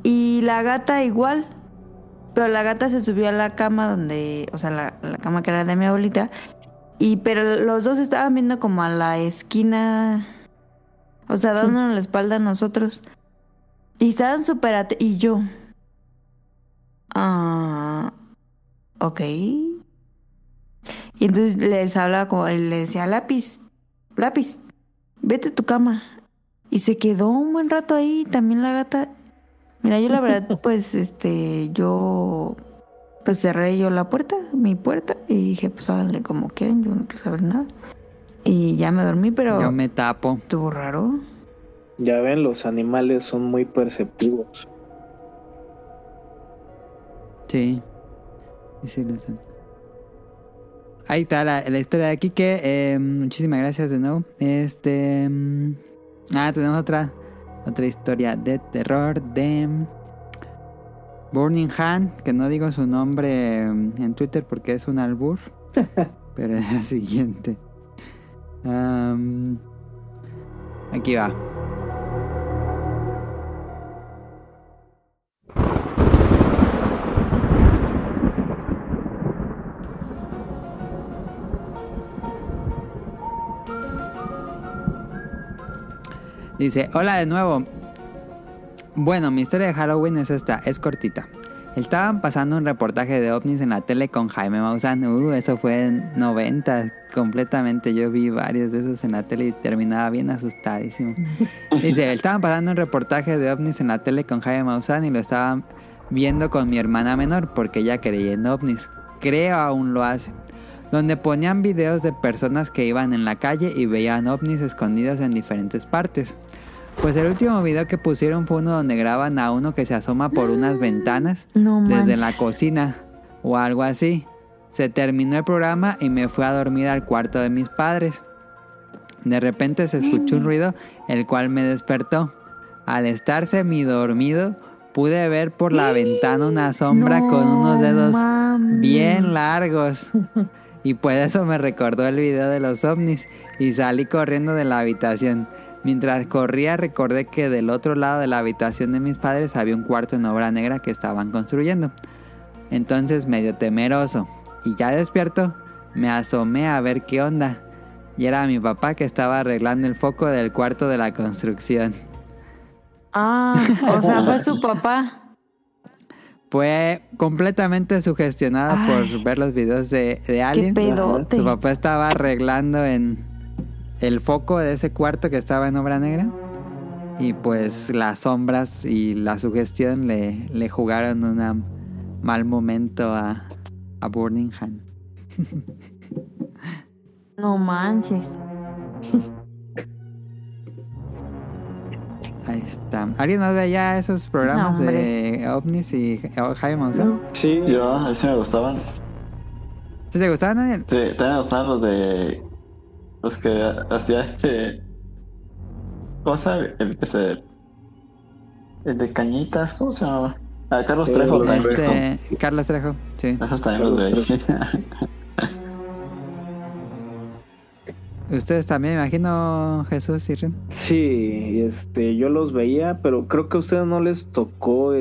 Y la gata igual. Pero la gata se subió a la cama donde... O sea, la cama que era de mi abuelita. Pero los dos estaban viendo como a la esquina. O sea, dándonos la espalda a nosotros. Y estaban súper... Y yo... ok. Y entonces les hablaba como, y le decía, Lápiz, vete a tu cama. Y se quedó un buen rato ahí, también la gata. Mira, yo la verdad, pues, pues cerré yo mi puerta, y dije, pues háganle como quieran, yo no quiero saber nada. Y ya me dormí, pero... Yo me tapo. Estuvo raro. Ya ven, los animales son muy perceptivos. Sí, ahí está la historia de aquí que muchísimas gracias de nuevo. Tenemos otra historia de terror de Burning Hand, que no digo su nombre en Twitter porque es un albur. Pero es la siguiente. Aquí va. Dice, hola de nuevo. Bueno, mi historia de Halloween es esta, es cortita. Estaban pasando un reportaje de ovnis en la tele con Jaime Maussan. Eso fue en 90 completamente. Yo vi varios de esos en la tele y terminaba bien asustadísimo. Dice, estaban pasando un reportaje de ovnis en la tele con Jaime Maussan y lo estaban viendo con mi hermana menor porque ella creía en ovnis. Creo aún lo hace. Donde ponían videos de personas que iban en la calle y veían ovnis escondidos en diferentes partes. Pues el último video que pusieron fue uno donde graban a uno que se asoma por unas ventanas desde la cocina o algo así. Se terminó el programa y me fui a dormir al cuarto de mis padres. De repente se escuchó un ruido, el cual me despertó. Al estar semidormido, pude ver por la ventana una sombra con unos dedos bien largos. Y pues eso me recordó el video de los ovnis y salí corriendo de la habitación. Mientras corría recordé que del otro lado de la habitación de mis padres había un cuarto en obra negra que estaban construyendo. Entonces, medio temeroso y ya despierto, me asomé a ver qué onda. Y era mi papá que estaba arreglando el foco del cuarto de la construcción. Ah, o sea, fue su papá. Fue completamente sugestionado por ver los videos de Aliens. Qué pedote. Su papá estaba arreglando en... el foco de ese cuarto que estaba en obra negra. Y pues las sombras y la sugestión le jugaron un mal momento a Burningham. No manches. Ahí está. ¿Alguien más ve ya esos programas de ovnis y Jaime Maussan? Sí, yo, a mí sí me gustaban. ¿Sí te gustaban, Daniel? Sí, también me gustaban los de... los que hacía ¿cómo sabe? El de Cañitas, ¿cómo se llamaba? Ah, Carlos Trejo. Carlos Trejo, sí. Esos también los veía. ¿Ustedes también, imagino, Jesús y Ren? Sí, yo los veía, pero creo que a ustedes no les tocó,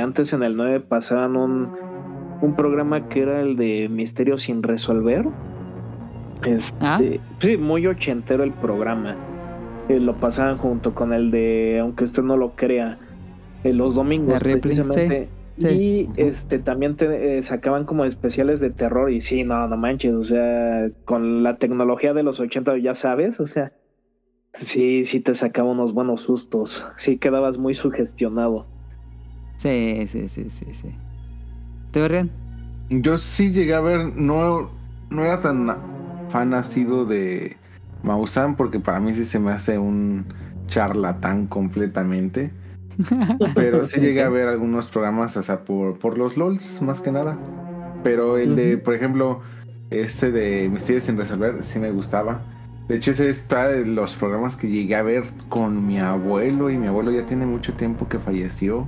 antes en el 9 pasaban un programa que era el de Misterios sin resolver. Sí, muy ochentero el programa. Lo pasaban junto con el de, aunque usted no lo crea, los domingos, Ripley, precisamente. Sí, y sí. También te sacaban como especiales de terror. Y sí, no manches, o sea, con la tecnología de los 80, ya sabes, o sea, sí te sacaba unos buenos sustos. Sí quedabas muy sugestionado. Sí. ¿Tú, Rian? Yo sí llegué a ver, no era tan fan ha sido de Maussan, porque para mí sí se me hace un charlatán completamente, pero sí llegué a ver algunos programas, o sea, por los LOLs más que nada, pero el de, por ejemplo, de Misterios sin resolver, sí me gustaba. De hecho, ese está de los programas que llegué a ver con mi abuelo, y mi abuelo ya tiene mucho tiempo que falleció,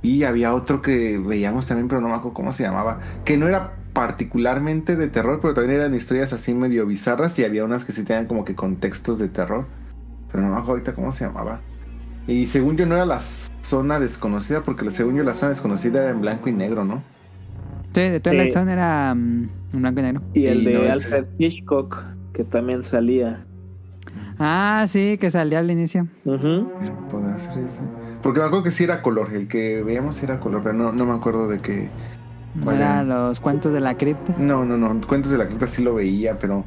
y había otro que veíamos también, pero no me acuerdo cómo se llamaba, que no era particularmente de terror, pero también eran historias así medio bizarras, y había unas que sí tenían como que contextos de terror, pero no me acuerdo ahorita cómo se llamaba. Y según yo no era La Zona Desconocida, porque según yo La Zona Desconocida era en blanco y negro, ¿no? Sí, de Twilight Zone era en blanco y negro. Y el de Alfred Hitchcock, que también salía. Ah, sí, que salía al inicio. ¿Podrá ser ese? Porque me acuerdo que sí era color, el que veíamos era color, pero no me acuerdo de qué. ¿Era los Cuentos de la Cripta? No, Cuentos de la Cripta sí lo veía, pero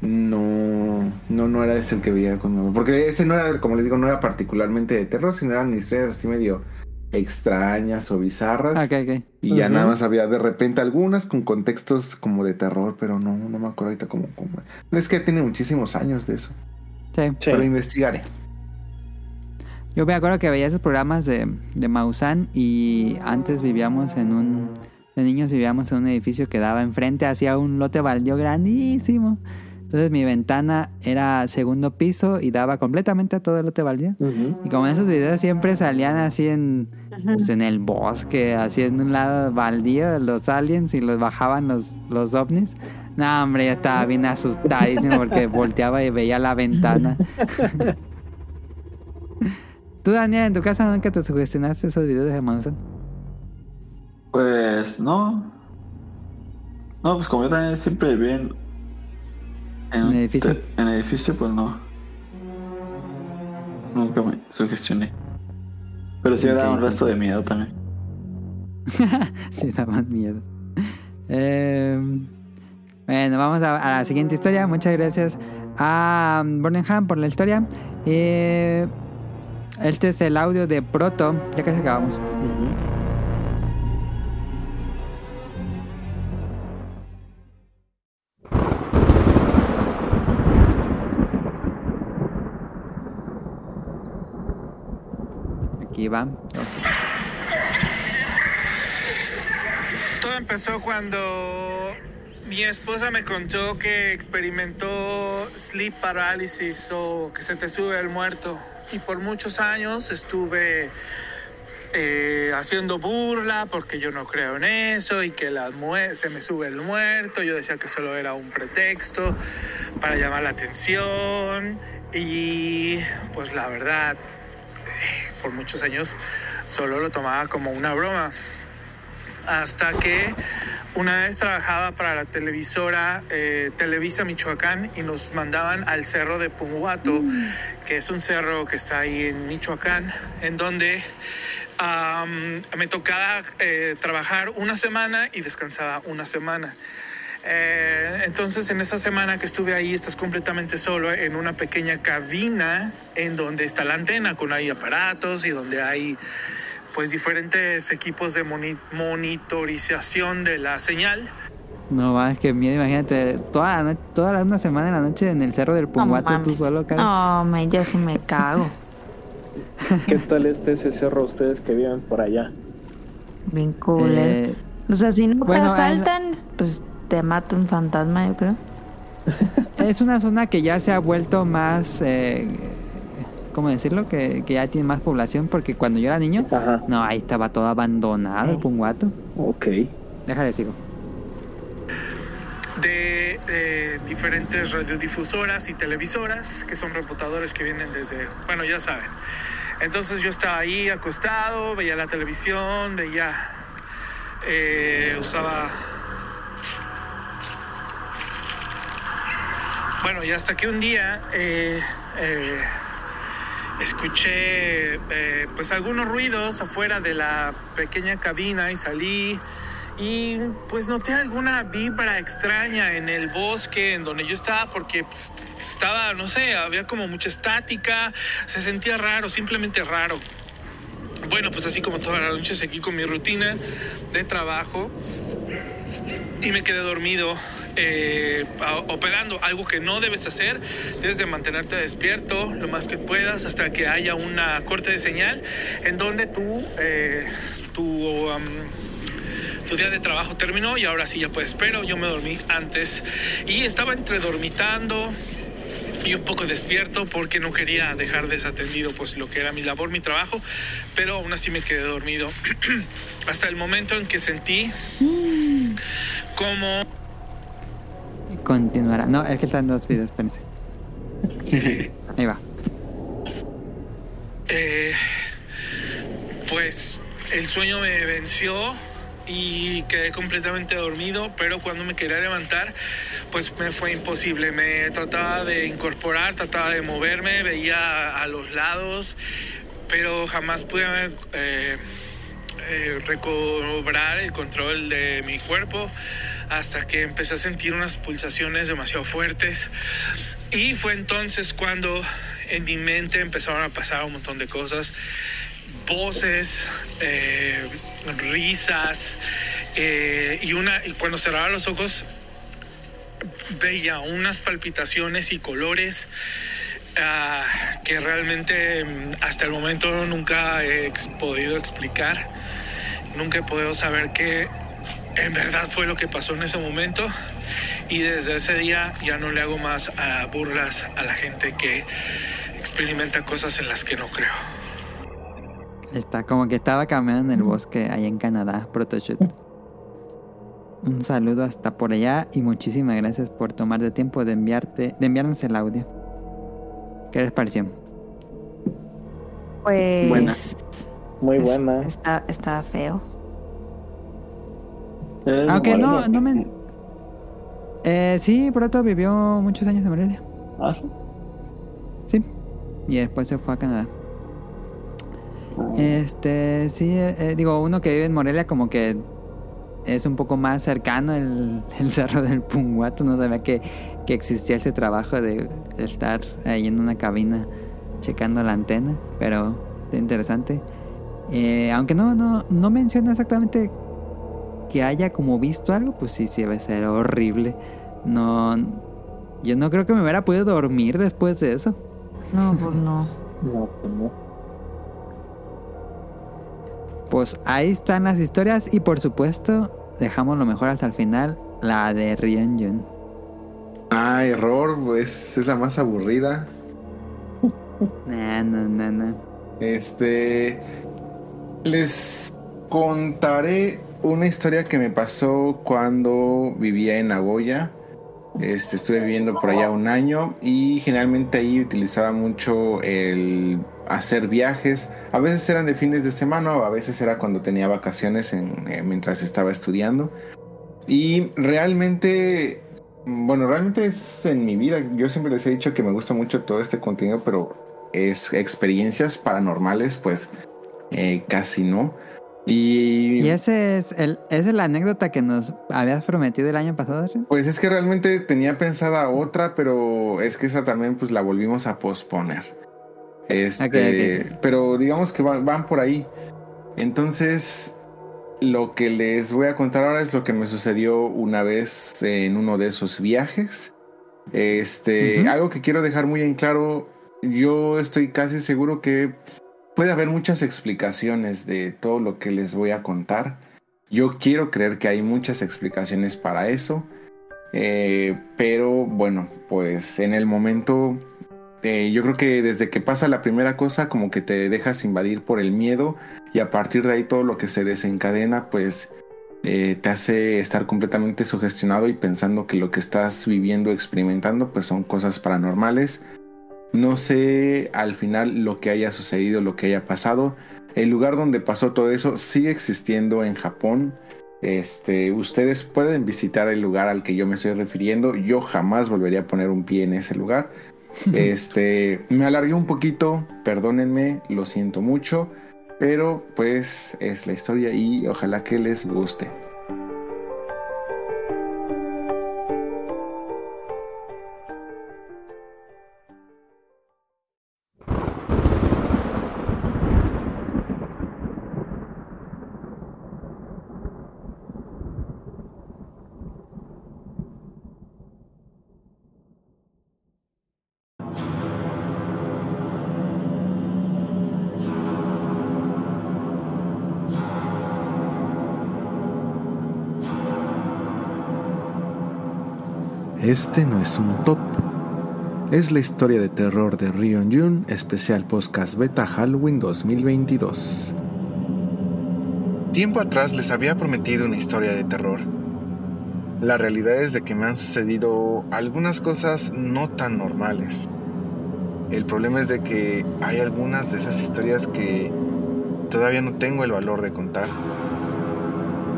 no era ese el que veía con... porque ese no era, como les digo, no era particularmente de terror, sino eran historias así medio extrañas o bizarras. Okay. Y ya nada más había de repente algunas con contextos como de terror, pero no me acuerdo ahorita cómo. Es que tiene muchísimos años de eso. Sí. Pero investigaré. Yo me acuerdo que veía esos programas de Maussan, y antes de niños vivíamos en un edificio que daba enfrente hacia un lote baldío grandísimo. Entonces mi ventana era segundo piso y daba completamente a todo el lote baldío. Y como en esos videos siempre salían así en el bosque, así en un lado baldío, los aliens, y los bajaban los ovnis. No, hombre, ya estaba bien asustadísimo porque volteaba y veía la ventana. ¿Tú, Daniel, en tu casa nunca te sugestionaste esos videos de Maussan? Pues no, pues como yo también siempre viví en el edificio, pues no. nunca me sugestioné. Pero sí me da un resto de miedo también. Sí, da más miedo. Bueno, vamos a la siguiente historia. Muchas gracias a Burnham por la historia. Este es el audio de Proto. Ya casi acabamos. Uh-huh. Aquí va. Todo empezó cuando mi esposa me contó que experimentó sleep paralysis o que se te sube el muerto. Y por muchos años estuve haciendo burla porque yo no creo en eso y que se me sube el muerto. Yo decía que solo era un pretexto para llamar la atención y pues la verdad... por muchos años solo lo tomaba como una broma, hasta que una vez trabajaba para la televisora Televisa Michoacán y nos mandaban al cerro de Punguato, que es un cerro que está ahí en Michoacán, en donde me tocaba trabajar una semana y descansaba una semana. Entonces en esa semana que estuve ahí estás completamente solo en una pequeña cabina en donde está la antena, con ahí aparatos y donde hay pues diferentes equipos de monitorización de la señal. No más que miedo, imagínate toda la una semana en la noche en el cerro del Punguato, no, tú solo, cara. No, yo sí me cago. ¿Qué tal ese cerro ustedes que viven por allá? Bien cool, o sea, si no te asaltan, pues te mata un fantasma, yo creo. Es una zona que ya se ha vuelto más... ¿cómo decirlo? Que ya tiene más población, porque cuando yo era niño... Ajá. No, ahí estaba todo abandonado, el Punguato. Ok. Déjale, sigo. De diferentes radiodifusoras y televisoras, que son reputadores que vienen desde... Bueno, ya saben. Entonces yo estaba ahí acostado, veía la televisión, veía... usaba... Bueno, y hasta que un día escuché pues algunos ruidos afuera de la pequeña cabina y salí y pues noté alguna vibra extraña en el bosque en donde yo estaba, porque pues, estaba, no sé, había como mucha estática, se sentía raro, simplemente raro. Bueno, pues así como todas las noches seguí con mi rutina de trabajo y me quedé dormido. Operando, algo que no debes hacer, debes de mantenerte despierto lo más que puedas hasta que haya una corte de señal en donde tu día de trabajo terminó y ahora sí ya puedes, pero yo me dormí antes y estaba entre dormitando y un poco despierto porque no quería dejar desatendido pues lo que era mi labor, mi trabajo, pero aún así me quedé dormido hasta el momento en que sentí como... Continuará. No, es que están dos videos, espérense. Ahí va. Pues el sueño me venció y quedé completamente dormido, pero cuando me quería levantar, pues me fue imposible. Me trataba de incorporar, trataba de moverme, veía a los lados, pero jamás pude recobrar el control de mi cuerpo, hasta que empecé a sentir unas pulsaciones demasiado fuertes y fue entonces cuando en mi mente empezaron a pasar un montón de cosas, voces, risas, y cuando cerraba los ojos veía unas palpitaciones y colores que realmente hasta el momento nunca he podido explicar, nunca he podido saber qué en verdad fue lo que pasó en ese momento, y desde ese día ya no le hago más a burlas a la gente que experimenta cosas en las que no creo. Está como que estaba caminando en el bosque allá en Canadá, Protoshoot. Un saludo hasta por allá y muchísimas gracias por tomarte tiempo de enviarnos el audio. ¿Qué les pareció? Pues... Buena. Muy buena. Está feo. Aunque no me... Sí, Proto vivió muchos años en Morelia. ¿Ah, sí? Sí. y después se fue a Canadá. Sí, uno que vive en Morelia como que es un poco más cercano el Cerro del Punguato. No sabía que existía ese trabajo de estar ahí en una cabina checando la antena, pero interesante. Aunque no menciona exactamente que haya como visto algo, pues sí debe ser horrible. No, yo no creo que me hubiera podido dormir después de eso. No, pues no. Pues ahí están las historias y por supuesto dejamos lo mejor hasta el final, la de Rian Jun. Ah, error, pues es la más aburrida. No. Les contaré una historia que me pasó cuando vivía en Nagoya. Estuve viviendo por allá un año y generalmente ahí utilizaba mucho el hacer viajes. A veces eran de fines de semana o a veces era cuando tenía vacaciones mientras estaba estudiando. Y realmente es en mi vida. Yo siempre les he dicho que me gusta mucho todo este contenido, pero experiencias paranormales pues casi no. Y ese es la anécdota que nos habías prometido el año pasado, ¿sí? Pues es que realmente tenía pensada otra, pero es que esa también pues la volvimos a posponer. Okay. Pero digamos que van por ahí. Entonces lo que les voy a contar ahora es lo que me sucedió una vez en uno de esos viajes. Uh-huh. Algo que quiero dejar muy en claro: yo estoy casi seguro que puede haber muchas explicaciones de todo lo que les voy a contar. Yo quiero creer que hay muchas explicaciones para eso. Pero bueno, pues en el momento, yo creo que desde que pasa la primera cosa, como que te dejas invadir por el miedo. Y a partir de ahí todo lo que se desencadena, pues te hace estar completamente sugestionado y pensando que lo que estás viviendo, experimentando, pues son cosas paranormales. No sé al final lo que haya sucedido, lo que haya pasado. El lugar donde pasó todo eso sigue existiendo en Japón. Ustedes pueden visitar el lugar al que yo me estoy refiriendo. Yo jamás volvería a poner un pie en ese lugar. Me alargué un poquito, perdónenme, lo siento mucho. Pero pues es la historia y ojalá que les guste. Este no es un top, es la historia de terror de Rian Jun, especial Podcast Beta Halloween 2022. Tiempo atrás les había prometido una historia de terror. La realidad es de que me han sucedido algunas cosas no tan normales. El problema es de que hay algunas de esas historias que todavía no tengo el valor de contar.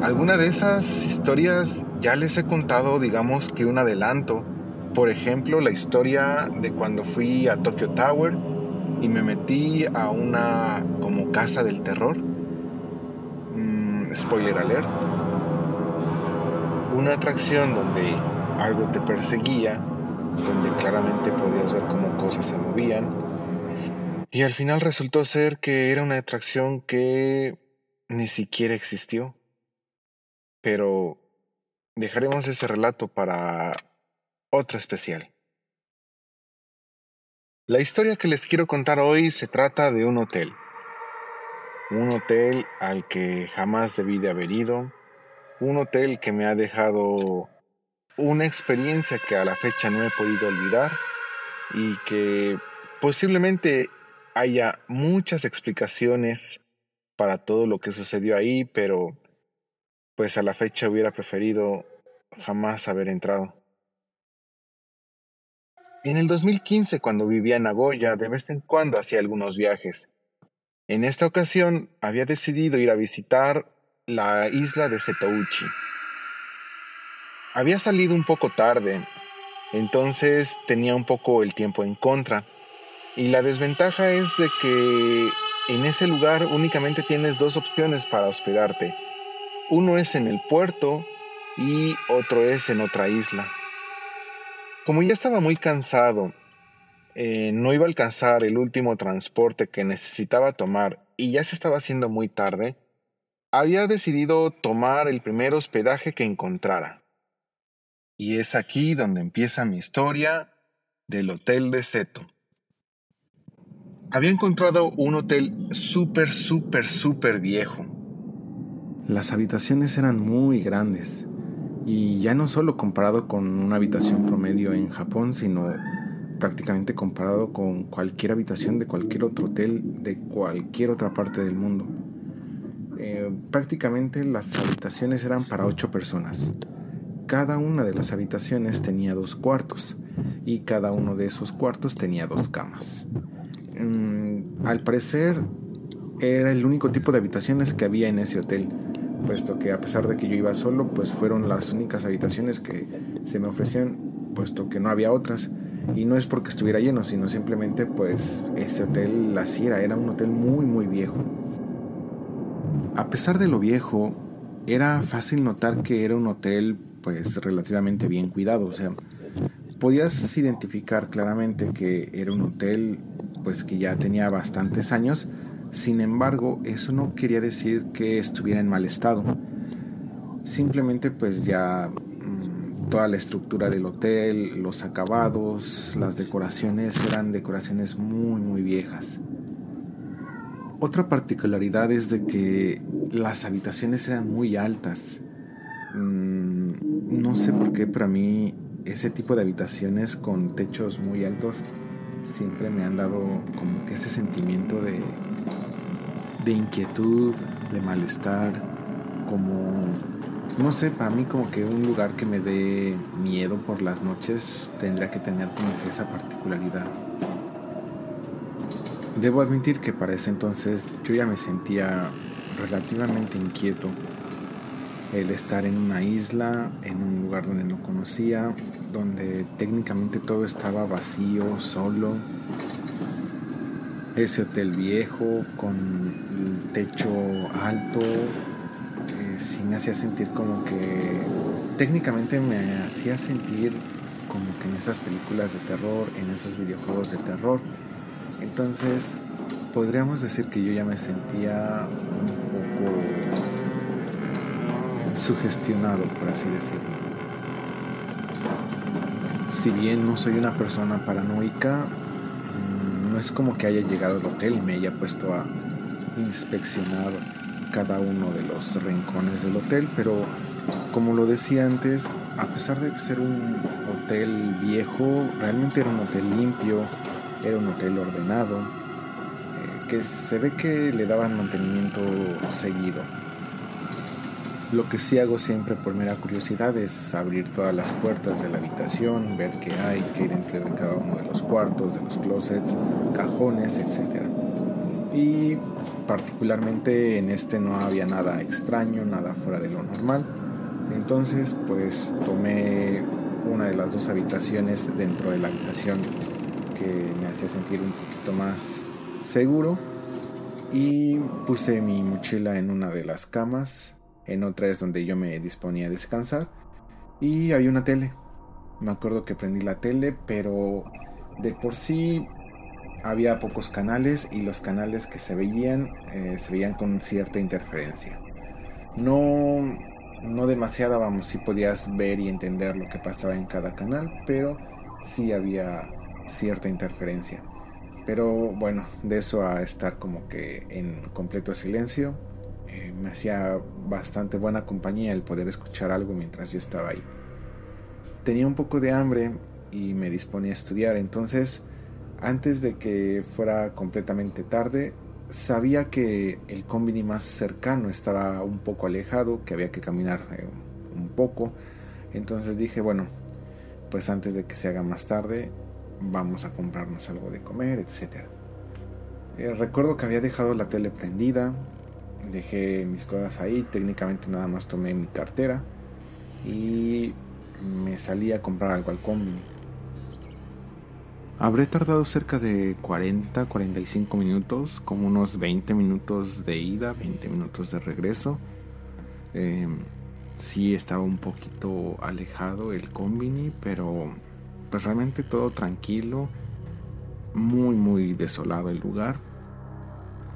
Algunas de esas historias ya les he contado, digamos que un adelanto. Por ejemplo, la historia de cuando fui a Tokyo Tower y me metí a una como casa del terror. Spoiler alert. Una atracción donde algo te perseguía, donde claramente podías ver cómo cosas se movían. Y al final resultó ser que era una atracción que ni siquiera existió. Pero dejaremos ese relato para otro especial. La historia que les quiero contar hoy se trata de un hotel. Un hotel al que jamás debí de haber ido. Un hotel que me ha dejado una experiencia que a la fecha no he podido olvidar. Y que posiblemente haya muchas explicaciones para todo lo que sucedió ahí, pero pues a la fecha hubiera preferido jamás haber entrado. En el 2015, cuando vivía en Nagoya, de vez en cuando hacía algunos viajes. En esta ocasión, había decidido ir a visitar la isla de Setouchi. Había salido un poco tarde, entonces tenía un poco el tiempo en contra. Y la desventaja es de que en ese lugar únicamente tienes dos opciones para hospedarte. Uno es en el puerto y otro es en otra isla. Como ya estaba muy cansado, no iba a alcanzar el último transporte que necesitaba tomar y ya se estaba haciendo muy tarde, había decidido tomar el primer hospedaje que encontrara. Y es aquí donde empieza mi historia del Hotel de Seto. Había encontrado un hotel súper viejo. Las habitaciones eran muy grandes, y ya no solo comparado con una habitación promedio en Japón, sino prácticamente comparado con cualquier habitación de cualquier otro hotel de cualquier otra parte del mundo. Prácticamente las habitaciones eran para 8 personas. Cada una de las habitaciones tenía 2 cuartos, y cada uno de esos cuartos tenía 2 camas. Al parecer era el único tipo de habitaciones que había en ese hotel, puesto que a pesar de que yo iba solo, pues fueron las únicas habitaciones que se me ofrecieron, puesto que no había otras. Y no es porque estuviera lleno, sino simplemente pues ese hotel así era un hotel muy viejo. A pesar de lo viejo, era fácil notar que era un hotel pues relativamente bien cuidado. O sea, podías identificar claramente que era un hotel pues que ya tenía bastantes años. Sin embargo, eso no quería decir que estuviera en mal estado. Simplemente pues ya toda la estructura del hotel, los acabados, las decoraciones eran decoraciones muy viejas. Otra particularidad es de que las habitaciones eran muy altas. No sé por qué, pero a mí ese tipo de habitaciones con techos muy altos siempre me han dado como que ese sentimiento de inquietud, de malestar, como, no sé, para mí como que un lugar que me dé miedo por las noches tendría que tener como que esa particularidad. Debo admitir que para ese entonces yo ya me sentía relativamente inquieto. El estar en una isla, en un lugar donde no conocía, donde técnicamente todo estaba vacío, solo. Ese hotel viejo, con el techo alto, sí me hacía sentir como que... Técnicamente me hacía sentir como que en esas películas de terror, en esos videojuegos de terror. Entonces, podríamos decir que yo ya me sentía un poco sugestionado, por así decirlo. Si bien no soy una persona paranoica, no es como que haya llegado al hotel y me haya puesto a inspeccionar cada uno de los rincones del hotel, pero como lo decía antes, a pesar de ser un hotel viejo, realmente era un hotel limpio, era un hotel ordenado, que se ve que le daban mantenimiento seguido. Lo que sí hago siempre por mera curiosidad es abrir todas las puertas de la habitación, ver qué hay, qué hay dentro de cada uno de los cuartos, de los closets, cajones, etc. Y particularmente en este no había nada extraño, nada fuera de lo normal. Entonces pues tomé una de las dos habitaciones dentro de la habitación que me hacía sentir un poquito más seguro y puse mi mochila en una de las camas. En otra es donde yo me disponía a descansar. Y había una tele. Me acuerdo que prendí la tele, pero de por sí había pocos canales. Y los canales que se veían con cierta interferencia. No demasiada, vamos. Sí podías ver y entender lo que pasaba en cada canal, pero sí había cierta interferencia. Pero bueno, de eso a estar como que en completo silencio, me hacía bastante buena compañía el poder escuchar algo mientras yo estaba ahí. Tenía un poco de hambre y me disponía a estudiar, entonces antes de que fuera completamente tarde, sabía que el convini más cercano estaba un poco alejado, que había que caminar un poco, entonces dije, bueno, pues antes de que se haga más tarde, vamos a comprarnos algo de comer, etc. Recuerdo que había dejado la tele prendida. Dejé mis cosas ahí, técnicamente nada más tomé mi cartera y me salí a comprar algo al combini. Habré tardado cerca de 40-45 minutos, como unos 20 minutos de ida, 20 minutos de regreso. Sí estaba un poquito alejado el combini, pero pues realmente todo tranquilo, muy muy desolado el lugar.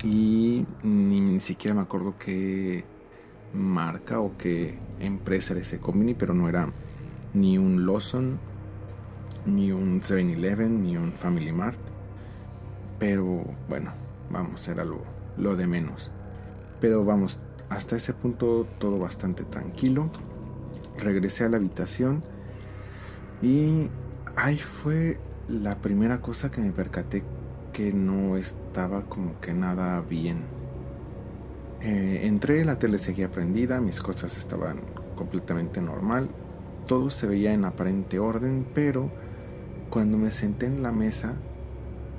Y ni siquiera me acuerdo qué marca o qué empresa era ese combini, pero no era ni un Lawson, ni un 7-Eleven, ni un Family Mart. Pero bueno, vamos, era lo de menos. Pero vamos, hasta ese punto todo bastante tranquilo. Regresé a la habitación y ahí fue la primera cosa que me percaté que no estaba como que nada bien. Entré, la tele seguía prendida, mis cosas estaban completamente normal, todo se veía en aparente orden, pero cuando me senté en la mesa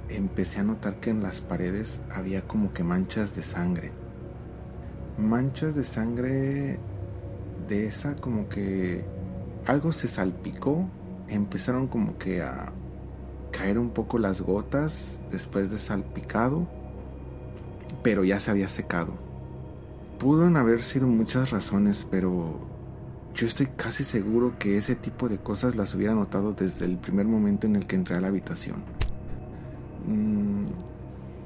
empecé a notar que en las paredes había como que manchas de sangre de esa, como que algo se salpicó, empezaron como que a caer un poco las gotas después de salpicado, pero ya se había secado. Pudieron haber sido muchas razones, pero yo estoy casi seguro que ese tipo de cosas las hubiera notado desde el primer momento en el que entré a la habitación.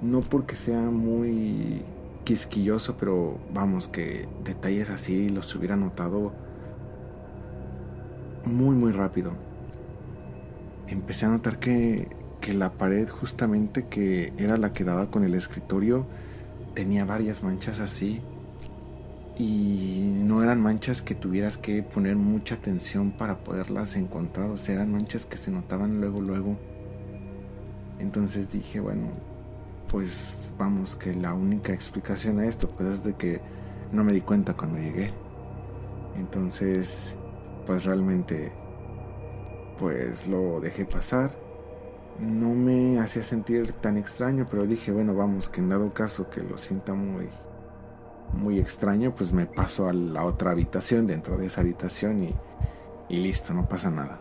No porque sea muy quisquilloso, pero vamos, que detalles así los hubiera notado muy muy rápido. Empecé a notar que la pared justamente que era la que daba con el escritorio tenía varias manchas así, y no eran manchas que tuvieras que poner mucha atención para poderlas encontrar, o sea, eran manchas que se notaban luego. Entonces dije, bueno, pues vamos, que la única explicación a esto pues es de que no me di cuenta cuando llegué. Entonces pues realmente pues lo dejé pasar. No me hacía sentir tan extraño, pero dije, bueno, vamos, que en dado caso que lo sienta muy muy extraño, pues me paso a la otra habitación, dentro de esa habitación, y listo, no pasa nada.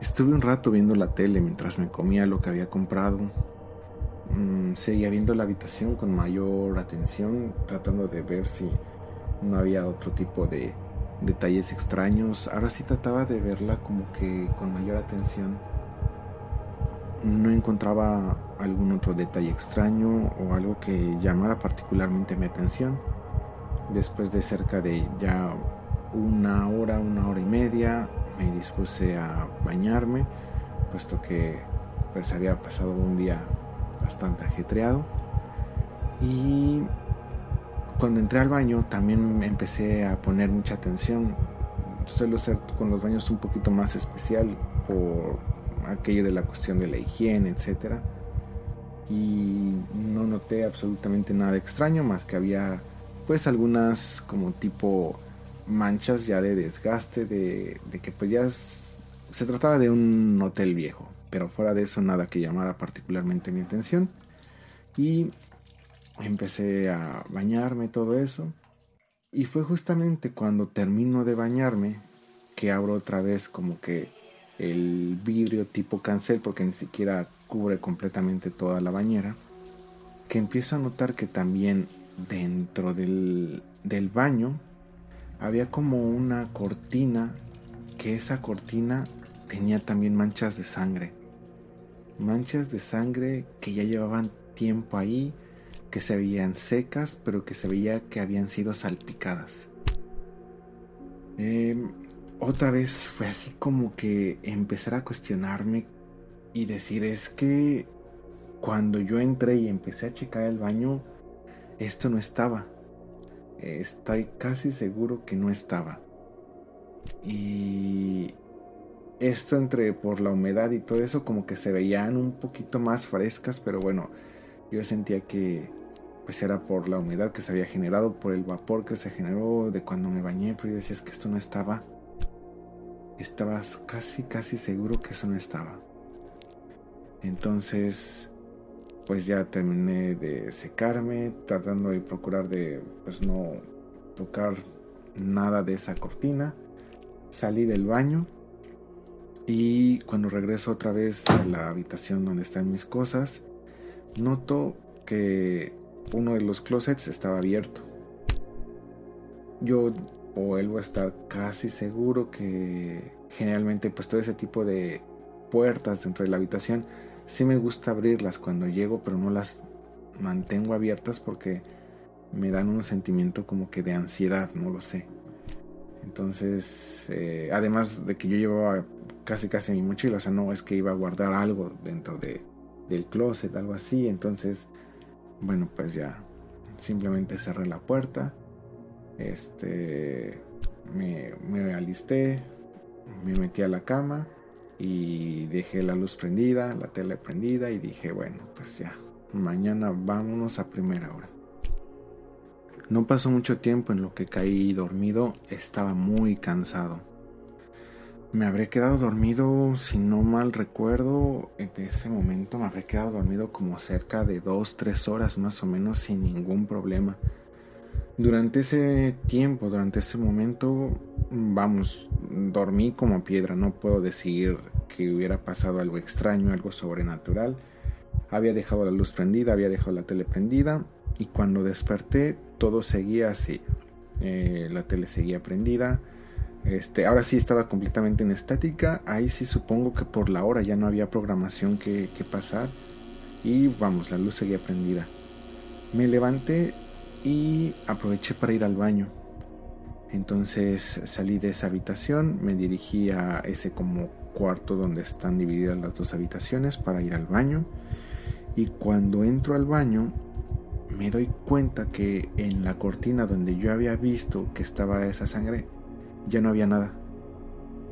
Estuve un rato viendo la tele mientras me comía lo que había comprado. Seguía viendo la habitación con mayor atención, tratando de ver si no había otro tipo de detalles extraños. Ahora sí trataba de verla como que con mayor atención. No encontraba algún otro detalle extraño o algo que llamara particularmente mi atención. Después de cerca de ya una hora y media, me dispuse a bañarme, puesto que pues había pasado un día bastante ajetreado. Y cuando entré al baño también empecé a poner mucha atención. Suelo ser con los baños un poquito más especial por aquello de la cuestión de la higiene, etcétera, y no noté absolutamente nada extraño, más que había pues algunas como tipo manchas ya de desgaste, de que pues ya se trataba de un hotel viejo, pero fuera de eso nada que llamara particularmente mi atención. Y empecé a bañarme, todo eso, y fue justamente cuando termino de bañarme que abro otra vez como que el vidrio tipo cancel, porque ni siquiera cubre completamente toda la bañera, que empiezo a notar que también dentro del baño había como una cortina, que esa cortina tenía también manchas de sangre que ya llevaban tiempo ahí, que se veían secas, pero que se veía que habían sido salpicadas. Otra vez fue así como que empezar a cuestionarme y decir, es que cuando yo entré y empecé a checar el baño, esto no estaba. Estoy casi seguro que no estaba. Y esto, entre por la humedad y todo eso, como que se veían un poquito más frescas, pero bueno, yo sentía que pues era por la humedad que se había generado, por el vapor que se generó de cuando me bañé, pero yo decía, es que esto no estaba. Estabas casi seguro que eso no estaba. Entonces pues ya terminé de secarme, tratando de procurar de pues no tocar nada de esa cortina. Salí del baño Y cuando regreso otra vez a la habitación donde están mis cosas, noto que uno de los closets estaba abierto. Yo vuelvo a estar casi seguro que generalmente pues todo ese tipo de puertas dentro de la habitación sí me gusta abrirlas cuando llego, pero no las mantengo abiertas porque me dan un sentimiento como que de ansiedad, no lo sé. Entonces, además de que yo llevaba casi mi mochila, o sea, no es que iba a guardar algo dentro del closet, algo así. Entonces, bueno, pues ya simplemente cerré la puerta, me alisté, me metí a la cama y dejé la luz prendida, la tele prendida, y dije, bueno, pues ya, mañana vámonos a primera hora. No pasó mucho tiempo en lo que caí dormido, estaba muy cansado. Me habré quedado dormido, si no mal recuerdo, en ese momento me habré quedado dormido como cerca de 2-3 horas más o menos sin ningún problema. Durante ese tiempo, durante ese momento, dormí como piedra. No puedo decir que hubiera pasado algo extraño, algo sobrenatural. Había dejado la luz prendida, había dejado la tele prendida, y cuando desperté todo seguía así. La tele seguía prendida. Ahora sí estaba completamente en estática. Ahí sí supongo que por la hora ya no había programación que pasar. Y la luz seguía prendida. Me levanté y aproveché para ir al baño. Entonces salí de esa habitación, me dirigí a ese como cuarto donde están divididas las dos habitaciones para ir al baño. Y cuando entro al baño me doy cuenta que en la cortina donde yo había visto que estaba esa sangre ya no había nada.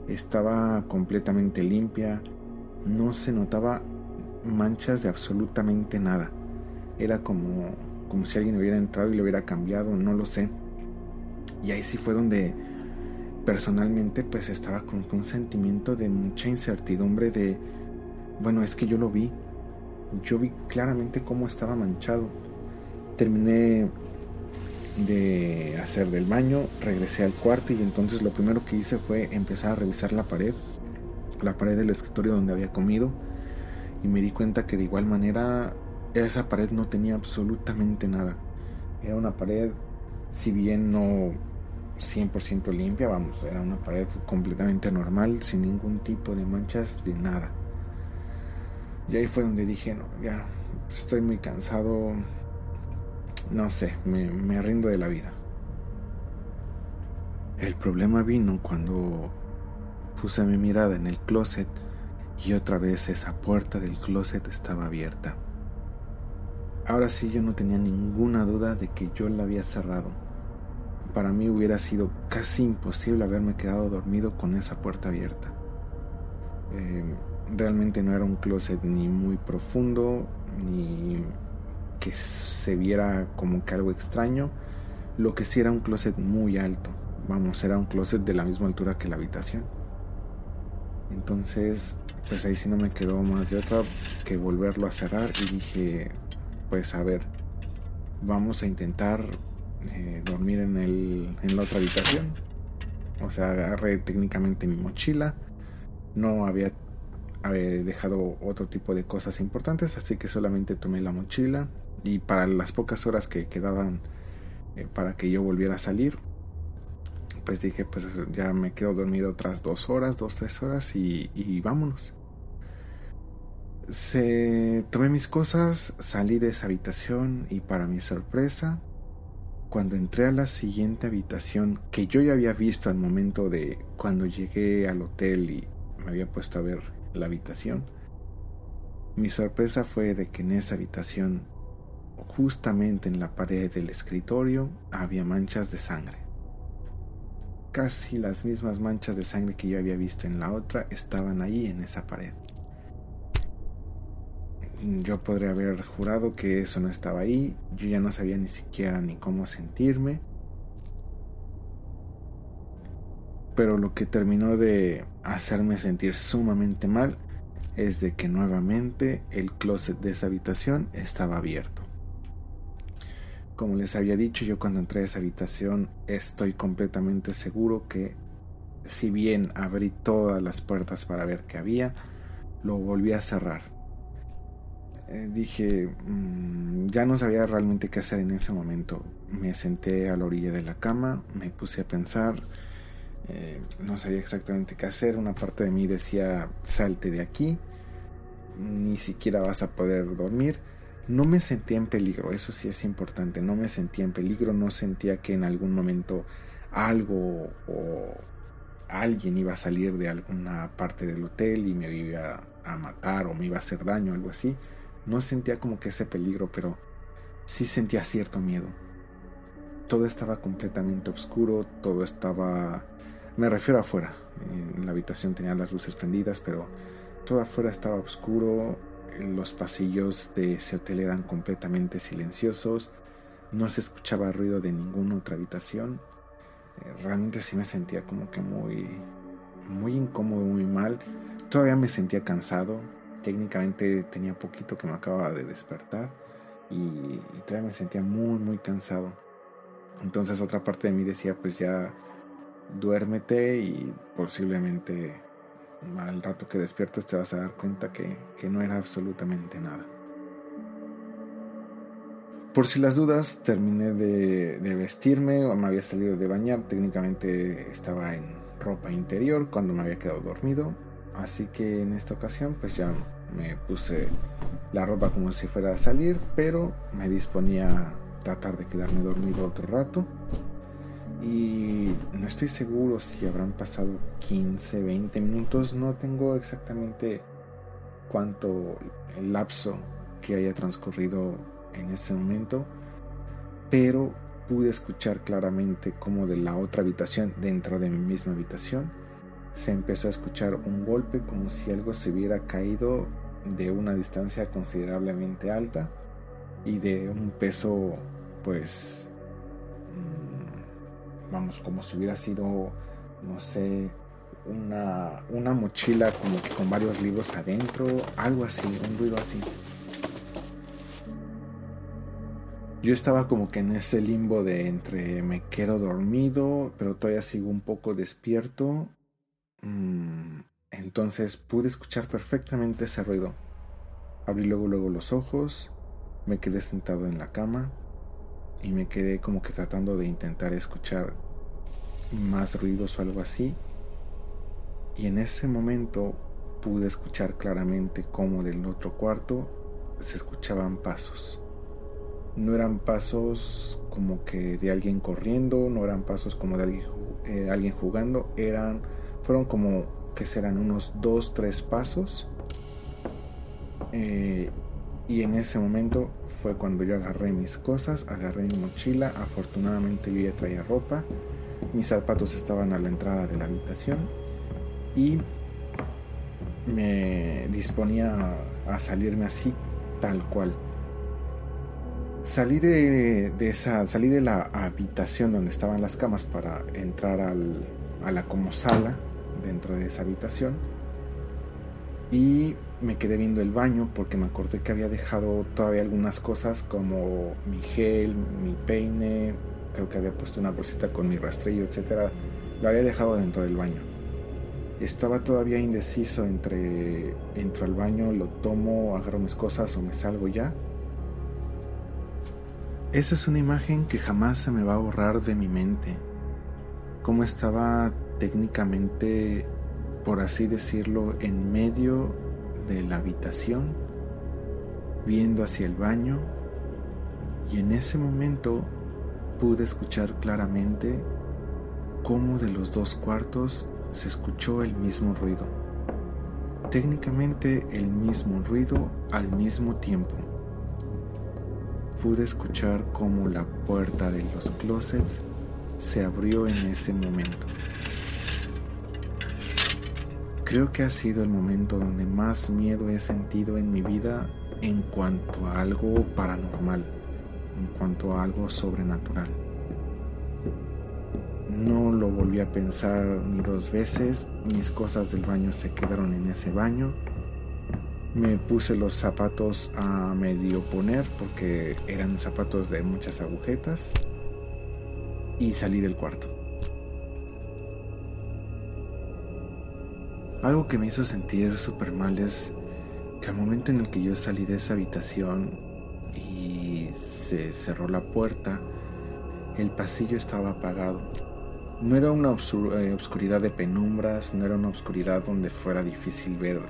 Estaba completamente limpia, no se notaba manchas de absolutamente nada. Era como si alguien hubiera entrado y le hubiera cambiado, no lo sé. Y ahí sí fue donde personalmente pues estaba con un sentimiento de mucha incertidumbre de, es que yo lo vi. Yo vi claramente cómo estaba manchado. Terminé de hacer del baño, regresé al cuarto y entonces lo primero que hice fue empezar a revisar la pared del escritorio donde había comido, y me di cuenta que de igual manera esa pared no tenía absolutamente nada. Era una pared, si bien no 100% limpia, era una pared completamente normal, sin ningún tipo de manchas, de nada. Y ahí fue donde dije, no, ya estoy muy cansado, no sé, me rindo de la vida. El problema vino cuando puse mi mirada en el closet y otra vez esa puerta del closet estaba abierta. Ahora sí yo no tenía ninguna duda de que yo la había cerrado. Para mí hubiera sido casi imposible haberme quedado dormido con esa puerta abierta. Realmente no era un closet ni muy profundo, ni que se viera como que algo extraño. Lo que sí era un closet muy alto. Era un closet de la misma altura que la habitación. Entonces, pues ahí sí no me quedó más de otra que volverlo a cerrar y dije, pues a ver, vamos a intentar dormir en la otra habitación. O sea, agarré técnicamente mi mochila. No había dejado otro tipo de cosas importantes, así que solamente tomé la mochila. Y para las pocas horas que quedaban para que yo volviera a salir, pues dije, pues ya me quedo dormido otras 2-3 horas y vámonos. Tomé mis cosas, salí de esa habitación y para mi sorpresa, cuando entré a la siguiente habitación que yo ya había visto al momento de cuando llegué al hotel y me había puesto a ver la habitación, mi sorpresa fue de que en esa habitación, justamente en la pared del escritorio, había manchas de sangre. Casi las mismas manchas de sangre que yo había visto en la otra estaban ahí en esa pared. Yo podría haber jurado que eso no estaba ahí. Yo ya no sabía ni siquiera ni cómo sentirme. Pero lo que terminó de hacerme sentir sumamente mal es de que nuevamente el closet de esa habitación estaba abierto. Como les había dicho, yo cuando entré a esa habitación estoy completamente seguro que si bien abrí todas las puertas para ver qué había, lo volví a cerrar. Dije, ya no sabía realmente qué hacer en ese momento. Me senté a la orilla de la cama, me puse a pensar, no sabía exactamente qué hacer. Una parte de mí decía, salte de aquí, ni siquiera vas a poder dormir. No me sentía en peligro, eso sí es importante, no me sentía en peligro, no sentía que en algún momento algo o alguien iba a salir de alguna parte del hotel y me iba a matar o me iba a hacer daño, algo así. No sentía como que ese peligro, pero sí sentía cierto miedo. Todo estaba completamente oscuro, todo estaba... me refiero afuera, en la habitación tenía las luces prendidas, pero todo afuera estaba oscuro. Los pasillos de ese hotel eran completamente silenciosos, no se escuchaba ruido de ninguna otra habitación. Realmente sí me sentía como que muy incómodo, muy mal. Todavía me sentía cansado, técnicamente tenía poquito que me acababa de despertar y todavía me sentía muy cansado. Entonces otra parte de mí decía, pues ya duérmete y posiblemente... al rato que despiertas te vas a dar cuenta que no era absolutamente nada. Por si las dudas, terminé de vestirme, o me había salido de bañar, técnicamente estaba en ropa interior cuando me había quedado dormido, así que en esta ocasión pues ya me puse la ropa como si fuera a salir, pero me disponía a tratar de quedarme dormido otro rato. Y no estoy seguro si habrán pasado 15, 20 minutos. No tengo exactamente cuánto el lapso que haya transcurrido en ese momento, pero pude escuchar claramente como de la otra habitación, dentro de mi misma habitación, se empezó a escuchar un golpe, como si algo se hubiera caído de una distancia considerablemente alta y de un peso, pues... vamos, como si hubiera sido, no sé, una mochila como que con varios libros adentro, algo así, un ruido así. Yo estaba como que en ese limbo de entre me quedo dormido, pero todavía sigo un poco despierto. Entonces pude escuchar perfectamente ese ruido. Abrí luego los ojos, me quedé sentado en la cama. Y me quedé como que tratando de intentar escuchar más ruidos o algo así. Y en ese momento pude escuchar claramente cómo del otro cuarto se escuchaban pasos. No eran pasos como que de alguien corriendo, no eran pasos como de alguien jugando. Fueron como que serán unos 2-3 pasos. Y en ese momento fue cuando yo agarré mis cosas, agarré mi mochila. Afortunadamente yo ya traía ropa, mis zapatos estaban a la entrada de la habitación y me disponía a salirme así, tal cual. Salí salí de la habitación donde estaban las camas para entrar a la como sala dentro de esa habitación y... me quedé viendo el baño porque me acordé que había dejado todavía algunas cosas como mi gel, mi peine, creo que había puesto una bolsita con mi rastrillo, etcétera. Lo había dejado dentro del baño. Estaba todavía indeciso entre entro al baño, lo tomo, agarro mis cosas o me salgo ya. Esa es una imagen que jamás se me va a borrar de mi mente. Cómo estaba técnicamente, por así decirlo, en medio de la habitación, viendo hacia el baño, y en ese momento pude escuchar claramente cómo de los dos cuartos se escuchó el mismo ruido, técnicamente el mismo ruido al mismo tiempo. Pude escuchar cómo la puerta de los closets se abrió en ese momento. Creo que ha sido el momento donde más miedo he sentido en mi vida en cuanto a algo paranormal, en cuanto a algo sobrenatural. No lo volví a pensar ni 2 veces, mis cosas del baño se quedaron en ese baño. Me puse los zapatos a medio poner porque eran zapatos de muchas agujetas y salí del cuarto. Algo que me hizo sentir súper mal es que al momento en el que yo salí de esa habitación y se cerró la puerta, el pasillo estaba apagado. No era una obscuridad de penumbras, no era una obscuridad donde fuera difícil ver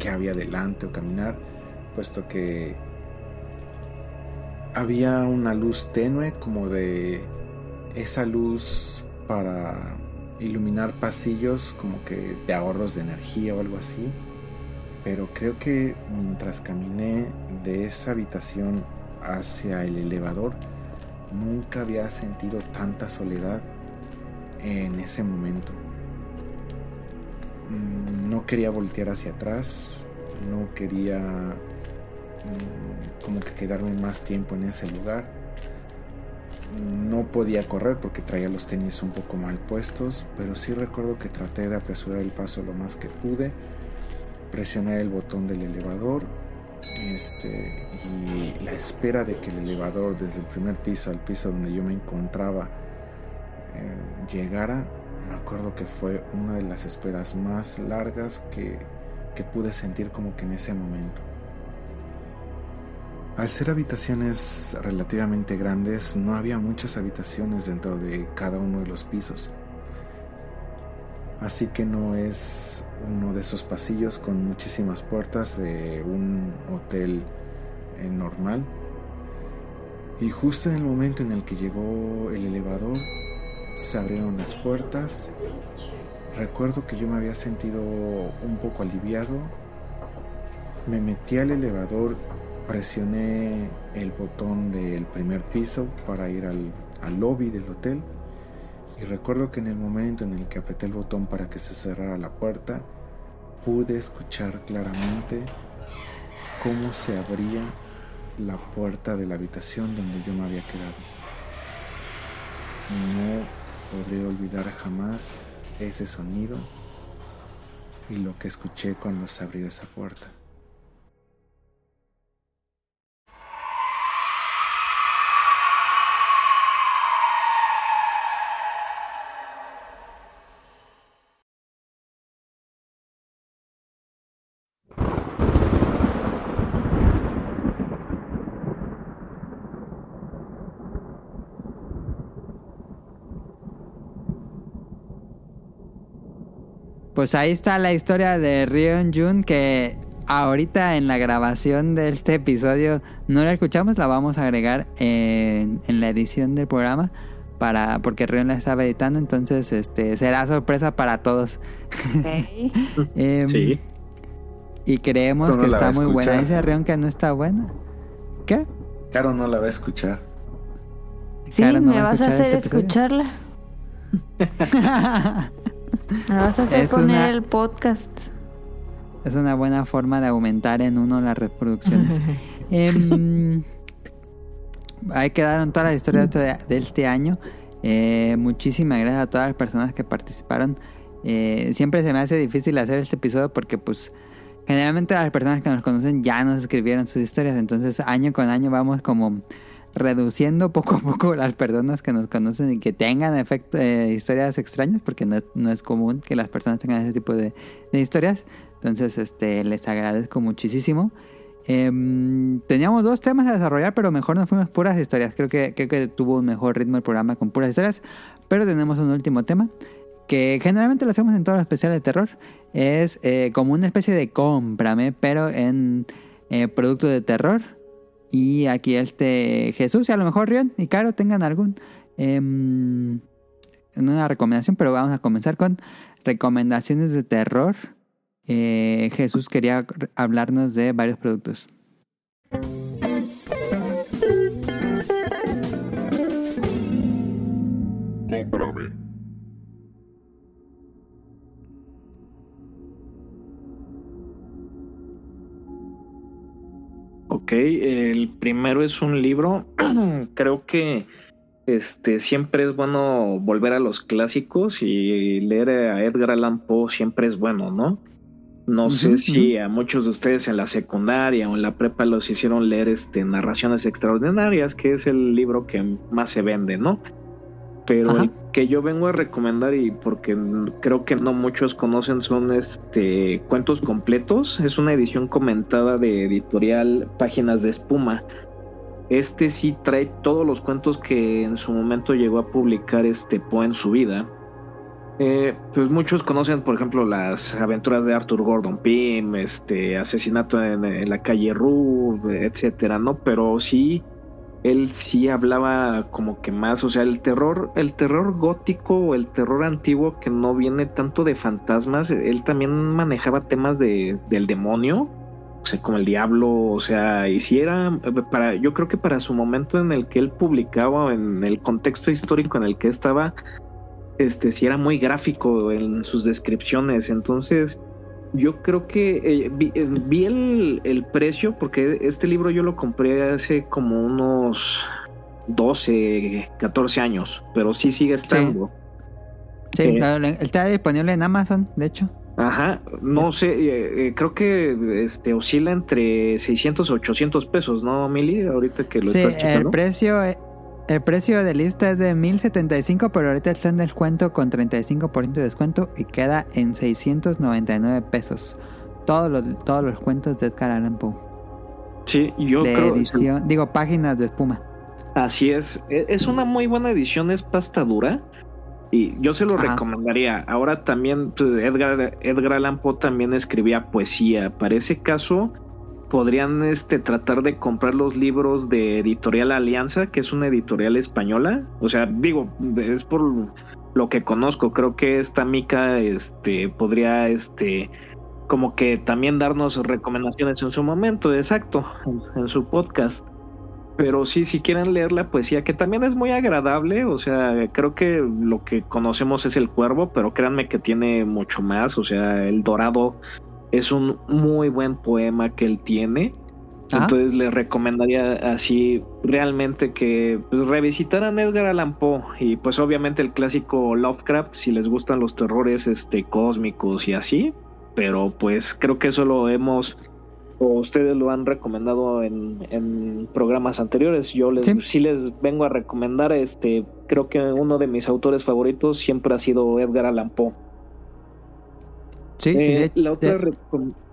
qué había delante o caminar, puesto que había una luz tenue, como de esa luz para iluminar pasillos, como que de ahorros de energía o algo así. Pero creo que mientras caminé de esa habitación hacia el elevador, nunca había sentido tanta soledad en ese momento. No quería voltear hacia atrás, no quería como que quedarme más tiempo en ese lugar. No podía correr porque traía los tenis un poco mal puestos, pero sí recuerdo que traté de apresurar el paso lo más que pude, presioné el botón del elevador y la espera de que el elevador desde el primer piso al piso donde yo me encontraba llegara. Me acuerdo que fue una de las esperas más largas que pude sentir como que en ese momento. Al ser habitaciones relativamente grandes, no había muchas habitaciones dentro de cada uno de los pisos, así que no es uno de esos pasillos con muchísimas puertas de un hotel normal. Y justo en el momento en el que llegó el elevador, se abrieron las puertas. Recuerdo que yo me había sentido un poco aliviado. Me metí al elevador, presioné el botón del primer piso para ir al lobby del hotel. Y recuerdo que en el momento en el que apreté el botón para que se cerrara la puerta, pude escuchar claramente cómo se abría la puerta de la habitación donde yo me había quedado. No podré olvidar jamás ese sonido y lo que escuché cuando se abrió esa puerta. Pues ahí está la historia de Rion Jun, que ahorita en la grabación de este episodio no la escuchamos, la vamos a agregar en la edición del programa, porque Rion la estaba editando, entonces será sorpresa para todos. Okay. Sí. Y creemos que está muy buena. Dice Rion que no está buena. ¿Qué? Caro no la va a escuchar. Sí, no me vas a hacer escucharla. Me vas a hacer poner el podcast. Es una buena forma de aumentar en uno las reproducciones. Ahí quedaron todas las historias de este año. Muchísimas gracias a todas las personas que participaron. Siempre se me hace difícil hacer este episodio porque pues generalmente las personas que nos conocen ya nos escribieron sus historias. Entonces año con año vamos como reduciendo poco a poco las personas que nos conocen y que tengan historias extrañas, porque no es común que las personas tengan ese tipo de historias. Entonces les agradezco muchísimo. Teníamos dos temas a desarrollar, pero mejor nos fuimos puras historias. Creo que tuvo un mejor ritmo el programa con puras historias, pero tenemos un último tema que generalmente lo hacemos en todos los especiales de terror. Es como una especie de cómprame, pero en producto de terror. Y aquí Jesús, y a lo mejor Rion y Caro tengan algún una recomendación, pero vamos a comenzar con recomendaciones de terror. Jesús quería hablarnos de varios productos. Cómprame. Ok, el primero es un libro. Creo que siempre es bueno volver a los clásicos, y leer a Edgar Allan Poe siempre es bueno, ¿no? No sé si a muchos de ustedes en la secundaria o en la prepa los hicieron leer Narraciones Extraordinarias, que es el libro que más se vende, ¿no? Pero el que yo vengo a recomendar, y porque creo que no muchos conocen, son Cuentos Completos. Es una edición comentada de editorial Páginas de Espuma. Este sí trae todos los cuentos que en su momento llegó a publicar Poe en su vida. Pues muchos conocen, por ejemplo, las aventuras de Arthur Gordon Pym, Asesinato en la calle Rue, etcétera, ¿no? Pero sí, él sí hablaba como que más, o sea, el terror gótico o el terror antiguo, que no viene tanto de fantasmas. Él también manejaba temas del demonio, o sea, como el diablo, o sea, yo creo que para su momento en el que él publicaba, en el contexto histórico en el que estaba, sí era muy gráfico en sus descripciones. Entonces yo creo que vi el precio, porque este libro yo lo compré hace como unos 12, 14 años, pero sí sigue estando. Sí, claro, está disponible en Amazon, de hecho. Ajá, no sé, creo que oscila entre 600 y 800 pesos, ¿no, Mili? Ahorita que lo estás checando. Sí, el precio de lista es de 1,075, pero ahorita está en descuento con 35% de descuento y queda en 699 pesos. Todos los cuentos de Edgar Allan Poe. Sí, yo creo. Edición, digo, Páginas de Espuma. Así es. Es una muy buena edición, es pasta dura. Y yo se lo recomendaría. Ahora también Edgar Allan Poe también escribía poesía. Para ese caso, podrían tratar de comprar los libros de Editorial Alianza, que es una editorial española. O sea, digo, es por lo que conozco. Creo que esta Mica podría como que también darnos recomendaciones en su momento, exacto, en su podcast. Pero sí, si quieren leer la poesía, que también es muy agradable, o sea, creo que lo que conocemos es El Cuervo, pero créanme que tiene mucho más. O sea, El Dorado es un muy buen poema que él tiene. Ajá. Entonces les recomendaría así realmente que revisitaran Edgar Allan Poe, y pues obviamente el clásico Lovecraft si les gustan los terrores cósmicos y así. Pero pues creo que eso lo hemos, o ustedes lo han recomendado en programas anteriores. Yo sí les vengo a recomendar, creo que uno de mis autores favoritos siempre ha sido Edgar Allan Poe. Sí, la otra...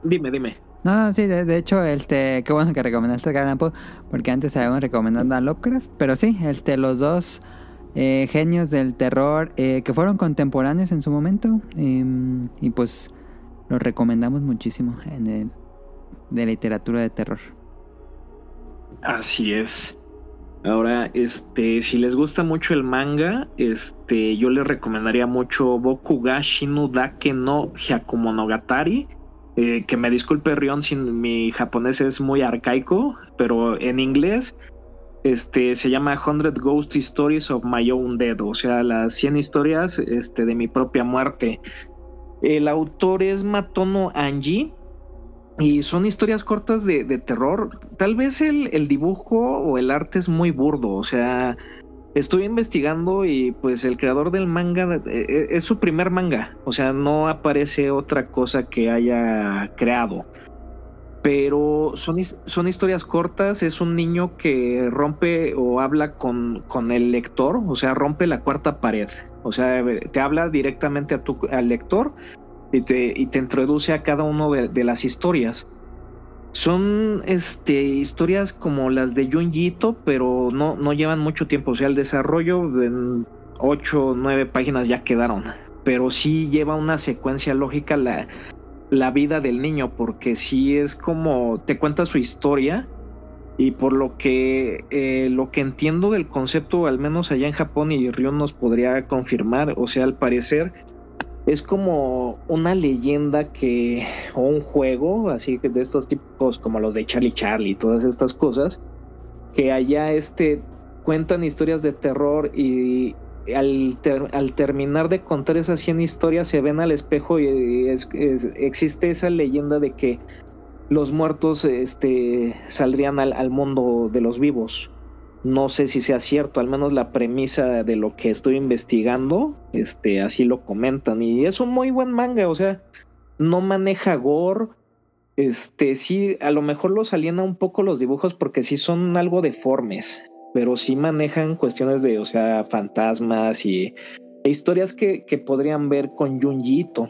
Dime. No, sí, de hecho, qué bueno que recomendaste a Edgar Allan Poe, porque antes habíamos recomendado a Lovecraft, pero sí, los dos genios del terror que fueron contemporáneos en su momento, y pues los recomendamos muchísimo de literatura de terror. Así es. Ahora, si les gusta mucho el manga, yo les recomendaría mucho Boku ga Shinu Dake no Hyakumonogatari. Que me disculpe, Rion, si mi japonés es muy arcaico, pero en inglés se llama 100 Ghost Stories of My Own Death, o sea, las 100 historias de mi propia muerte. El autor es Matono Anji. Y son historias cortas de terror. Tal vez el dibujo o el arte es muy burdo. O sea, estuve investigando y pues el creador del manga es su primer manga. O sea, no aparece otra cosa que haya creado. Pero son historias cortas. Es un niño que rompe o habla con el lector. O sea, rompe la cuarta pared. O sea, te habla directamente al lector. Y te introduce a cada uno de las historias. Son historias como las de Junji Ito, pero no llevan mucho tiempo. O sea, el desarrollo en 8 o 9 páginas ya quedaron. Pero sí lleva una secuencia lógica la vida del niño, porque sí es como te cuenta su historia. Y por lo que entiendo del concepto, al menos allá en Japón, y Ryun nos podría confirmar, o sea, al parecer es como una leyenda o un juego, así que de estos tipos como los de Charlie y todas estas cosas, que allá cuentan historias de terror y al terminar de contar esas 100 historias se ven al espejo y existe esa leyenda de que los muertos saldrían al mundo de los vivos. No sé si sea cierto, al menos la premisa de lo que estoy investigando, así lo comentan. Y es un muy buen manga, o sea, no maneja gore. Sí, a lo mejor los aliena un poco los dibujos porque sí son algo deformes, pero sí manejan cuestiones de, o sea, fantasmas y historias que podrían ver con Junji Ito.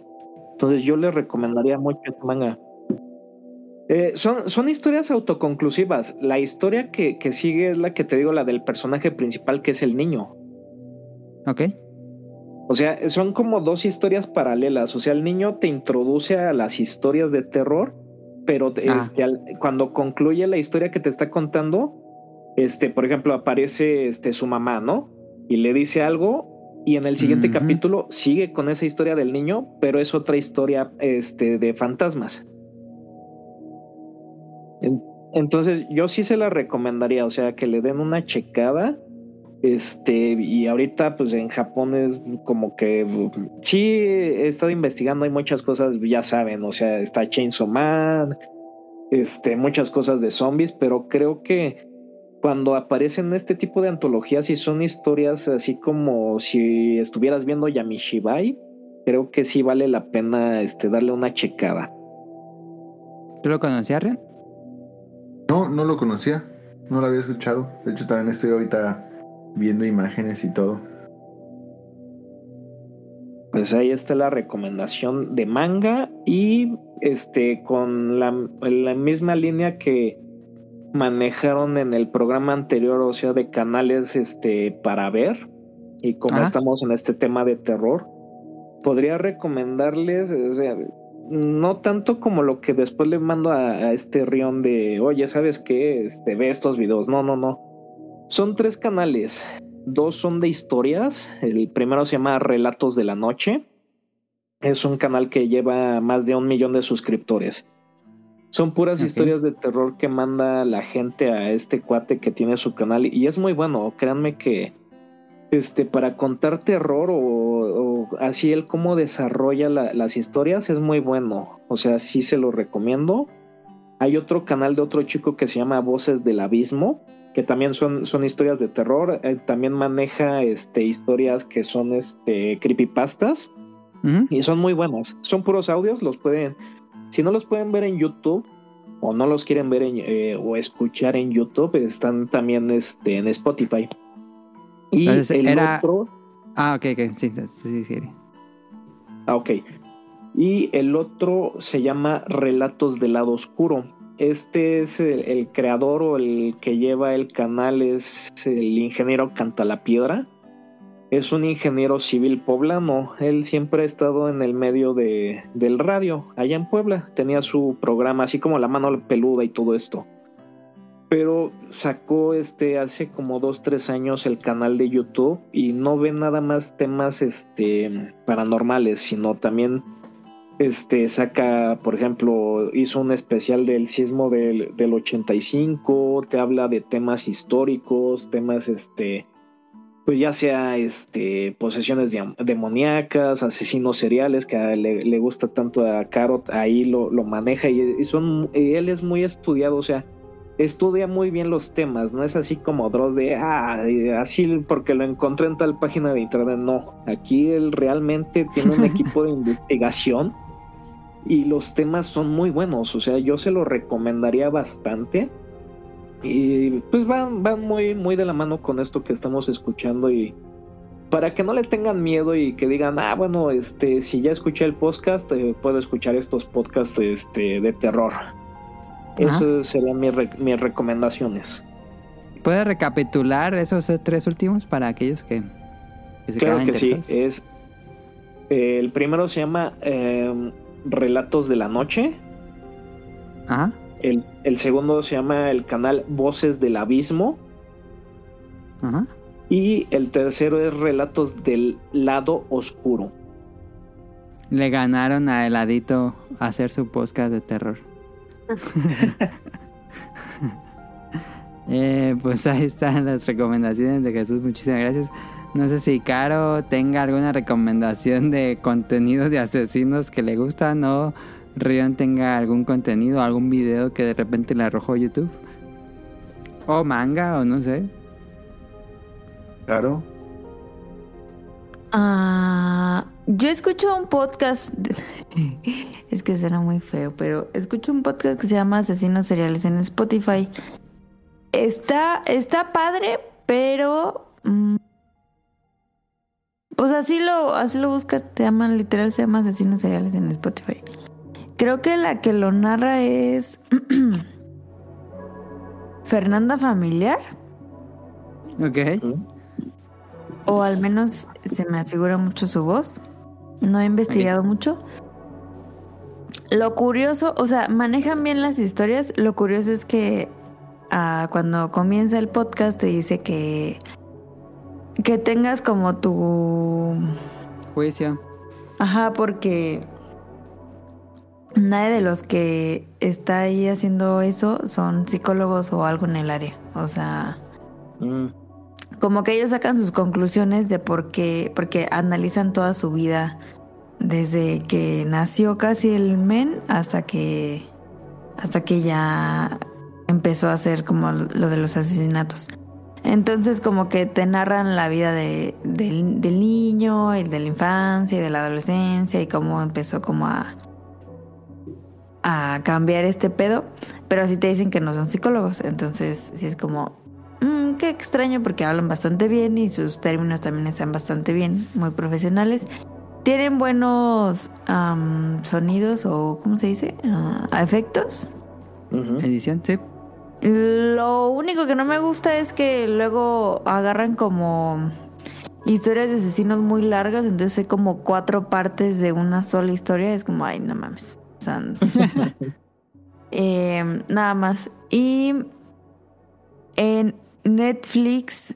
Entonces yo les recomendaría mucho este manga. Son historias autoconclusivas. La historia que sigue es la que te digo, la del personaje principal, que es el niño. Ok. O sea, son como dos historias paralelas. O sea, el niño te introduce a las historias de terror, pero cuando concluye la historia que te está contando, por ejemplo, aparece su mamá, ¿no? Y le dice algo, y en el siguiente capítulo sigue con esa historia del niño, pero es otra historia de fantasmas. Entonces yo sí se la recomendaría, o sea, que le den una checada. Y ahorita pues en Japón es como que sí he estado investigando, hay muchas cosas, ya saben, o sea, está Chainsaw Man, muchas cosas de zombies, pero creo que cuando aparecen este tipo de antologías y son historias así como si estuvieras viendo Yamishibai, creo que sí vale la pena darle una checada. ¿Tú lo conocías, Rian? No lo conocía, no lo había escuchado. De hecho también estoy ahorita viendo imágenes y todo. Pues ahí está la recomendación de manga. Y con la misma línea que manejaron en el programa anterior, o sea, de canales para ver. Y como estamos en este tema de terror, podría recomendarles, o sea, no tanto como lo que después le mando a Rion de, oye, ¿sabes qué? Ve estos videos. No. Son 3 canales, 2 son de historias. El primero se llama Relatos de la Noche. Es un canal que lleva más de 1,000,000 de suscriptores. Son puras historias de terror que manda la gente a este cuate que tiene su canal. Y es muy bueno, créanme que para contar terror o así él cómo desarrolla las historias es muy bueno. O sea, sí se lo recomiendo. Hay otro canal de otro chico que se llama Voces del Abismo, que también son historias de terror. También maneja historias que son creepypastas y son muy buenos. Son puros audios, si no los pueden ver en YouTube o no los quieren ver o escuchar en YouTube, están también en Spotify. Y entonces, y el otro se llama Relatos del Lado Oscuro. Es el creador o el que lleva el canal, es el ingeniero Cantalapiedra. Es un ingeniero civil poblano. Él siempre ha estado en el medio del radio, allá en Puebla. Tenía su programa, así como La Mano Peluda y todo esto. Pero sacó hace como 2-3 años el canal de YouTube, y no ve nada más temas paranormales, sino también... saca, por ejemplo, hizo un especial del sismo del 85, te habla de temas históricos, temas, pues ya sea, posesiones demoníacas, asesinos seriales, que le gusta tanto a Carot, ahí lo maneja, y él es muy estudiado, o sea, estudia muy bien los temas, no es así como Dross de, así porque lo encontré en tal página de internet, no, aquí él realmente tiene un equipo de investigación. Y los temas son muy buenos, o sea, yo se lo recomendaría bastante. Y pues van muy, muy de la mano con esto que estamos escuchando. Y para que no le tengan miedo y que digan, bueno, si ya escuché el podcast, puedo escuchar estos podcasts de terror. Eso serían mis recomendaciones. ¿Puedes recapitular esos 3 últimos para aquellos que se quedan interesados? Claro que sí. El primero se llama... Relatos de la Noche. Ajá. El segundo se llama el canal Voces del Abismo. Ajá. Y el tercero es Relatos del Lado Oscuro. Le ganaron a Heladito a hacer su podcast de terror. Pues ahí están las recomendaciones de Jesús. Muchísimas gracias. No sé si Caro tenga alguna recomendación de contenido de asesinos que le gustan, o Rion tenga algún contenido, algún video que de repente le arrojó YouTube, o manga, o no sé. Caro. Yo escucho un podcast, es que suena muy feo, pero escucho un podcast que se llama Asesinos Seriales en Spotify. Está padre, pero... Pues así lo busca, te llaman, literal se llama Asesinos Seriales en Spotify. Creo que la que lo narra es Fernanda Familiar. Ok. O al menos se me afigura mucho su voz. No he investigado mucho. Lo curioso, o sea, manejan bien las historias. Lo curioso es que cuando comienza el podcast te dice que tengas como tu juicio. Ajá, porque nadie de los que está ahí haciendo eso son psicólogos o algo en el área. O sea, como que ellos sacan sus conclusiones de por qué, porque analizan toda su vida desde que nació casi el men hasta que ya empezó a hacer como lo de los asesinatos. Entonces como que te narran la vida del niño, el de la infancia y de la adolescencia y cómo empezó como a cambiar este pedo, pero así te dicen que no son psicólogos. Entonces sí es como qué extraño, porque hablan bastante bien y sus términos también están bastante bien, muy profesionales. Tienen buenos sonidos o ¿cómo se dice? Efectos. Uh-huh. Edición, sí. Lo único que no me gusta es que luego agarran como historias de asesinos muy largas, entonces hay como 4 partes de una sola historia. Es como, ay, no mames. O sea, nada más. Y en Netflix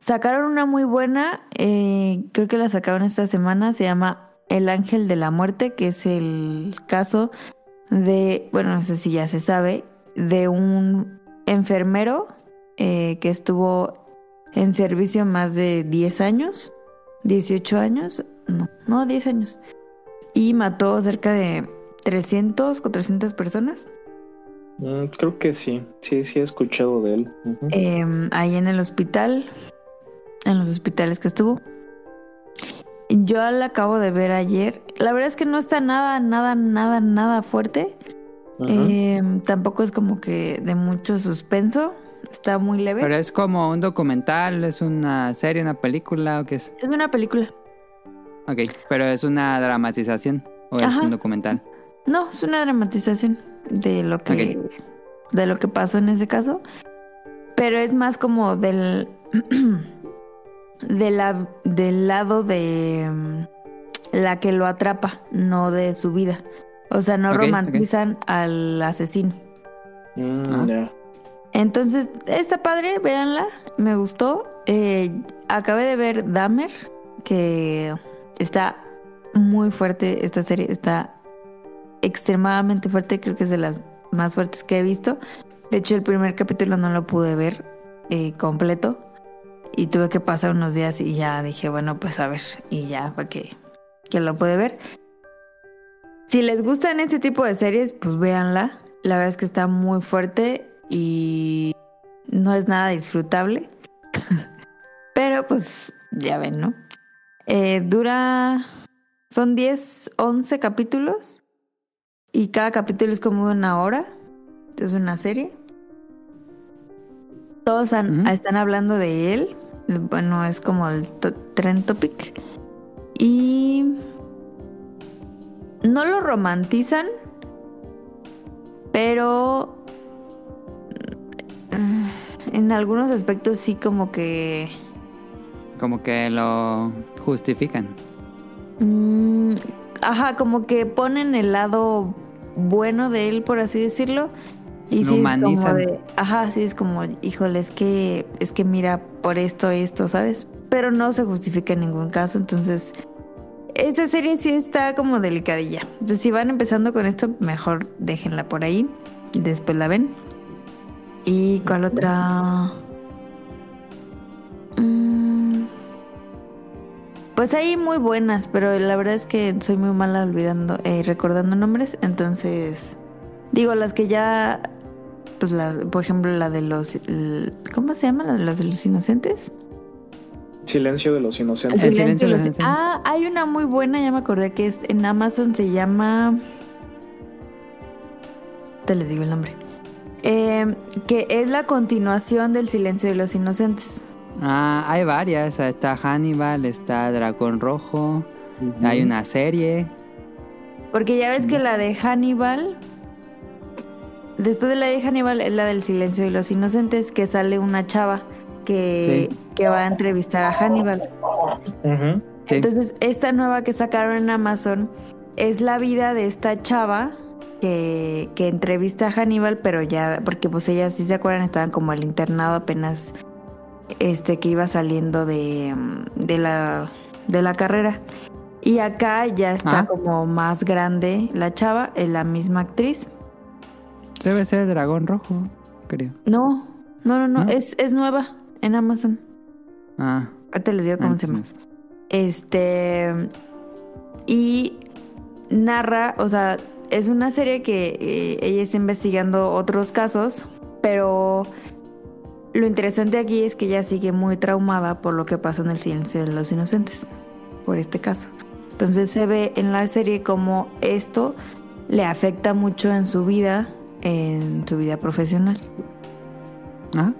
sacaron una muy buena, creo que la sacaron esta semana, se llama El Ángel de la Muerte, que es el caso de, bueno, no sé si ya se sabe, de un enfermero que estuvo en servicio más de 10 años, 18 años, no, 10 años, y mató cerca de 300 o 300 personas. Creo que sí he escuchado de él. Uh-huh. Ahí en el hospital, en los hospitales que estuvo. Yo la acabo de ver ayer. La verdad es que no está nada fuerte. Uh-huh. Tampoco es como que de mucho suspenso. Está muy leve. Pero es como un documental, es una serie, una película, ¿o qué es? Es una película. Ok, pero es una dramatización o es, ajá, un documental. No, es una dramatización de lo que pasó en ese caso, pero es más como del lado de la que lo atrapa, no de su vida. O sea, no romantizan al asesino. Yeah. Entonces, está padre, véanla, me gustó. Acabé de ver Dahmer, que está muy fuerte esta serie, está extremadamente fuerte, creo que es de las más fuertes que he visto. De hecho, el primer capítulo no lo pude ver completo y tuve que pasar unos días y ya dije, bueno, pues a ver, y ya fue que lo pude ver. Si les gustan este tipo de series, pues véanla. La verdad es que está muy fuerte y no es nada disfrutable. Pero pues ya ven, ¿no? Son 10, 11 capítulos. Y cada capítulo es como de una hora. Es una serie. Todos están hablando de él. Bueno, es como el trend topic. Y no lo romantizan, pero en algunos aspectos sí como que lo justifican. Ajá, como que ponen el lado bueno de él, por así decirlo. Y sí es como híjole, es que mira, por esto, ¿sabes? Pero no se justifica en ningún caso, entonces esa serie sí está como delicadilla. Entonces, si van empezando con esto, mejor déjenla por ahí, y después la ven. ¿Y cuál otra? Pues hay muy buenas, pero la verdad es que soy muy mala recordando nombres. Entonces, digo, las que ya, pues por ejemplo, la de los, ¿cómo se llama? La de los inocentes. Silencio de los inocentes. El silencio de los inocentes. Ah, hay una muy buena, ya me acordé, que es en Amazon, se llama, te les digo el nombre, que es la continuación del Silencio de los Inocentes. Ah, hay varias. Está Hannibal, está Dragón Rojo. Uh-huh. Hay una serie. Porque ya ves que la de Hannibal... Después de la de Hannibal es la del Silencio de los Inocentes, que sale una chava que va a entrevistar a Hannibal. Uh-huh. Sí. Entonces, esta nueva que sacaron en Amazon es la vida de esta chava que entrevista a Hannibal, pero ya... Porque pues ellas, si se acuerdan, estaban como el internado apenas... que iba saliendo de la carrera. Y acá ya está como más grande la chava, es la misma actriz. Debe ser el Dragón Rojo, creo. No. Es nueva en Amazon. Ah. Ahorita les digo cómo se llama. Y narra, o sea, es una serie que ella está investigando otros casos, pero... Lo interesante aquí es que ella sigue muy traumada por lo que pasó en El Silencio de los Inocentes, por este caso. Entonces se ve en la serie como esto le afecta mucho en su vida profesional. ¿Ah?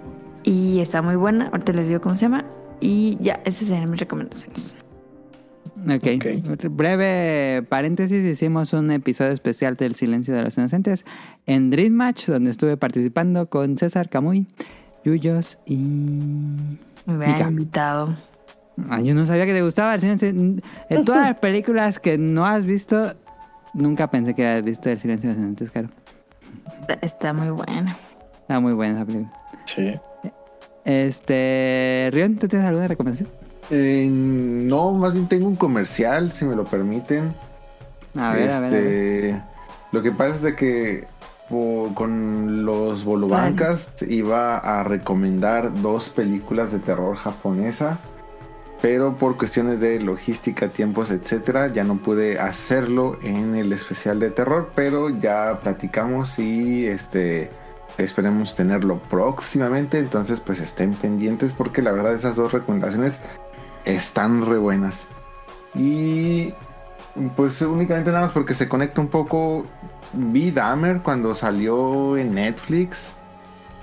Y está muy buena, ahorita les digo cómo se llama. Y ya, esas serían mis recomendaciones. Okay. Breve paréntesis, hicimos un episodio especial del Silencio de los Inocentes en Dream Match, donde estuve participando con César Camuy, Yuyos y... Me habían invitado. Ay, yo no sabía que te gustaba. El Silencio... En todas las películas que no has visto, nunca pensé que habías visto El Silencio de los Inocentes, Caro. Está muy buena. Está muy buena esa película. Sí. Rion, ¿tú tienes alguna recomendación? No, más bien tengo un comercial, si me lo permiten. A ver. Lo que pasa es de que con los Bolobancas iba a recomendar 2 películas de terror japonesa, pero por cuestiones de logística, tiempos, etcétera, ya no pude hacerlo en el especial de terror, pero ya platicamos y esperemos tenerlo próximamente. Entonces pues estén pendientes, porque la verdad esas 2 recomendaciones están re buenas. Y pues únicamente nada más porque se conecta un poco, vi Dahmer cuando salió en Netflix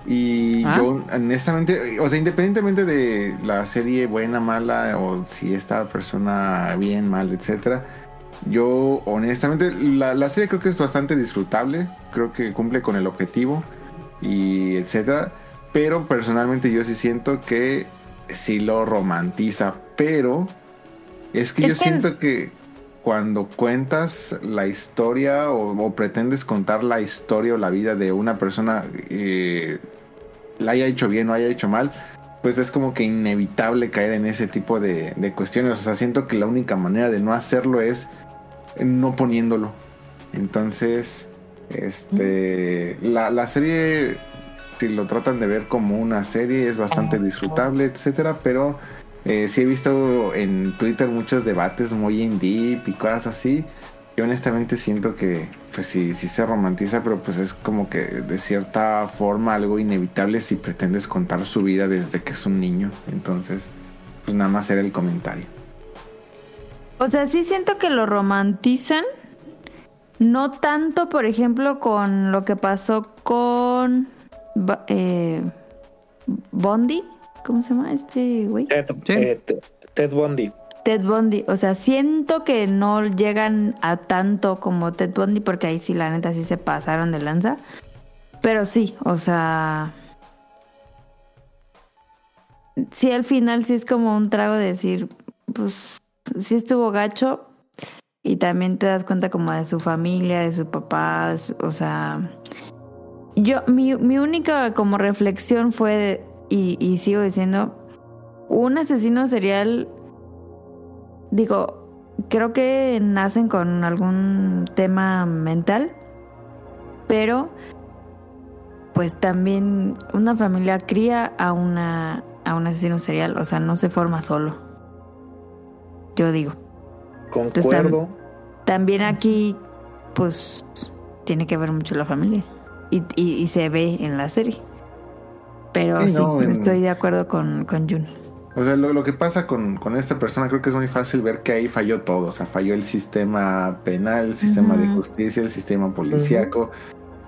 y yo honestamente, o sea, independientemente de la serie buena, mala, o si esta persona bien, mal, etcétera, yo honestamente la serie creo que es bastante disfrutable, creo que cumple con el objetivo y etcétera, pero personalmente yo sí siento que sí lo romantiza, pero siento que cuando cuentas la historia o pretendes contar la historia o la vida de una persona, la haya hecho bien o haya hecho mal, pues es como que inevitable caer en ese tipo de cuestiones. O sea, siento que la única manera de no hacerlo es no poniéndolo. Entonces, la serie, si lo tratan de ver como una serie, es bastante disfrutable, etcétera, pero... sí he visto en Twitter muchos debates muy in deep y cosas así. Yo honestamente siento que pues sí se romantiza, pero pues es como que de cierta forma algo inevitable si pretendes contar su vida desde que es un niño. Entonces, pues nada más era el comentario. O sea, sí siento que lo romantizan. No tanto, por ejemplo, con lo que pasó con Bundy. ¿Cómo se llama este güey? Ted Bundy. Ted Bundy. O sea, siento que no llegan a tanto como Ted Bundy, porque ahí sí, la neta, sí se pasaron de lanza. Pero sí, o sea... Sí, al final sí es como un trago de decir, pues, sí estuvo gacho. Y también te das cuenta como de su familia, de su papá, o sea... Yo, mi única como reflexión fue... Y sigo diciendo, un asesino serial, digo, creo que nacen con algún tema mental, pero pues también una familia cría a un asesino serial, o sea, no se forma solo, yo digo. Concuerdo. Entonces, también aquí pues tiene que ver mucho la familia y se ve en la serie. Pero sí, estoy de acuerdo con Jun. O sea, lo que pasa con esta persona, creo que es muy fácil ver que ahí falló todo. O sea, falló el sistema penal, el sistema de justicia, el sistema policíaco,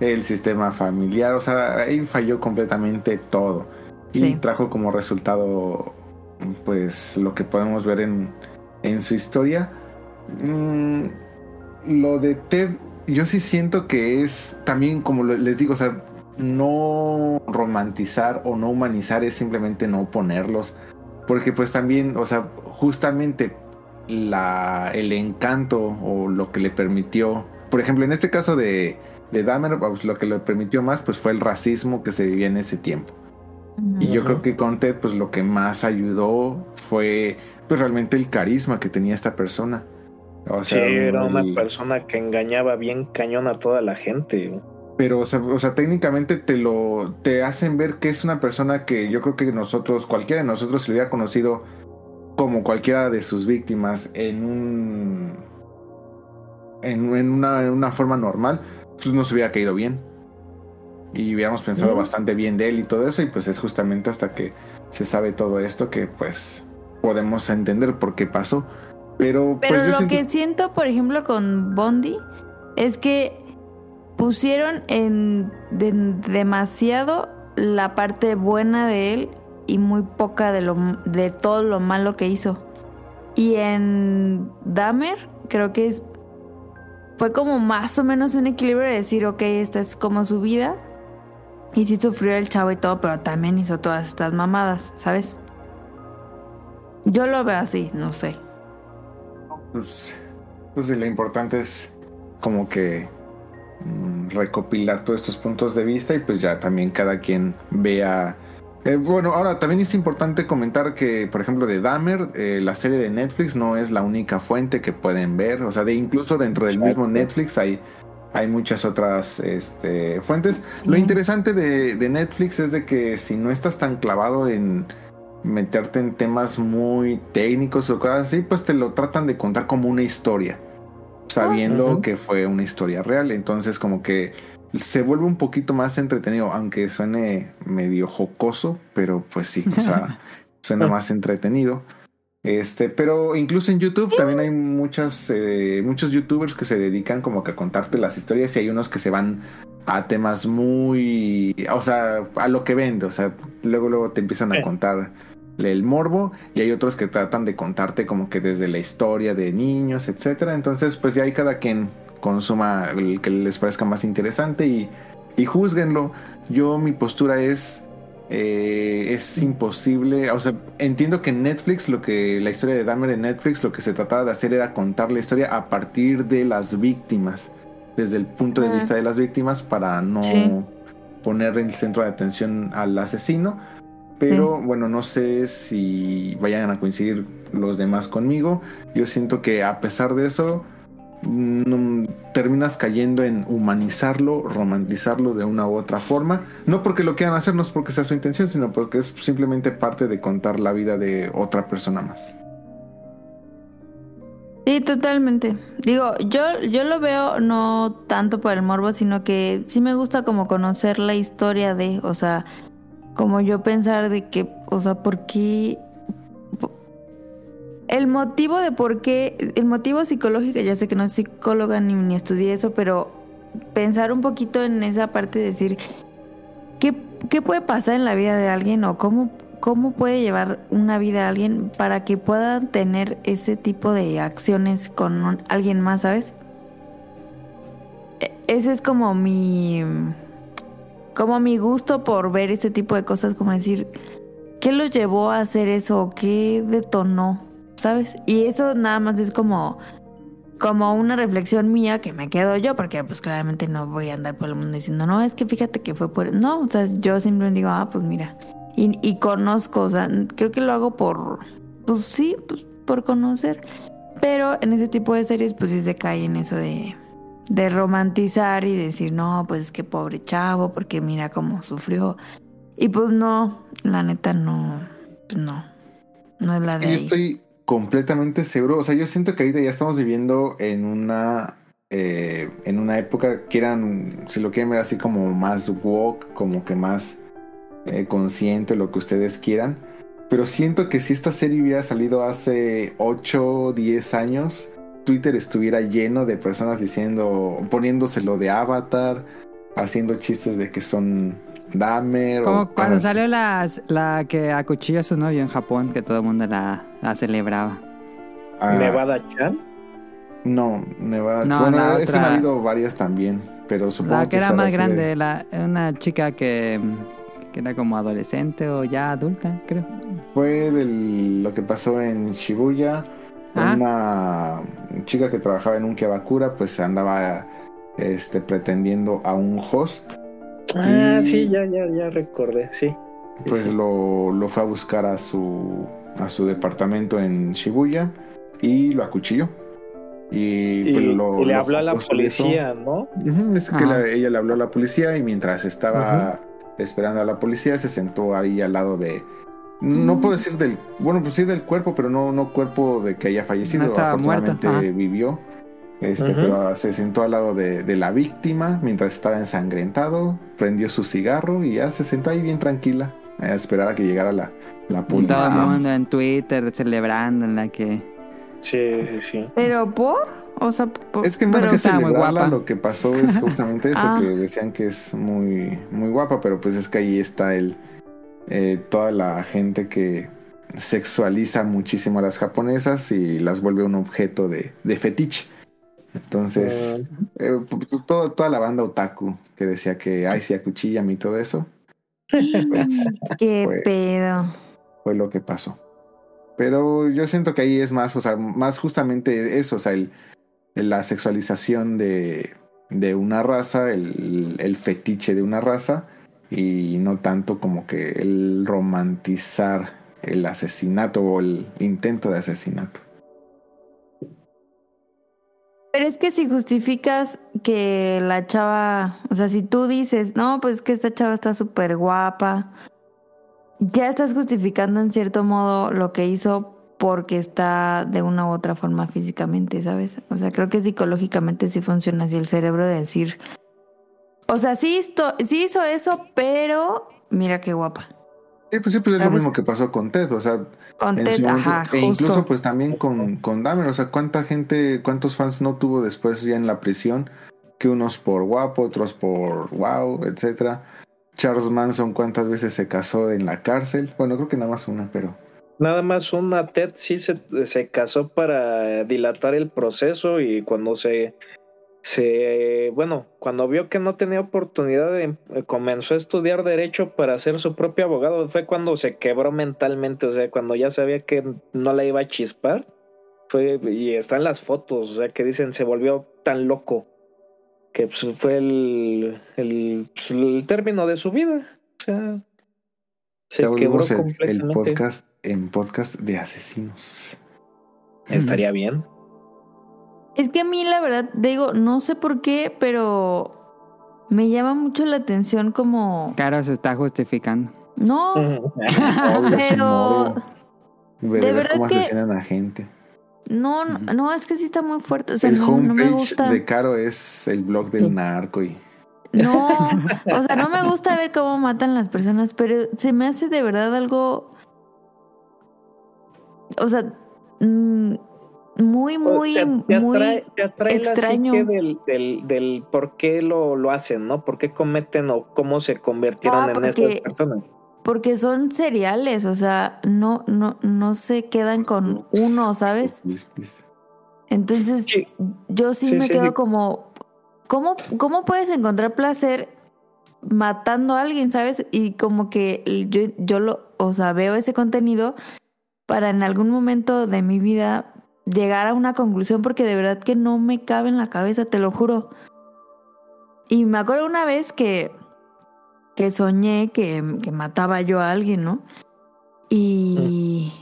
el sistema familiar. O sea, ahí falló completamente todo. y trajo como resultado pues lo que podemos ver en su historia. Lo de Ted, yo sí siento que es también, como les digo, o sea, no romantizar o no humanizar, es simplemente no ponerlos, porque pues también, o sea, justamente el encanto o lo que le permitió, por ejemplo, en este caso de Dahmer, pues lo que le permitió más pues fue el racismo que se vivía en ese tiempo. Y yo creo que con Ted pues lo que más ayudó fue pues realmente el carisma que tenía esta persona. O sea, sí, era una persona que engañaba bien cañón a toda la gente. Pero o sea técnicamente te hacen ver que es una persona que yo creo que nosotros, cualquiera de nosotros, se le hubiera conocido como cualquiera de sus víctimas en una forma normal, pues nos hubiera caído bien. Y hubiéramos pensado bastante bien de él y todo eso, y pues es justamente hasta que se sabe todo esto que pues podemos entender por qué pasó. Pero pues que siento, por ejemplo, con Bundy, es que pusieron demasiado la parte buena de él y muy poca de todo lo malo que hizo. Y en Dahmer creo que fue como más o menos un equilibrio de decir, ok, esta es como su vida. Y sí sufrió el chavo y todo, pero también hizo todas estas mamadas, ¿sabes? Yo lo veo así, no sé. Pues lo importante es como que recopilar todos estos puntos de vista y pues ya también cada quien vea. Bueno, ahora también es importante comentar que, por ejemplo, de Dahmer, la serie de Netflix no es la única fuente que pueden ver. O sea, incluso dentro del mismo Netflix hay muchas otras fuentes. Sí. Lo interesante de Netflix es de que si no estás tan clavado en meterte en temas muy técnicos o cosas así, pues te lo tratan de contar como una historia, sabiendo que fue una historia real. Entonces como que se vuelve un poquito más entretenido, aunque suene medio jocoso, pero pues sí, o sea, suena más entretenido. Pero incluso en YouTube también hay muchos youtubers que se dedican como que a contarte las historias, y hay unos que se van a temas muy, o sea, a lo que vende, o sea, luego te empiezan a contar el morbo, y hay otros que tratan de contarte como que desde la historia de niños, etcétera. Entonces pues ya hay cada quien consuma el que les parezca más interesante y júzguenlo. Yo, mi postura es imposible, o sea, entiendo que Netflix, la historia de Dahmer en Netflix, lo que se trataba de hacer era contar la historia a partir de las víctimas, desde el punto de vista de las víctimas, para no poner en el centro de atención al asesino. Pero bueno, no sé si vayan a coincidir los demás conmigo. Yo siento que a pesar de eso, terminas cayendo en humanizarlo, romantizarlo de una u otra forma, no porque lo quieran hacer, no es porque sea su intención, sino porque es simplemente parte de contar la vida de otra persona más. Sí, totalmente. Digo, yo lo veo no tanto por el morbo, sino que sí me gusta como conocer la historia de, o sea, como yo pensar de que, o sea, ¿por qué? El motivo de por qué, el motivo psicológico, ya sé que no soy psicóloga ni estudié eso, pero pensar un poquito en esa parte de decir qué puede pasar en la vida de alguien, o cómo puede llevar una vida a alguien para que pueda tener ese tipo de acciones con alguien más, ¿sabes? Ese es como mi gusto por ver ese tipo de cosas, como decir, ¿qué los llevó a hacer eso? ¿Qué detonó? ¿Sabes? Y eso nada más es como una reflexión mía que me quedo yo, porque pues claramente no voy a andar por el mundo diciendo, no, es que fíjate que fue por... No, o sea, yo siempre digo, pues mira, y conozco, o sea, creo que lo hago por... Pues sí, pues, por conocer. Pero en ese tipo de series pues sí se cae en eso de romantizar y decir, no, pues es que pobre chavo, porque mira cómo sufrió. Y pues no, la neta no, pues no. No es la de ahí. Estoy completamente seguro, o sea, yo siento que ahorita ya estamos viviendo en una época que eran, si lo quieren ver así, como más woke, como que más consciente, lo que ustedes quieran, pero siento que si esta serie hubiera salido hace 8-10 años, Twitter estuviera lleno de personas diciendo, poniéndoselo de avatar, haciendo chistes de que son Dahmer. Como cuando salió la que acuchilló a su novio en Japón, que todo el mundo la celebraba. ¿Nevada-chan? No, Nevada-chan. Bueno, la es otra... que ha habido varias también, pero supongo que era más grande, una chica que era como adolescente o ya adulta, creo. Fue lo que pasó en Shibuya. Una chica que trabajaba en un kebakura, pues andaba pretendiendo a un host. Ah, sí, ya recordé, sí. Pues sí. Lo fue a buscar a su departamento en Shibuya y lo acuchilló. Y, pues, y le habló a la policía, ¿no? Uh-huh, es que ella le habló a la policía y mientras estaba esperando a la policía se sentó ahí al lado de... No puedo decir del... Bueno, pues sí del cuerpo, pero no cuerpo de que haya fallecido. No estaba muerta. Vivió. Pero se sentó al lado de la víctima mientras estaba ensangrentado, prendió su cigarro y ya se sentó ahí bien tranquila a esperar a que llegara la policía. Todo el mundo en Twitter celebrando en la que... Sí. ¿Pero por? O sea, es que más que celebrarla, lo que pasó es justamente eso, que decían que es muy, muy guapa, pero pues es que ahí está toda la gente que sexualiza muchísimo a las japonesas y las vuelve un objeto de fetiche. Entonces, toda la banda otaku que decía que ay, sí, acuchíllame y todo eso. Pues, qué pedo. Fue lo que pasó. Pero yo siento que ahí es más, o sea, más justamente eso, o sea, la sexualización de una raza, el fetiche de una raza, y no tanto como que el romantizar el asesinato o el intento de asesinato. Pero es que si justificas que la chava, o sea, si tú dices, no, pues que esta chava está súper guapa, ya estás justificando en cierto modo lo que hizo porque está de una u otra forma físicamente, ¿sabes? O sea, creo que psicológicamente sí funciona así el cerebro de decir... O sea, sí hizo eso, pero mira qué guapa. Sí, pues es lo mismo que pasó con Ted, o sea... Con Ted, justo. E incluso pues también con Dahmer, o sea, cuántos fans no tuvo después ya en la prisión, que unos por guapo, otros por wow, etcétera. Charles Manson, ¿cuántas veces se casó en la cárcel? Bueno, creo que nada más una, pero... Nada más una. Ted sí se casó para dilatar el proceso y cuando cuando vio que no tenía oportunidad, comenzó a estudiar derecho para ser su propio abogado. Fue cuando se quebró mentalmente, o sea, cuando ya sabía que no la iba a chispar. Y están las fotos, o sea, que dicen se volvió tan loco que pues, fue el término de su vida. O sea, se quebró completamente. El podcast en podcast de asesinos. Estaría bien. Es que a mí, la verdad, digo, no sé por qué, pero me llama mucho la atención como... Claro, se está justificando. No, pero... De verdad cómo que... asesinan a gente. No, es que sí está muy fuerte. O sea, el no me gusta... El homepage de Caro es el blog del narco y... No, o sea, no me gusta ver cómo matan las personas, pero se me hace de verdad algo... O sea... Muy, te atrae extraño. La psique del por qué lo hacen, ¿no? Por qué cometen o cómo se convirtieron en esas personas. Porque son seriales, o sea, no se quedan con uno, ¿sabes? Entonces, yo sí me quedo como... ¿Cómo puedes encontrar placer matando a alguien, ¿sabes? Y como que yo veo ese contenido para en algún momento de mi vida... llegar a una conclusión, porque de verdad que no me cabe en la cabeza, te lo juro. Y me acuerdo una vez que soñé que mataba yo a alguien, ¿no? Y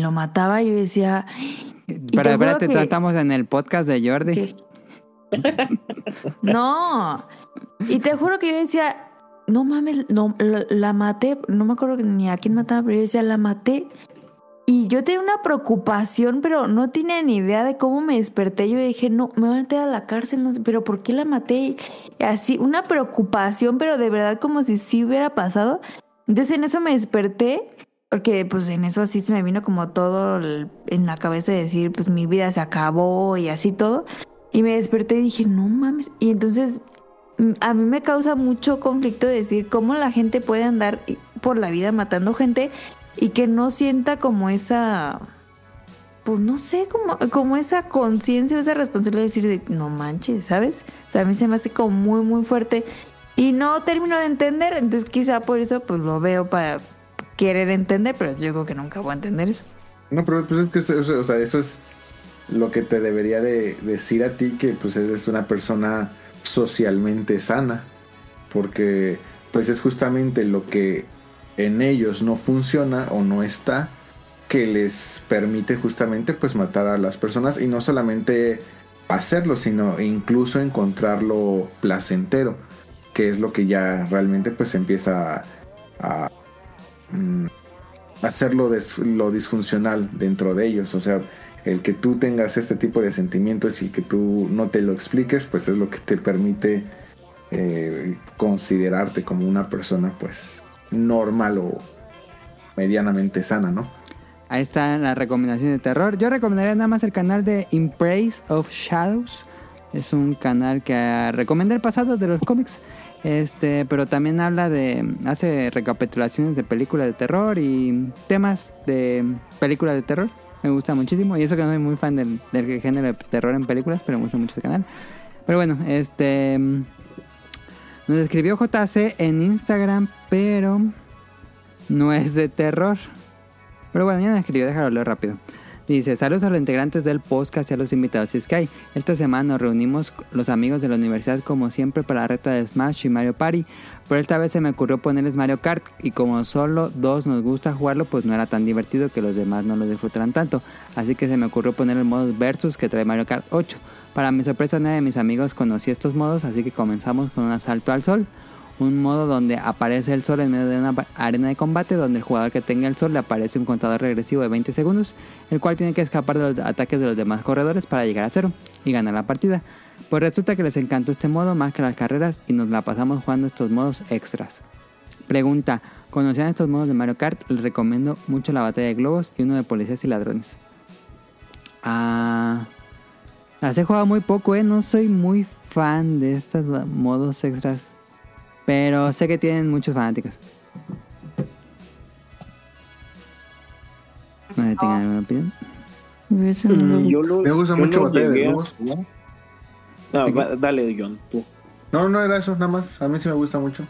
lo mataba y yo decía... Pero espérate, estamos en el podcast de Jordi. No. Y te juro que yo decía... No mames, la maté. No me acuerdo ni a quién mataba, pero yo decía, la maté... Y yo tenía una preocupación, pero no tenía ni idea de cómo me desperté. Yo dije, no, me voy a meter a la cárcel, no sé, pero ¿por qué la maté? Y así, una preocupación, pero de verdad como si sí hubiera pasado. Entonces en eso me desperté, porque pues en eso así se me vino como todo en la cabeza de decir, pues mi vida se acabó y así todo. Y me desperté y dije, no mames. Y entonces a mí me causa mucho conflicto decir cómo la gente puede andar por la vida matando gente y que no sienta como esa, pues no sé, como esa conciencia o esa responsabilidad de decir de, no manches, ¿sabes? O sea, a mí se me hace como muy, muy fuerte y no termino de entender, entonces quizá por eso pues lo veo para querer entender, pero yo creo que nunca voy a entender eso. No, pero pues es que eso, o sea, eso es lo que te debería de decir a ti que pues eres una persona socialmente sana, porque pues es justamente lo que en ellos no funciona o no está, que les permite justamente pues matar a las personas, y no solamente hacerlo, sino incluso encontrarlo placentero, que es lo que ya realmente pues empieza a hacerlo lo disfuncional dentro de ellos. O sea, el que tú tengas este tipo de sentimientos y el que tú no te lo expliques, pues es lo que te permite considerarte como una persona pues normal o medianamente sana, ¿no? Ahí están las recomendaciones de terror. Yo recomendaría nada más el canal de In Praise of Shadows. Es un canal que recomendé el pasado de los cómics. Pero también hace recapitulaciones de películas de terror y temas de películas de terror. Me gusta muchísimo. Y eso que no soy muy fan del género de terror en películas, pero me gusta mucho este canal. Pero bueno, nos escribió JC en Instagram, pero no es de terror. Pero bueno, ya nos escribió, déjalo leer rápido. Dice, saludos a los integrantes del podcast y a los invitados, si es que hay. Esta semana nos reunimos los amigos de la universidad como siempre para la reta de Smash y Mario Party, pero esta vez se me ocurrió ponerles Mario Kart y como solo dos nos gusta jugarlo, pues no era tan divertido que los demás no lo disfrutaran tanto, así que se me ocurrió poner el modo Versus que trae Mario Kart 8. Para mi sorpresa, nadie de mis amigos conocía estos modos, así que comenzamos con un asalto al sol. Un modo donde aparece el sol en medio de una arena de combate, donde el jugador que tenga el sol le aparece un contador regresivo de 20 segundos, el cual tiene que escapar de los ataques de los demás corredores para llegar a cero y ganar la partida. Pues resulta que les encantó este modo más que las carreras y nos la pasamos jugando estos modos extras. Pregunta, ¿conocían estos modos de Mario Kart? Les recomiendo mucho la batalla de globos y uno de policías y ladrones. Las he jugado muy poco, no soy muy fan de estos modos extras, pero sé que tienen muchos fanáticos. No sé si tengan alguna opinión. Me gusta mucho batalla de globos. Dale, John, tú. No era eso, nada más. A mí sí me gusta mucho.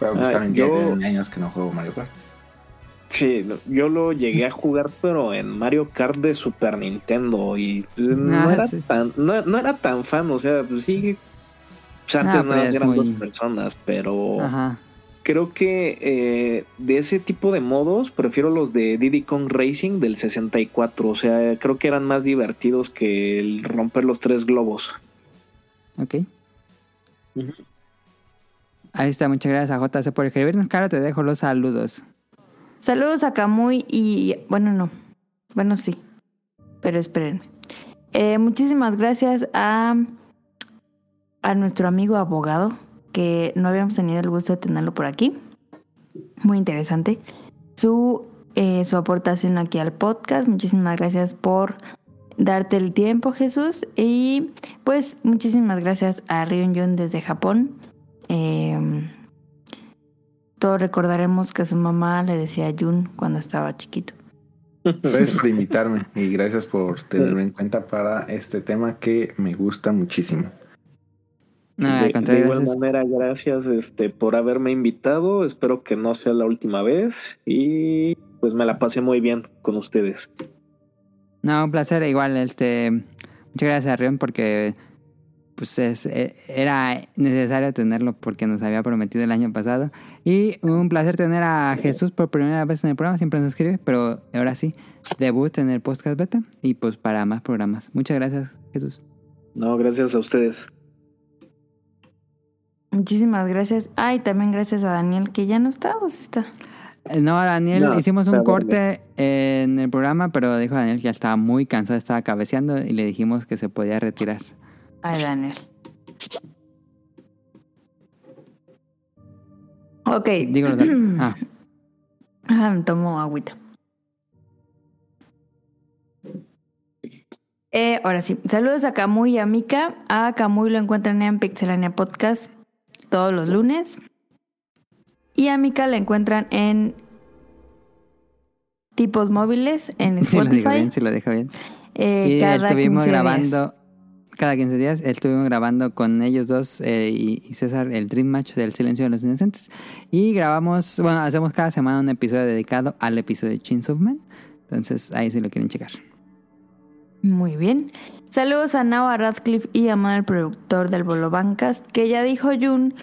Pero justamente ya tienen años que no juego Mario Kart. Sí, yo lo llegué a jugar, pero en Mario Kart de Super Nintendo. Y no era tan fan, o sea, pues sí. Antes no eran muy... dos personas, pero ajá, creo que de ese tipo de modos prefiero los de Diddy Kong Racing del 64, o sea, creo que eran más divertidos que el romper los tres globos. Ok. Uh-huh. Ahí está, muchas gracias a JC por escribirnos. Cara, te dejo los saludos. Saludos a Camuy y... Bueno, sí. Pero espérenme. Muchísimas gracias a nuestro amigo abogado, que no habíamos tenido el gusto de tenerlo por aquí. Muy interesante su aportación aquí al podcast. Muchísimas gracias por darte el tiempo, Jesús. Y pues muchísimas gracias a Ryun desde Japón. Todos recordaremos que su mamá le decía Jun cuando estaba chiquito. Gracias por invitarme y gracias por tenerme en cuenta para este tema que me gusta muchísimo. De igual gracias. Manera, gracias por haberme invitado. Espero que no sea la última vez. Y pues me la pasé muy bien con ustedes. Un placer. Igual, muchas gracias a Rion porque pues era necesario tenerlo porque nos había prometido el año pasado. Y un placer tener a Jesús por primera vez en el programa. Siempre nos escribe, pero ahora sí, debut en el Podcast Beta y pues para más programas. Muchas gracias, Jesús. Gracias a ustedes. Muchísimas gracias. Y también gracias a Daniel, que ya no está, ¿o sí está? Daniel, hicimos un corte en el programa, pero dijo Daniel que ya estaba muy cansado, estaba cabeceando y le dijimos que se podía retirar. Daniel. Ok. Dígalo, Daniel. Tomo agüita. Ahora sí. Saludos a Camuy y a Mika. A Camuy lo encuentran en Pixelania Podcast. todos los lunes. Y a Mika la encuentran en Tipos Móviles, en Spotify. Sí, lo deja bien. Y estuvimos grabando cada 15 días, estuvimos grabando con ellos dos y César el Dream Match del Silencio de los Inocentes. Y grabamos, bueno, hacemos cada semana un episodio dedicado al episodio de Chainsaw Man. Entonces ahí sí lo quieren checar. Muy bien. Saludos a Nava Radcliffe y a Manuel, productor del Bolobancas, que ya dijo Jun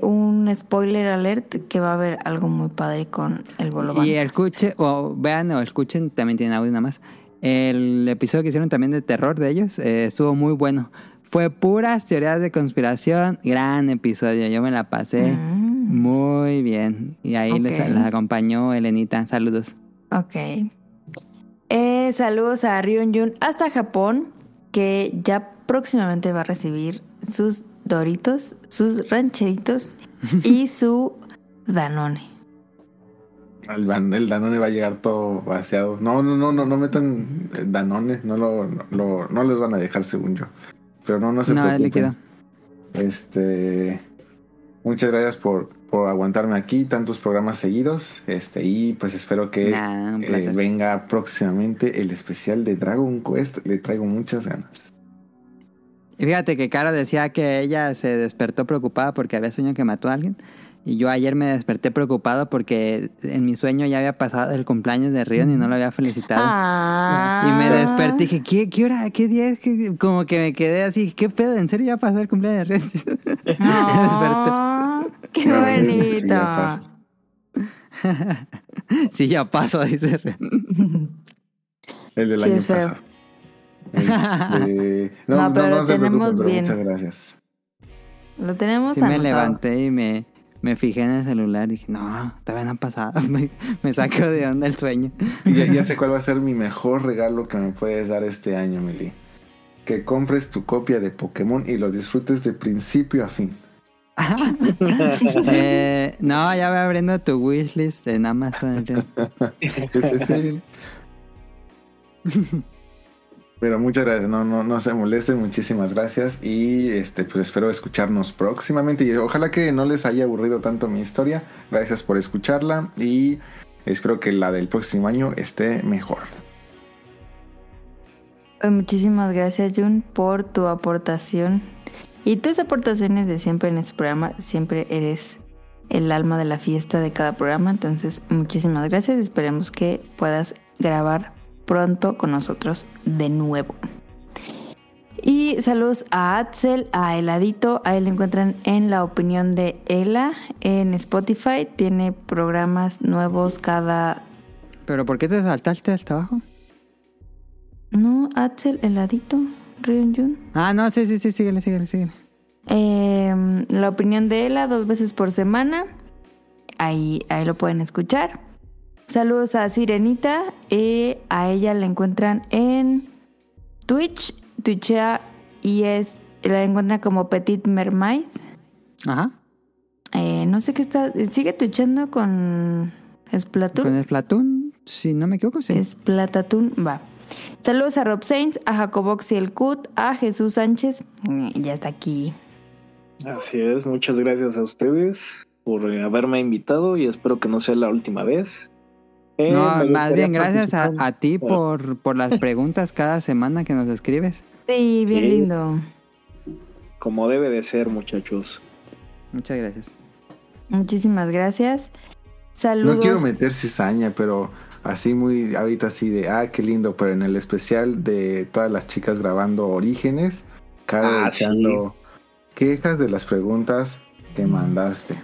un spoiler alert que va a haber algo muy padre con el Bolobancas. Y escuchen, también tienen audio nada más. El episodio que hicieron también de terror de ellos estuvo muy bueno. Fue puras teorías de conspiración. Gran episodio. Yo me la pasé muy bien. Y ahí les acompañó Elenita. Saludos. Ok. Saludos a Ryunjun hasta Japón, que ya próximamente va a recibir sus Doritos, sus rancheritos y su Danone. El Danone va a llegar todo vaciado. No metan Danone, no les van a dejar, según yo. Pero no se preocupen. Muchas gracias por aguantarme aquí tantos programas seguidos. Y pues espero que venga próximamente el especial de Dragon Quest. Le traigo muchas ganas. Y fíjate que Caro decía que ella se despertó preocupada porque había soñado que mató a alguien. Y yo ayer me desperté preocupado porque en mi sueño ya había pasado el cumpleaños de Rion y no lo había felicitado. Ah. Y me desperté y dije, ¿qué hora? ¿Qué día es? Como que me quedé así, ¿qué pedo? ¿En serio ya pasó el cumpleaños de Rion? Oh, ¡qué bonito! Sí, ya pasó. Sí, ya pasó, dice Rion. El del año pasado. No se preocupen, pero muchas gracias. Lo tenemos anotado. Me levanté y me fijé en el celular y dije, no, todavía no han pasado. Me saco de onda el sueño. Ya sé cuál va a ser mi mejor regalo que me puedes dar este año, Mili. Que compres tu copia de Pokémon y lo disfrutes de principio a fin. Ya voy abriendo tu wishlist en Amazon. ¿Es serio? Pero muchas gracias, no se molesten, muchísimas gracias y pues espero escucharnos próximamente y ojalá que no les haya aburrido tanto mi historia. Gracias por escucharla y espero que la del próximo año esté mejor. Muchísimas gracias, Jun, por tu aportación y tus aportaciones de siempre en este programa. Siempre eres el alma de la fiesta de cada programa, entonces muchísimas gracias. Esperemos que puedas grabar pronto con nosotros de nuevo. Y saludos a Axel, a Heladito. A él lo encuentran en La Opinión de Ela en Spotify. Tiene programas nuevos cada... ¿Pero por qué te saltaste hasta abajo? No, Axel, Heladito, Ryunjun. Ah, no, sí, síguele. La Opinión de Ela 2 veces por semana. Ahí lo pueden escuchar. Saludos a Sirenita, a ella la encuentran en Twitch, twitchea y la encuentran como Petit Mermaid. Ajá. No sé qué está, sigue twitchando con Splatoon. Con Splatoon, si no me equivoco, sí. Splatoon, va. Saludos a Rob Sainz, a Jacobox y el Cut, a Jesús Sánchez, ya está aquí. Así es, muchas gracias a ustedes por haberme invitado y espero que no sea la última vez. No, más bien gracias a ti por las preguntas cada semana que nos escribes. Sí, bien lindo. Como debe de ser, muchachos. Muchas gracias. Muchísimas gracias. Saludos. No quiero meter cizaña, pero así muy ahorita así de, qué lindo, pero en el especial de todas las chicas grabando Orígenes, cada echando quejas de las preguntas que mandaste.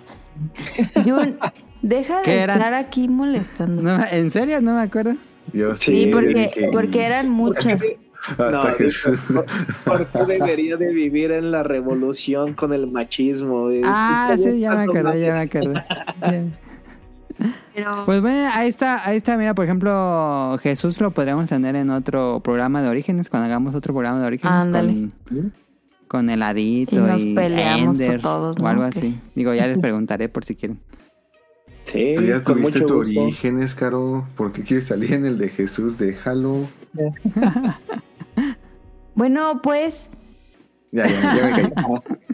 Deja de estar aquí molestando. No, ¿en serio? No me acuerdo. Yo sí, porque eran muchas. Hasta Jesús. Porque debería de vivir en la revolución con el machismo. Sí, ya me acordé. Pero... Pues bueno, ahí está, mira, por ejemplo, Jesús lo podríamos tener en otro programa de Orígenes, cuando hagamos otro programa de Orígenes. Ándale. Con Heladito y nos peleamos Ender, todos, ¿no? O algo así. Digo, ya les preguntaré por si quieren. Sí, ya tuviste tu Orígenes, Caro. ¿Por qué quieres salir en el de Jesús? Déjalo. Bueno, pues. Ya me callé.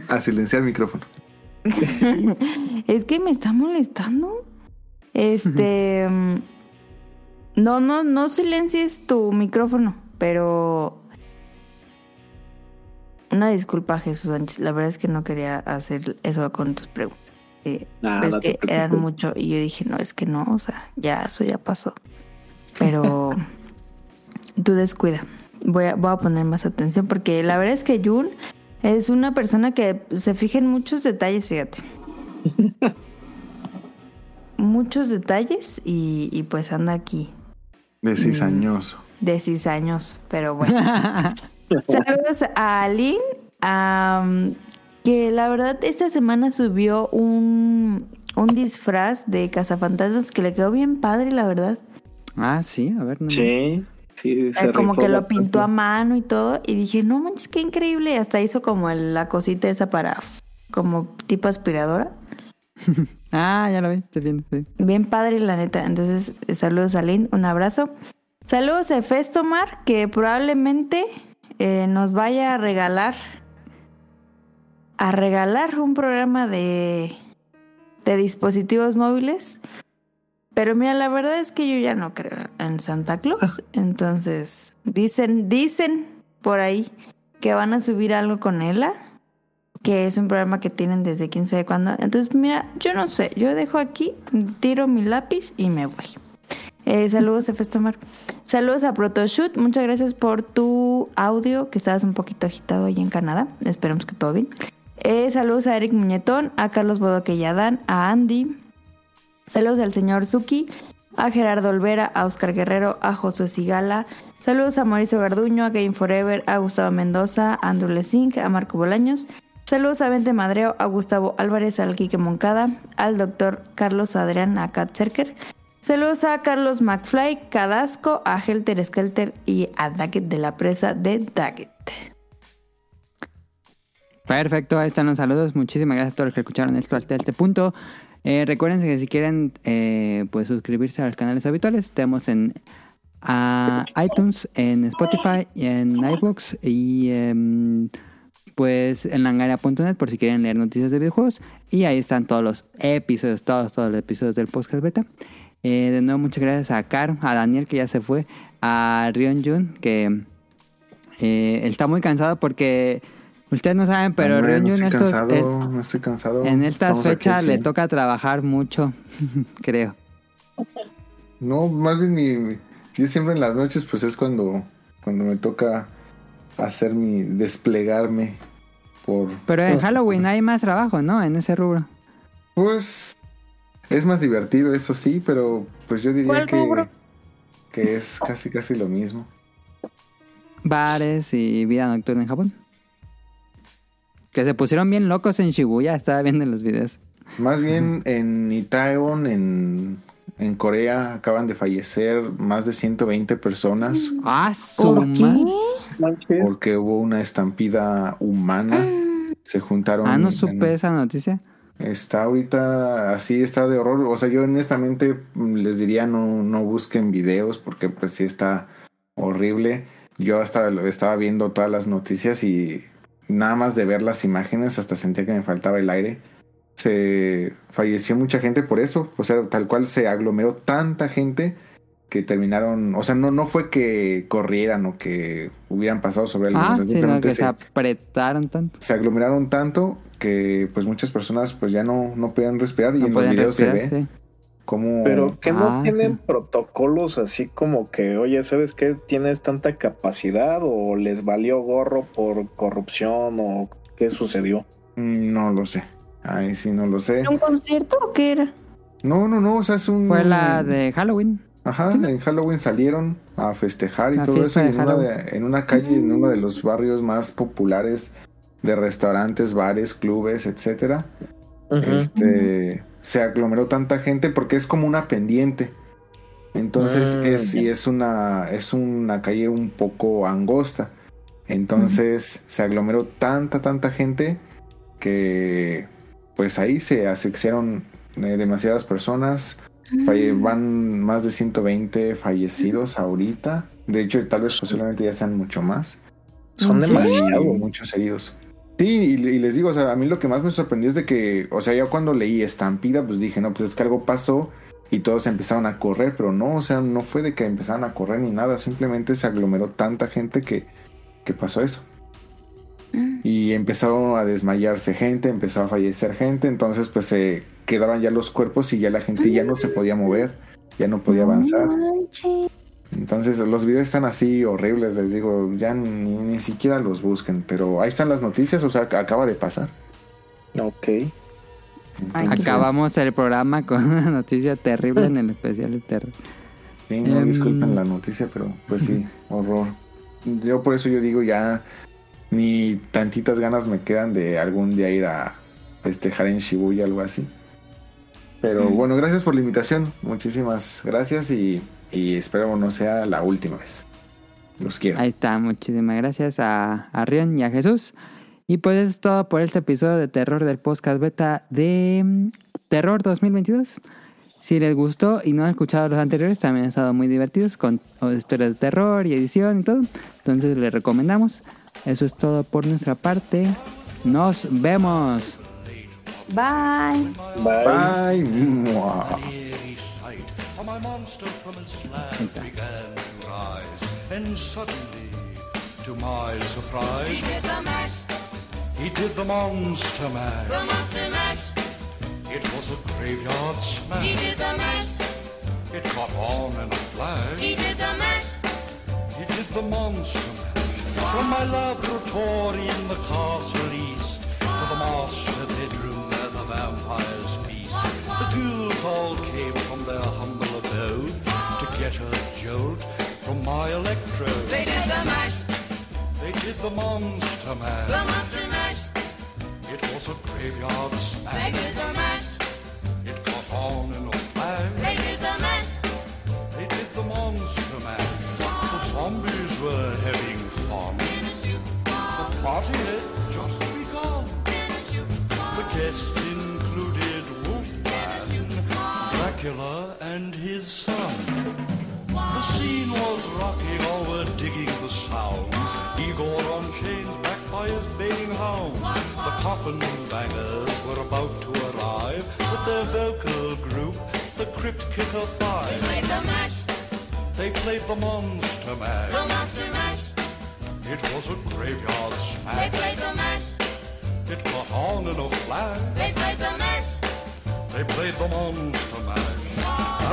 A silenciar el micrófono. Es que me está molestando. No silencies tu micrófono, pero... Una disculpa, Jesús Sánchez. La verdad es que no quería hacer eso con tus preguntas. Pero es que eran mucho y yo dije, no, es que no, o sea, ya, eso ya pasó. Pero tú descuida. Voy a poner más atención porque la verdad es que Jun es una persona que se fija en muchos detalles, fíjate. Muchos detalles y pues anda aquí. Decisañoso. Decisañoso, pero bueno. Saludos a Aline, que la verdad esta semana subió un disfraz de cazafantasmas que le quedó bien padre, la verdad. Ah, sí, a ver. No. Sí. Como que lo pintó a mano y todo, y dije, no manches, qué increíble. Y hasta hizo como la cosita esa para, como tipo aspiradora. Ah, ya lo vi, estoy viendo. Sí. Bien padre, la neta. Entonces, saludos a Lynn, un abrazo. Saludos a Festomar, que probablemente nos vaya a regalar un programa de dispositivos móviles. Pero mira, la verdad es que yo ya no creo en Santa Claus. Entonces, dicen por ahí que van a subir algo con Ela, que es un programa que tienen desde quién sabe cuándo. Entonces, mira, yo no sé, yo dejo aquí, tiro mi lápiz y me voy. Saludos a Festomar. Saludos a Protoshoot. Muchas gracias por tu audio, que estabas un poquito agitado ahí en Canadá. Esperemos que todo bien. Saludos a Eric Muñetón, a Carlos Bodoqueyadán, a Andy. Saludos al señor Suki, a Gerardo Olvera, a Oscar Guerrero, a Josué Sigala. Saludos a Mauricio Garduño, a Game Forever, a Gustavo Mendoza, a Andrew Lezink, a Marco Bolaños. Saludos a Vente Madreo, a Gustavo Álvarez, al Quique Moncada, al doctor Carlos Adrián, a Kat Zerker. Saludos a Carlos McFly, Cadasco, a Helter Skelter y a Daggett de la presa de Daggett. Perfecto, ahí están los saludos. Muchísimas gracias a todos los que escucharon esto hasta este punto. Recuerden que si quieren pues suscribirse a los canales habituales, estamos en iTunes, en Spotify, en iVoox y pues en langaria.net por si quieren leer noticias de videojuegos. Y ahí están todos los episodios, todos los episodios del Podcast Beta. De nuevo, muchas gracias a Caro, a Daniel que ya se fue, a Rion Jun que él está muy cansado porque... Ustedes no saben, pero no estoy cansado. En estas fechas le toca trabajar mucho, creo. No, más bien yo siempre en las noches pues es cuando me toca hacer desplegarme por... Pero en Halloween hay más trabajo, ¿no? En ese rubro. Pues es más divertido, eso sí, pero pues yo diría que es casi lo mismo. Bares y vida nocturna en Japón. Que se pusieron bien locos en Shibuya, estaba viendo los videos. Más bien en Itaewon, en Corea, acaban de fallecer más de 120 personas. ¡Ah, ¿por qué? Porque hubo una estampida humana. Se juntaron... Ah, no supe esa noticia. Está ahorita... Así está de horror. O sea, yo honestamente les diría no busquen videos porque pues sí está horrible. Yo hasta estaba viendo todas las noticias y... Nada más de ver las imágenes hasta sentía que me faltaba el aire. Se falleció mucha gente por eso. O sea, tal cual se aglomeró tanta gente que terminaron... O sea, no fue que corrieran o que hubieran pasado sobre el... Ah, sino que se apretaron tanto. Se aglomeraron tanto que pues muchas personas pues ya no podían respirar. Y no en los videos se ve cómo... Pero que no tienen protocolos así como que, oye, ¿sabes qué? ¿Tienes tanta capacidad o les valió gorro por corrupción o qué sucedió? No lo sé. Ahí sí no lo sé. ¿Era un concierto o qué era? No, o sea, es un... Fue la de Halloween. Ajá, ¿sí? En Halloween salieron a festejar y la todo eso en una calle, en uno de los barrios más populares de restaurantes, bares, clubes, etcétera. Uh-huh. Se aglomeró tanta gente porque es como una pendiente. Entonces es una calle un poco angosta. Entonces se aglomeró tanta gente que pues ahí se asfixiaron demasiadas personas. Van más de 120 fallecidos ahorita. De hecho, tal vez posiblemente ya sean mucho más. Son demasiado muchos heridos. Sí, y les digo, o sea, a mí lo que más me sorprendió es de que, o sea, ya cuando leí estampida, pues dije, no, pues es que algo pasó y todos empezaron a correr, pero no, o sea, no fue de que empezaron a correr ni nada, simplemente se aglomeró tanta gente que pasó eso. Y empezaron a desmayarse gente, empezó a fallecer gente, entonces pues se quedaban ya los cuerpos y ya la gente ya no se podía mover, ya no podía avanzar. Entonces los videos están así horribles, les digo, ya ni siquiera los busquen, pero ahí están las noticias, o sea, acaba de pasar. Ok. Entonces, acabamos el programa con una noticia terrible en el especial de terror. Sí, no, disculpen la noticia, pero pues sí, horror. Yo por eso yo digo ya ni tantitas ganas me quedan de algún día ir a festejar en Shibuya, algo así. Pero bueno, gracias por la invitación, muchísimas gracias y espero no sea la última vez. Los quiero. Ahí está, muchísimas gracias a Rion y a Jesús. Y pues eso es todo por este episodio de Terror del Podcast Beta de Terror 2022. Si les gustó y no han escuchado los anteriores, también han estado muy divertidos con historias de terror y edición y todo. Entonces les recomendamos. Eso es todo por nuestra parte. Nos vemos. Bye. Bye. Bye. Bye. He did the monster mash. The monster mash. It was a graveyard smash. He did the mash. It caught on in a flash. He did the mash. He did the monster mash. Wow. From my laboratory in the castle east, wow, to the master bedroom where the vampires feast. Wow. The ghouls all came from their humble abode, wow, to get a jolt from my electrode. They did the mash. They did the monster mash. The monster mash. It was a graveyard smash. They did the mash. It caught on in a flash. They did the mash. They did the monster mash. Wow. The zombies were having fun. In a the party had just begun. In a the guests included Wolfman, Dracula, and his son. Wow. The scene was rocking, all were digging the sound. Igor on chains, backed by his baying hounds. The coffin bangers were about to arrive with their vocal group, the Crypt Kicker Five. They played the mash. They played the monster mash. The monster mash. It was a graveyard smash. They played the mash. It caught on in a flash. They played the mash. They played the monster mash. Oh.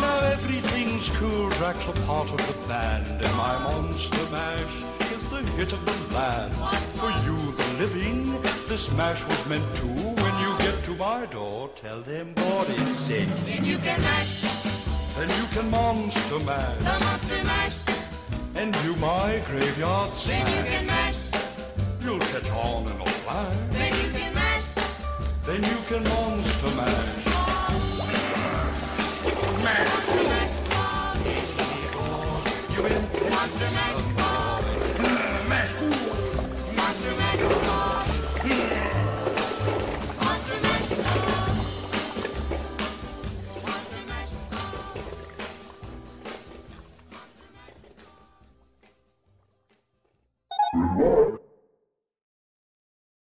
Now everything's cool, Drax a part of the band, and my monster mash is the hit of the land. For you, the living, this mash was meant to. When you get to my door, tell them what is said. Then you can mash. Then you can monster mash. The monster mash. And do my graveyard smash. Then you can mash. You'll catch on in a flash. Then you can mash. Then you can monster mash. Monster mash. Monster mash. Whoa!